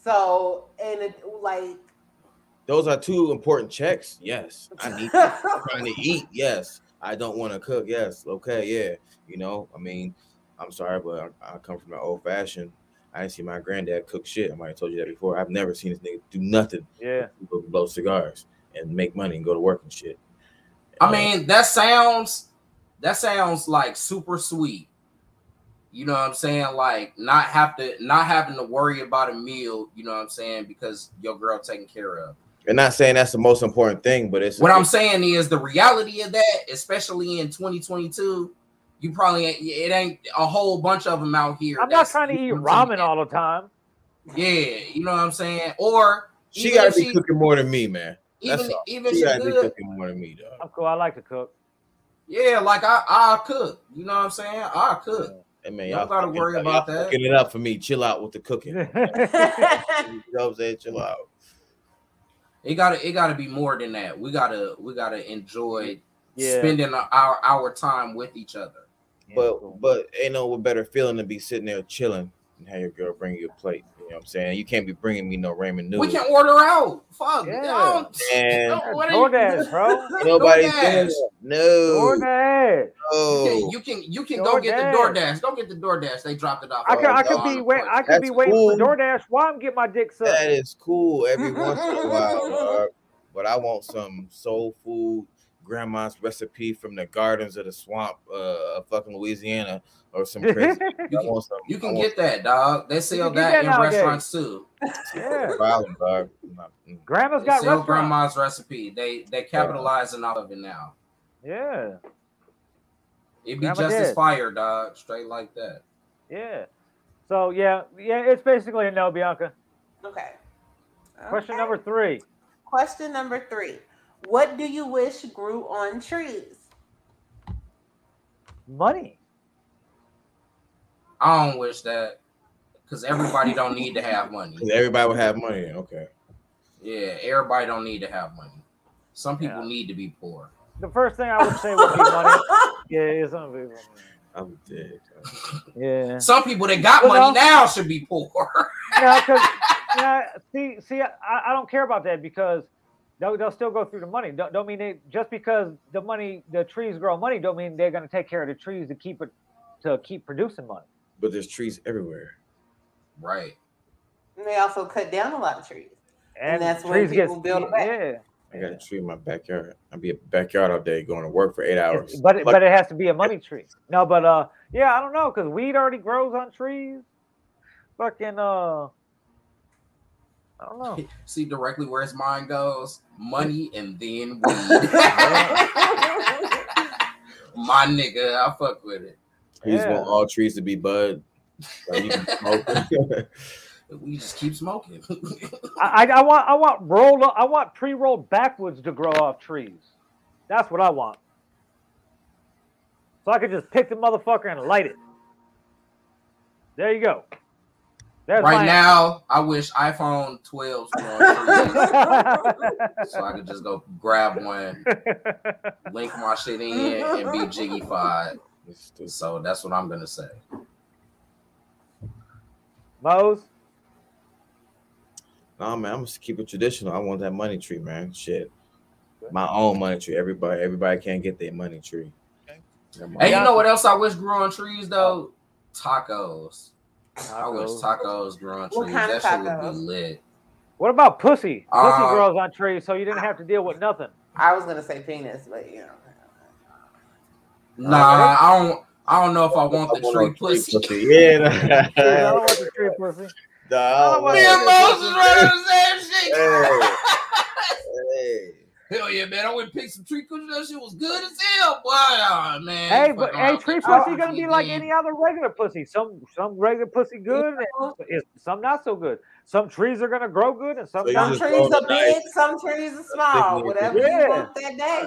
So and it, like. Those are two important checks. Yes, I need to, I'm trying to eat. Yes, I don't want to cook. Yes, okay, yeah. You know, I mean, I'm sorry, but I, I come from an old fashioned. I didn't see my granddad cook shit. I might have told you that before. I've never seen this nigga do nothing. Yeah, but blow cigars and make money and go to work and shit. I um, mean, that sounds that sounds like super sweet. You know what I'm saying? Like not have to not having to worry about a meal. You know what I'm saying? Because your girl taken care of. And not saying that's the most important thing, but it's what I'm saying is the reality of that, especially in twenty twenty-two. You probably ain't, it ain't a whole bunch of them out here. I'm not trying to eat ramen all the time. Yeah, you know what I'm saying? Or she gotta be she, cooking more than me, man. Even that's all. even she, she gotta good, be cooking more than me, though. I'm cool. I like to cook. Yeah, like I I cook. You know what I'm saying? I cook. Yeah. Hey man, y'all, y'all gotta cooking, worry about that. Cooking it up for me. Chill out with the cooking. You know what I'm saying? Chill out. It gotta, it gotta be more than that. We gotta, we gotta enjoy yeah. spending our our time with each other. But, but ain't no better feeling than be sitting there chilling and have your girl bring you a plate. You know what I'm saying? You can't be bringing me no ramen noodles. We can order out. Fuck. Yeah. And DoorDash, bro. Nobody says no. DoorDash. No. You can, you can, you can go get the DoorDash. Go get the DoorDash. They dropped it off. I could, I could be wait. I could be waiting for DoorDash while I'm getting my dick sucked. That is cool every once in a while, bro. But I want some soul food. Grandma's recipe from the gardens of the swamp uh, of fucking Louisiana or some crazy. You can, some, you can get that, that, dog. They sell that, that in restaurants days. too. Yeah. Problem, dog. Grandma's they got sell grandma's recipe. They they capitalizing yeah. off of it now. Yeah. It'd be Grandma just did. as fire, dog. Straight like that. Yeah. So yeah, yeah, it's basically a no, Bianca. Okay. Question okay. number three. Question number three. What do you wish grew on trees? Money. I don't wish that because everybody don't need to have money. Everybody will have money. Okay. Yeah, everybody don't need to have money. Some people yeah. need to be poor. The first thing I would say would be money. Yeah, some people. I'm dead. Yeah. Some people that got but money also, now should be poor. Yeah, because yeah, see, see, I, I don't care about that because. They'll, they'll still go through the money. Don't, don't mean they just because the money, the trees grow money, don't mean they're going to take care of the trees to keep it to keep producing money. But there's trees everywhere, right? And they also cut down a lot of trees, and, and that's where people build them back. Yeah. I got a tree in my backyard. I'll be a backyard all day going to work for eight hours. But it, but it has to be a money tree. No, but uh, yeah, I don't know because weed already grows on trees. Fucking uh. I don't know. See directly where his mind goes. Money and then weed. My nigga, I fuck with it. We yeah. just want all trees to be bud. Like you can smoke. We just keep smoking. I, I, I want, I want rolled, I want pre-rolled backwoods to grow off trees. That's what I want. So I could just pick the motherfucker and light it. There you go. There's right now, I wish iPhone twelves were on trees, so I could just go grab one, link my shit in, and be jiggy-fied. So that's what I'm gonna say. Mose? Nah, man, I'm just keep it traditional. I want that money tree, man. Shit, my own money tree. Everybody, everybody can't get their money tree. Okay. Hey, you know what else I wish grew on trees though? Tacos. Tacos. I wish tacos grew on trees. That shit would be lit. What about pussy? Pussy um, grows on trees, so you didn't have to deal with nothing. I was gonna say penis, but you know. Nah, I don't. I don't know if I want I the tree pussy. pussy. Yeah, I don't want the tree pussy. No, I don't want me and Moses running the same shit. Hey. Hey. Hell yeah, man! I went and picked some tree pussy. That shit was good as hell, boy. Oh, man. Hey, but fuck, hey, tree pussy oh, gonna be like any other regular pussy. Some some regular pussy good, yeah. and some not so good. Some trees are gonna grow good, and some so some trees are big, some trees are small. Whatever yeah. you want that day.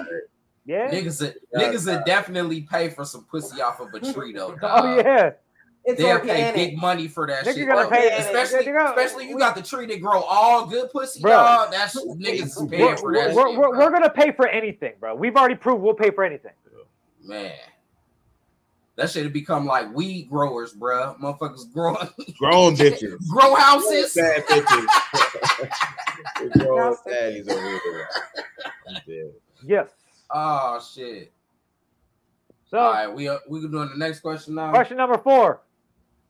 Yeah, niggas, that, niggas that definitely pay for some pussy off of a tree though. Dog. Oh yeah, it's they'll organic. Pay big money for that niggas shit. Gonna pay especially, you know, especially you got the tree that grow all good pussy, bro. Dog. That's niggas is paying for that. We're, shit, we're, we're gonna pay for anything, bro. We've already proved we'll pay for anything. Man, that shit have become like weed growers, bro. Motherfuckers growing grown bitches, grow houses, sad bitches, grown saddies over here. I'm dead. Yes. Oh shit! So all right, we we doing the next question now. Question number four.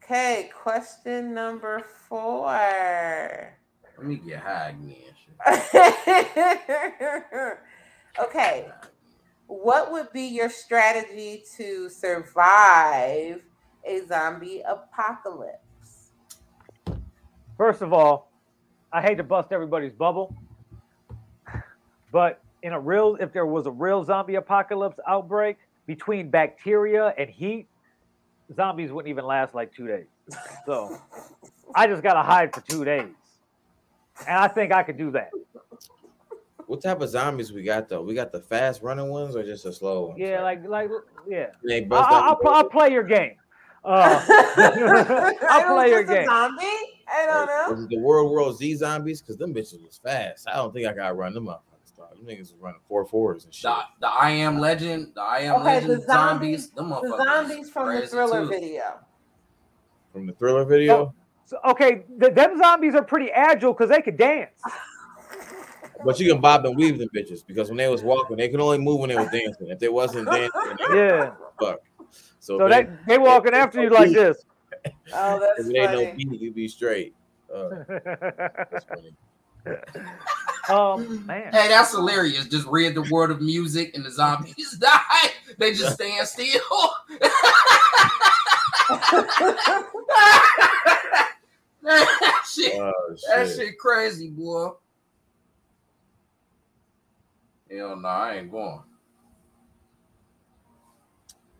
Okay, question number four. Let me get high again. Okay, what would be your strategy to survive a zombie apocalypse? First of all, I hate to bust everybody's bubble, but. In a real, if there was a real zombie apocalypse outbreak between bacteria and heat, zombies wouldn't even last like two days. So I just got to hide for two days. And I think I could do that. What type of zombies we got though? We got the fast running ones or just the slow ones? Yeah, like, like, yeah. I, I'll, I'll play your game. Uh, I'll play your game. Zombie? I don't know. Was it the World War Z zombies? Because them bitches was fast. I don't think I got to run them up. Them niggas running four fours and shit. The, the I Am Legend, the I Am okay, Legend the zombies, zombies the zombies from the Thriller too. video. From the Thriller video? So, so, okay, the, them zombies are pretty agile because they could dance. But you can bob and weave them bitches because when they was walking, they could only move when they were dancing. If they wasn't dancing, they yeah. Fuck. So, so they, they, they walking they, after they you like beat. This. Oh, that's if it ain't no beat, you be straight. Uh, that's funny. Oh man! Hey, that's hilarious. Just read the world of music, and the zombies die. They just stand still. that shit, oh, shit. That shit crazy, boy. Hell no, nah, I ain't going.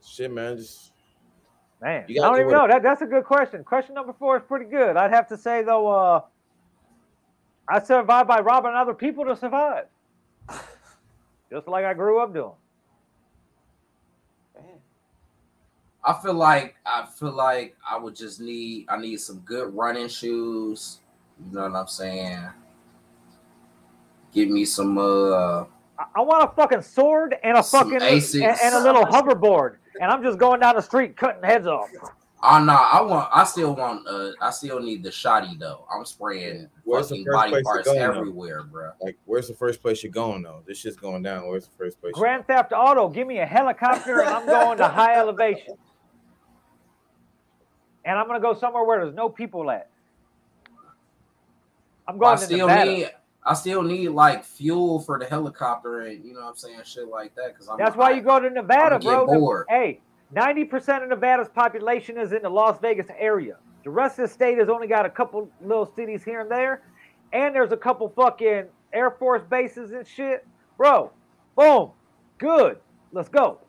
Shit, man, just man. I don't even know. That that's a good question. Question number four is pretty good. I'd have to say though. uh I survived by robbing other people to survive. Just like I grew up doing. I feel like I feel like I would just need I need some good running shoes. You know what I'm saying? Give me some uh I, I want a fucking sword and a fucking and, and a little hoverboard. And I'm just going down the street cutting heads off. Oh no, I want. I still want. Uh, I still need the shotty though. I'm spraying fucking body parts everywhere, bro. Like, where's the first place you're going though? This shit's going down. Where's the first place? Grand Theft Auto. Give me a helicopter, and I'm going to high elevation. And I'm gonna go somewhere where there's no people at. I'm going to Nevada. I still need like fuel for the helicopter, and you know what I'm saying, shit like that. Because that's why you go to Nevada, bro. Hey. ninety percent of Nevada's population is in the Las Vegas area. The rest of the state has only got a couple little cities here and there. And there's a couple fucking Air Force bases and shit. Bro, boom. Good. Let's go.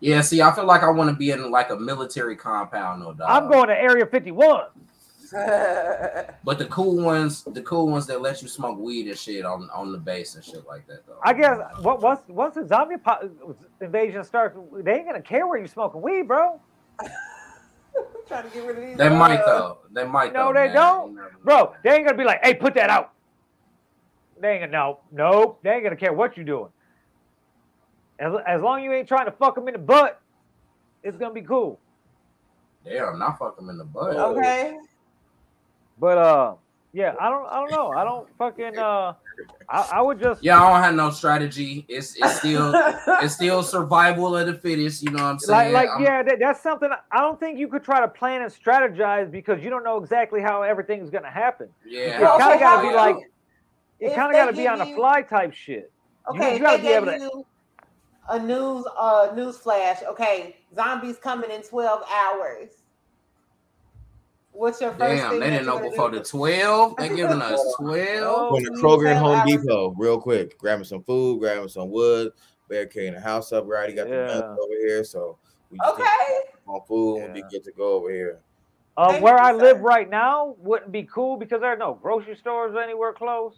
Yeah, see, I feel like I want to be in like a military compound, no doubt. I'm going to Area fifty-one. But the cool ones, the cool ones that let you smoke weed and shit on, on the base and shit like that, though. I guess what once once the zombie invasion starts, they ain't gonna care where you smoking weed, bro. Trying to get rid of these. They might though. They might. No, though, they man. Don't, bro. They ain't gonna be like, hey, put that out. They ain't gonna no, nope. They ain't gonna care what you doing. As as long as you ain't trying to fuck them in the butt, it's gonna be cool. Damn, not fuck them in the butt. Okay. But uh, yeah, I don't, I don't know, I don't fucking uh, I, I would just yeah, I don't have no strategy. It's it's still it's still survival of the fittest. You know what I'm saying? Like, like yeah, that, that's something I don't think you could try to plan and strategize because you don't know exactly how everything's gonna happen. Yeah, well, it kind of okay, gotta be you, like it kind of gotta be on you, the fly type shit. Okay, you, you gotta be able to. a news uh news flash. Okay, zombies coming in twelve hours. What's your first Damn, thing? They didn't know before the twelve. They giving us twelve. Going to Kroger and Home Depot real quick. Grabbing some food, grabbing some wood. Barricading the house up. We already got yeah. the guns over here, so we just okay. on food yeah. when we get to go over here. Uh, Thank where you, I sir. live right now wouldn't be cool because there are no grocery stores anywhere close.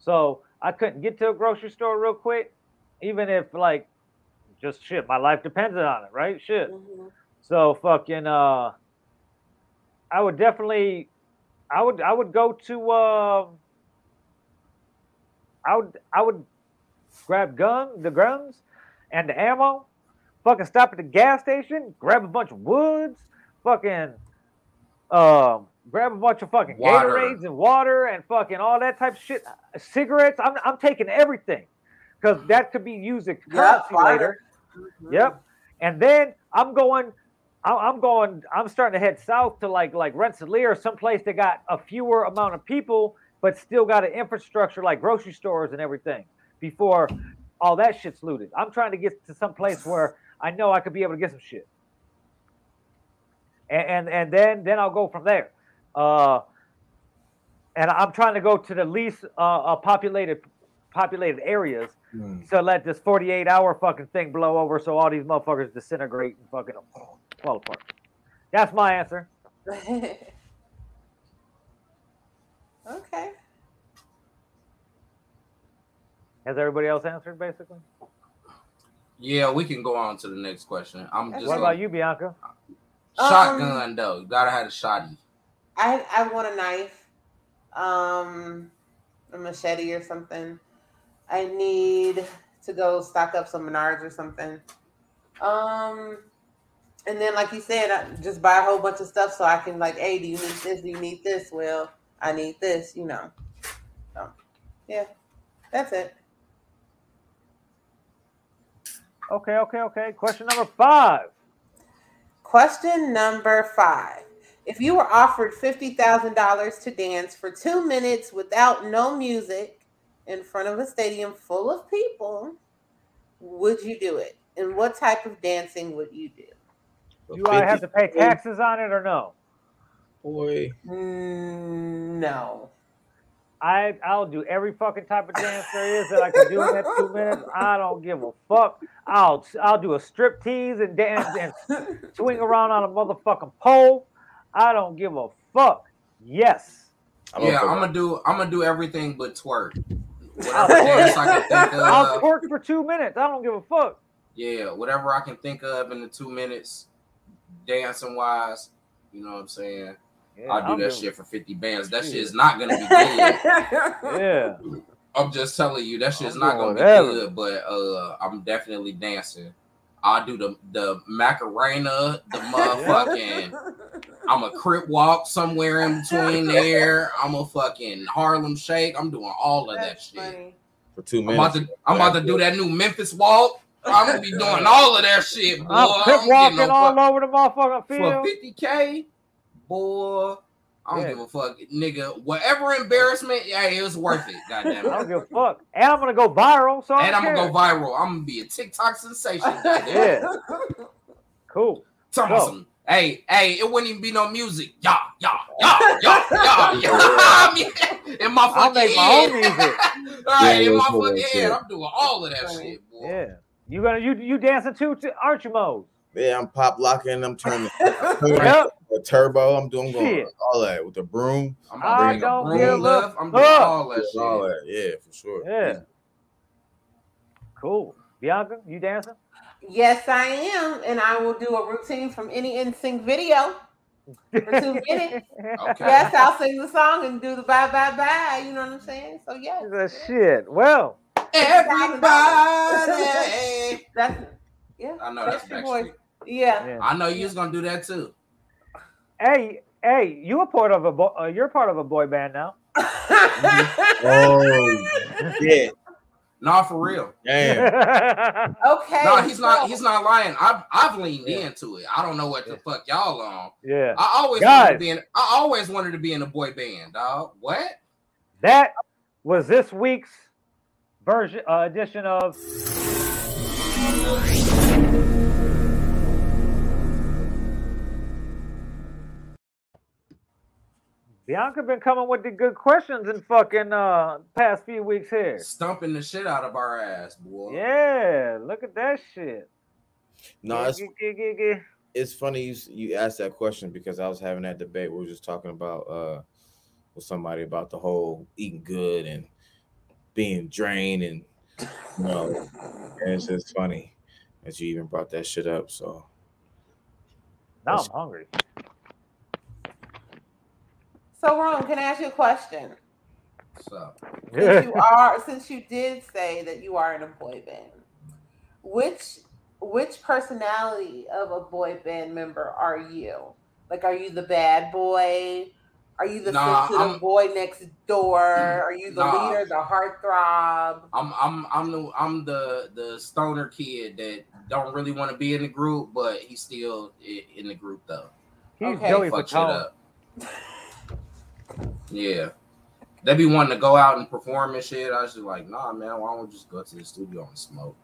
So I couldn't get to a grocery store real quick, even if like just shit, my life depends on it, right? Shit. Mm-hmm. So fucking uh I would definitely I would I would go to uh I would I would grab gun the guns and the ammo, fucking stop at the gas station, grab a bunch of woods, fucking um grab a bunch of fucking water. Gatorades and water and fucking all that type of shit. Cigarettes. I'm I'm taking everything because that could be used as currency yeah, later. Mm-hmm. Yep. And then I'm going, I'm going, I'm starting to head south to like like Rensselaer, someplace that got a fewer amount of people but still got an infrastructure like grocery stores and everything before all that shit's looted. I'm trying to get to some place where I know I could be able to get some shit. And and, and then then I'll go from there. Uh, and I'm trying to go to the least uh, populated populated areas mm. to let this forty-eight hour fucking thing blow over so all these motherfuckers disintegrate and fucking fall apart. That's my answer. Okay. Has everybody else answered, basically? Yeah, we can go on to the next question. I'm just. What gonna, about you, Bianca? Shotgun um, though, gotta have a shotty. I, I want a knife, um, a machete or something. I need to go stock up some Menards or something. Um, and then, like you said, I just buy a whole bunch of stuff so I can like, hey, do you need this? Do you need this? Well, I need this, you know. So, yeah, that's it. Okay, okay, okay. Question number five. Question number five. If you were offered fifty thousand dollars to dance for two minutes without no music in front of a stadium full of people, would you do it? And what type of dancing would you do? Do I have to pay taxes on it or no? Boy. Mm, no. I, I'll do every fucking type of dance there is that I can do in that two minutes. I don't give a fuck. I'll, I'll do a strip tease and dance and swing around on a motherfucking pole. I don't give a fuck. Yes. Yeah, I'm gonna do. I'm gonna do everything but twerk. Whatever dance I can think of. I'll twerk for two minutes. I don't give a fuck. Yeah, whatever I can think of in the two minutes, dancing wise. You know what I'm saying? Yeah, I'll do I'm that shit for fifty bands. That shit is not gonna be good. Yeah. I'm just telling you, that shit's I'm not gonna whatever. be good. But uh, I'm definitely dancing. I'll do the the Macarena, the motherfucking. I'm a crip walk somewhere in between there. I'm a fucking Harlem Shake. I'm doing all of That's that shit funny. for two minutes. I'm about to, I'm about to do that new Memphis walk. I'm gonna be doing all of that shit, boy. I'm crip walking no all fuck. over the motherfucking field for fifty K, boy. I don't yeah. give a fuck, nigga. Whatever embarrassment, yeah, it was worth it. Goddamn it. I don't give a fuck. And I'm gonna go viral. So and I'm care. gonna go viral. I'm gonna be a TikTok sensation. Yeah. Cool. Tell me some. Hey, hey, it wouldn't even be no music. Y'all, y'all, y'all, y'all, y'all, y'all. In my fucking head. All right, yeah, in my fucking head. I'm doing all of that yeah. shit, boy. Yeah. You gonna you you dancing too, to aren't you, Mo? Yeah, I'm pop locking. I'm turning the yep. turbo. I'm doing going all that with the broom. I'm bringing a broom left. I'm doing all that, shit. all that. Yeah, for sure. Yeah. yeah. Cool. Bianca, you dancing? Yes, I am, and I will do a routine from any N Sync video for two minutes. Okay. Yes, I'll sing the song and do the bye bye bye. You know what I'm saying? So yeah. The shit. Well, everybody. That's yeah. I know that's Backstreet. Yeah. yeah. I know you was gonna do that too. Hey, hey, you a part of a bo- uh, you're part of a boy band now. Oh yeah. Nah, for real. Damn. Okay. No, nah, he's so. not. He's not lying. I've I've leaned yeah. into it. I don't know what the fuck y'all on. Yeah. I always Guys. wanted to be in. I always wanted to be in a boy band, dog. What? That was this week's version uh, edition of. Bianca been coming with the good questions in fucking uh past few weeks here. Stumping the shit out of our ass, boy. Yeah, look at that shit. No, it's, it's funny you, you asked that question because I was having that debate. We were just talking about uh with somebody about the whole eating good and being drained and you know, and it's just funny that you even brought that shit up. So now I'm hungry. So, Rome, can I ask you a question? What's up? Since you are, since you did say that you are an a boy band, which which personality of a boy band member are you? Like, are you the bad boy? Are you the nah, sensitive boy next door? Are you the nah, leader, the heartthrob? I'm I'm I'm the I'm the the stoner kid that don't really want to be in the group, but he's still in the group though. He's okay. Joey fuck shit up. Yeah, they be wanting to go out and perform and shit. I was just like, nah, man, why don't we just go to the studio and smoke?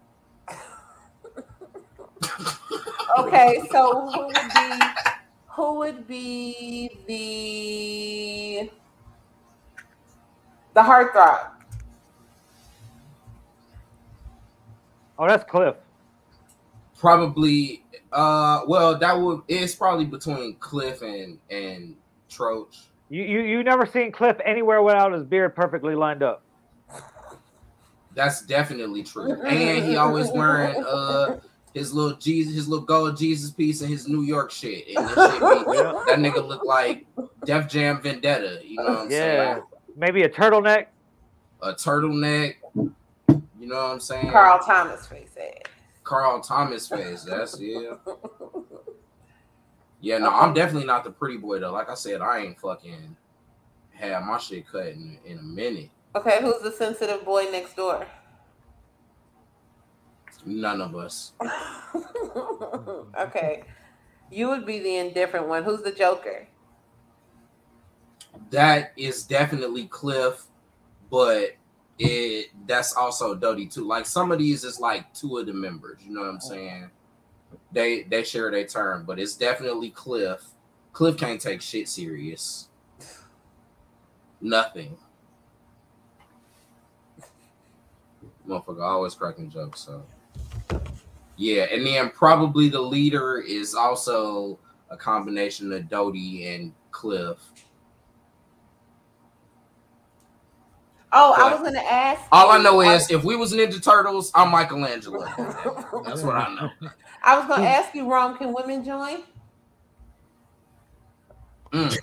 Okay, so who would be who would be the the heartthrob? Oh, that's Cliff. Probably. Uh, well, that would it's probably between Cliff and and Troach. You, you you never seen Cliff anywhere without his beard perfectly lined up. That's definitely true. And he always wearing uh his little Jesus, his little gold Jesus piece and his New York shit. And that, shit be, yeah. That nigga look like Def Jam Vendetta. You know what I'm yeah. saying? Maybe a turtleneck. A turtleneck. You know what I'm saying? Carl Thomas face. Carl Thomas face. That's yeah. Yeah, no, I'm definitely not the pretty boy though. Like I said, I ain't fucking had my shit cut in, in a minute. Okay, who's the sensitive boy next door? None of us. Okay, you would be the indifferent one. Who's the joker? That is definitely Cliff, but it that's also Dodie too. Like some of these is like two of the members. You know what I'm saying? They they share their term, but it's definitely Cliff. Cliff can't take shit serious. Nothing. Motherfucker always cracking jokes, so. Yeah, and then probably the leader is also a combination of Dodie and Cliff. Oh, but I was going to ask. All you, I know is I, if we was Ninja Turtles, I'm Michelangelo. That's what I know. I was going to ask you, Rome, can women join? Mm.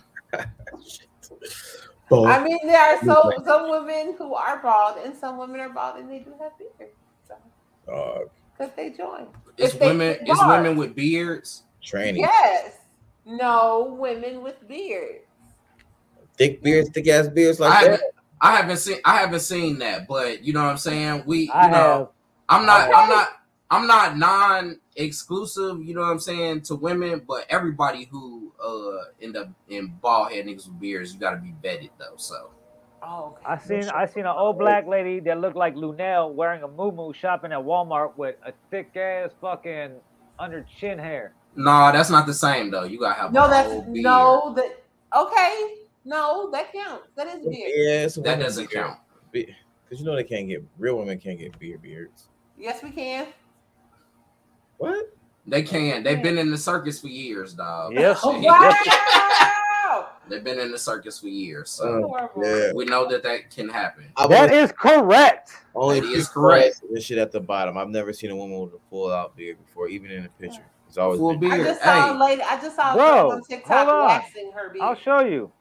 I mean, there are so, some women who are bald, and some women are bald, and they do have beards. Because so. uh, they join. It's women, it's women with beards? Training. Yes. No, women with beards. Thick beards, thick-ass beards like I, that? I haven't seen I haven't seen that, but you know what I'm saying? We you I know have. I'm not okay. I'm not I'm not non-exclusive, you know what I'm saying, to women, but everybody who uh end up in bald head niggas with beards, you gotta be vetted though. So oh, okay. I seen I seen an old black lady that looked like Lunel wearing a muumuu shopping at Walmart with a thick ass fucking under chin hair. No, that's not the same though. You gotta have no that's no beard. that okay. No, that counts. That is beard. Yes, that doesn't beard. count. Because you know they can't get real women can't get beard beards. Yes, we can. What? They can. They've been in the circus for years, dog. Yes. Oh, wow. They've been in the circus for years. So oh, yeah. we know that that can happen. I that was, is correct. Only that is correct. This shit at the bottom. I've never seen a woman with a full out beard before, even in a picture. It's always full beard. I just saw hey. a lady. I just saw a lady on TikTok waxing her beard. I'll show you.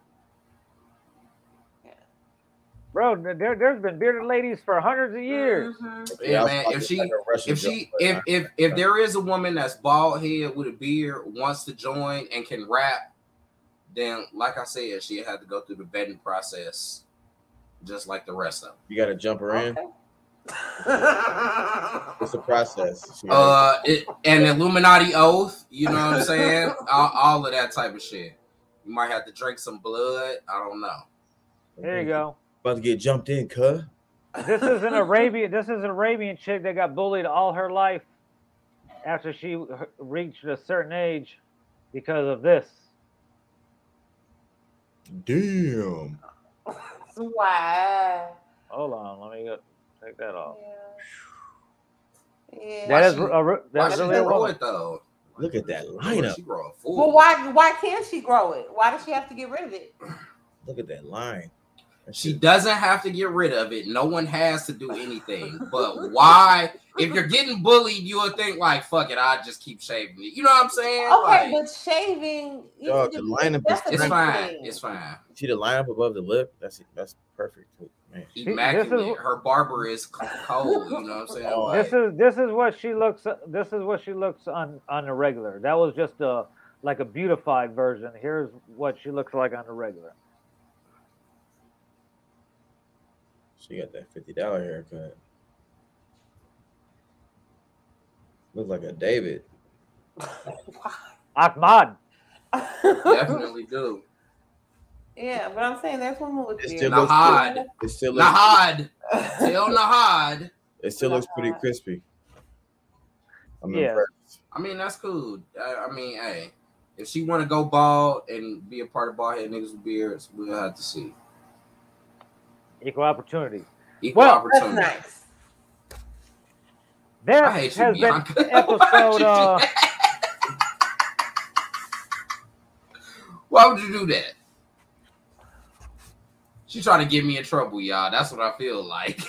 Bro, there, there's been bearded ladies for hundreds of years. Mm-hmm. Yeah, man. If she, if she, if if if there is a woman that's bald head with a beard wants to join and can rap, then like I said, she had to go through the vetting process, just like the rest of them. You got to jump her in. Okay. It's a process. Uh, it, an Illuminati oath. You know what I'm saying? all, all of that type of shit. You might have to drink some blood. I don't know. There you go. About to get jumped in, cuh. This is an Arabian. This is an Arabian chick that got bullied all her life. after she reached a certain age because of this. Damn. Wow. Hold on, let me go take that off. Yeah. Yeah. That is she, a, that's why really a grow it though. Look at that lineup. Well, why why can't she grow it? Why does she have to get rid of it? Look at that line. She doesn't have to get rid of it. No one has to do anything. But why? If you're getting bullied, you would think like, fuck it, I'll just keep shaving it. You know what I'm saying? Okay, like, but shaving. Dog, the lineup is it's fine. It's fine. See the lineup above the lip? That's that's perfect. Man. Immaculate. This is, her barber is cold. You know what I'm saying? Like, this is this is what she looks. This is what she looks on on the regular. That was just a like a beautified version. Here's what she looks like on the regular. She got that fifty dollar haircut. Looks like a David. Ahmad. Definitely do. Yeah, but I'm saying that's one would be Nahad. It still looks Nahad. Still Nahad. It still looks pretty crispy. I'm yeah. impressed. I mean, that's cool. I, I mean, hey, if she want to go bald and be a part of bald head niggas with beards, we'll have to see. Equal opportunity. Equal well, opportunity. That's nice. That I hate has you, been the episode. Why would, uh... Why would you do that? She's trying to get me in trouble, y'all. That's what I feel like.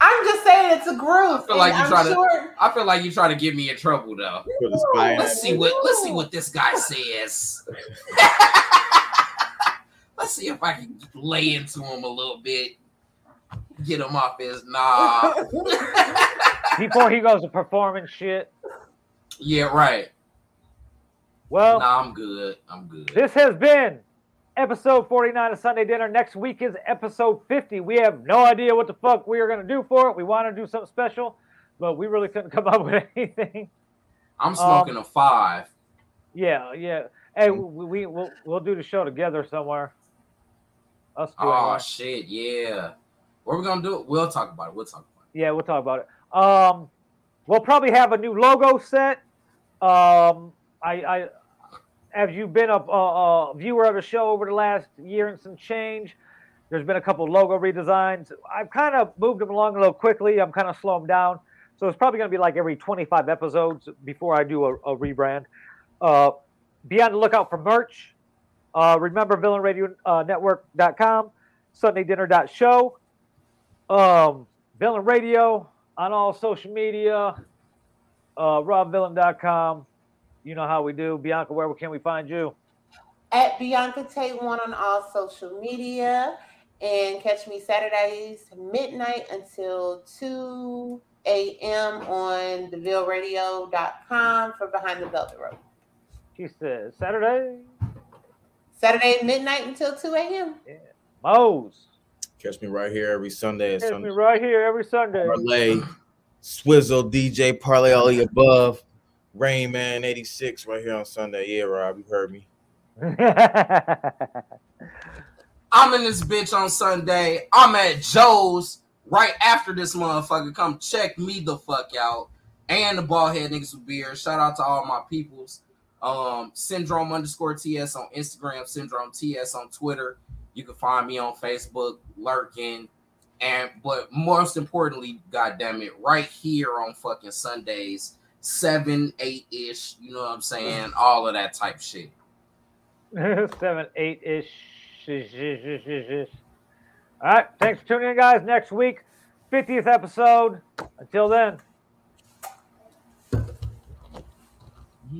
I'm just saying it's a groove. I feel like you trying sure... to. I feel like you trying to get me in trouble, though. Let's see what. Let's see what this guy says. Let's see if I can lay into him a little bit. Get him off his knob. Before he goes to performing shit. Yeah, right. Well, nah, I'm good. I'm good. This has been episode forty-nine of Sunday Dinner. Next week is episode fifty. We have no idea what the fuck we are going to do for it. We want to do something special, but we really couldn't come up with anything. I'm smoking um, a five. Yeah, yeah. Hey, we, we, we'll, we'll do the show together somewhere. Us oh right. Shit, yeah. What are we gonna do? We'll talk about it. We'll talk about it. Yeah, we'll talk about it. Um, we'll probably have a new logo set. Um, I, I, as you've been a, a, a viewer of the show over the last year and some change, there's been a couple logo redesigns. I've kind of moved them along a little quickly. I'm kind of slowing them down, so it's probably gonna be like every twenty-five episodes before I do a, a rebrand. Uh, Be on the lookout for merch. Uh, remember, villain radio network dot com, sunday dinner dot show, um, Villain Radio on all social media, uh, rob villain dot com. You know how we do. Bianca, where can we find you? At Bianca Tate one on all social media. And catch me Saturdays, midnight until two a m on the ville radio dot com for Behind the Velvet Rope. She says Saturday. Saturday midnight until two a m Yeah. Mo's. Catch me right here every Sunday. Catch Sunday. me right here every Sunday. Parlay, Swizzle, D J, Parlay, all the above. Rain Man eighty-six right here on Sunday. Yeah, Rob, you heard me. I'm in this bitch on Sunday. I'm at Joe's right after this motherfucker. Come check me the fuck out. And the Ballhead Niggas with Beer. Shout out to all my peoples. Um, syndrome underscore T S on Instagram, syndrome T S on Twitter. You can find me on Facebook, lurking, and but most importantly, goddamn it, right here on fucking Sundays, seven eight ish. You know what I'm saying? All of that type shit. seven eight ish. All right, thanks for tuning in, guys. Next week, fiftieth episode. Until then.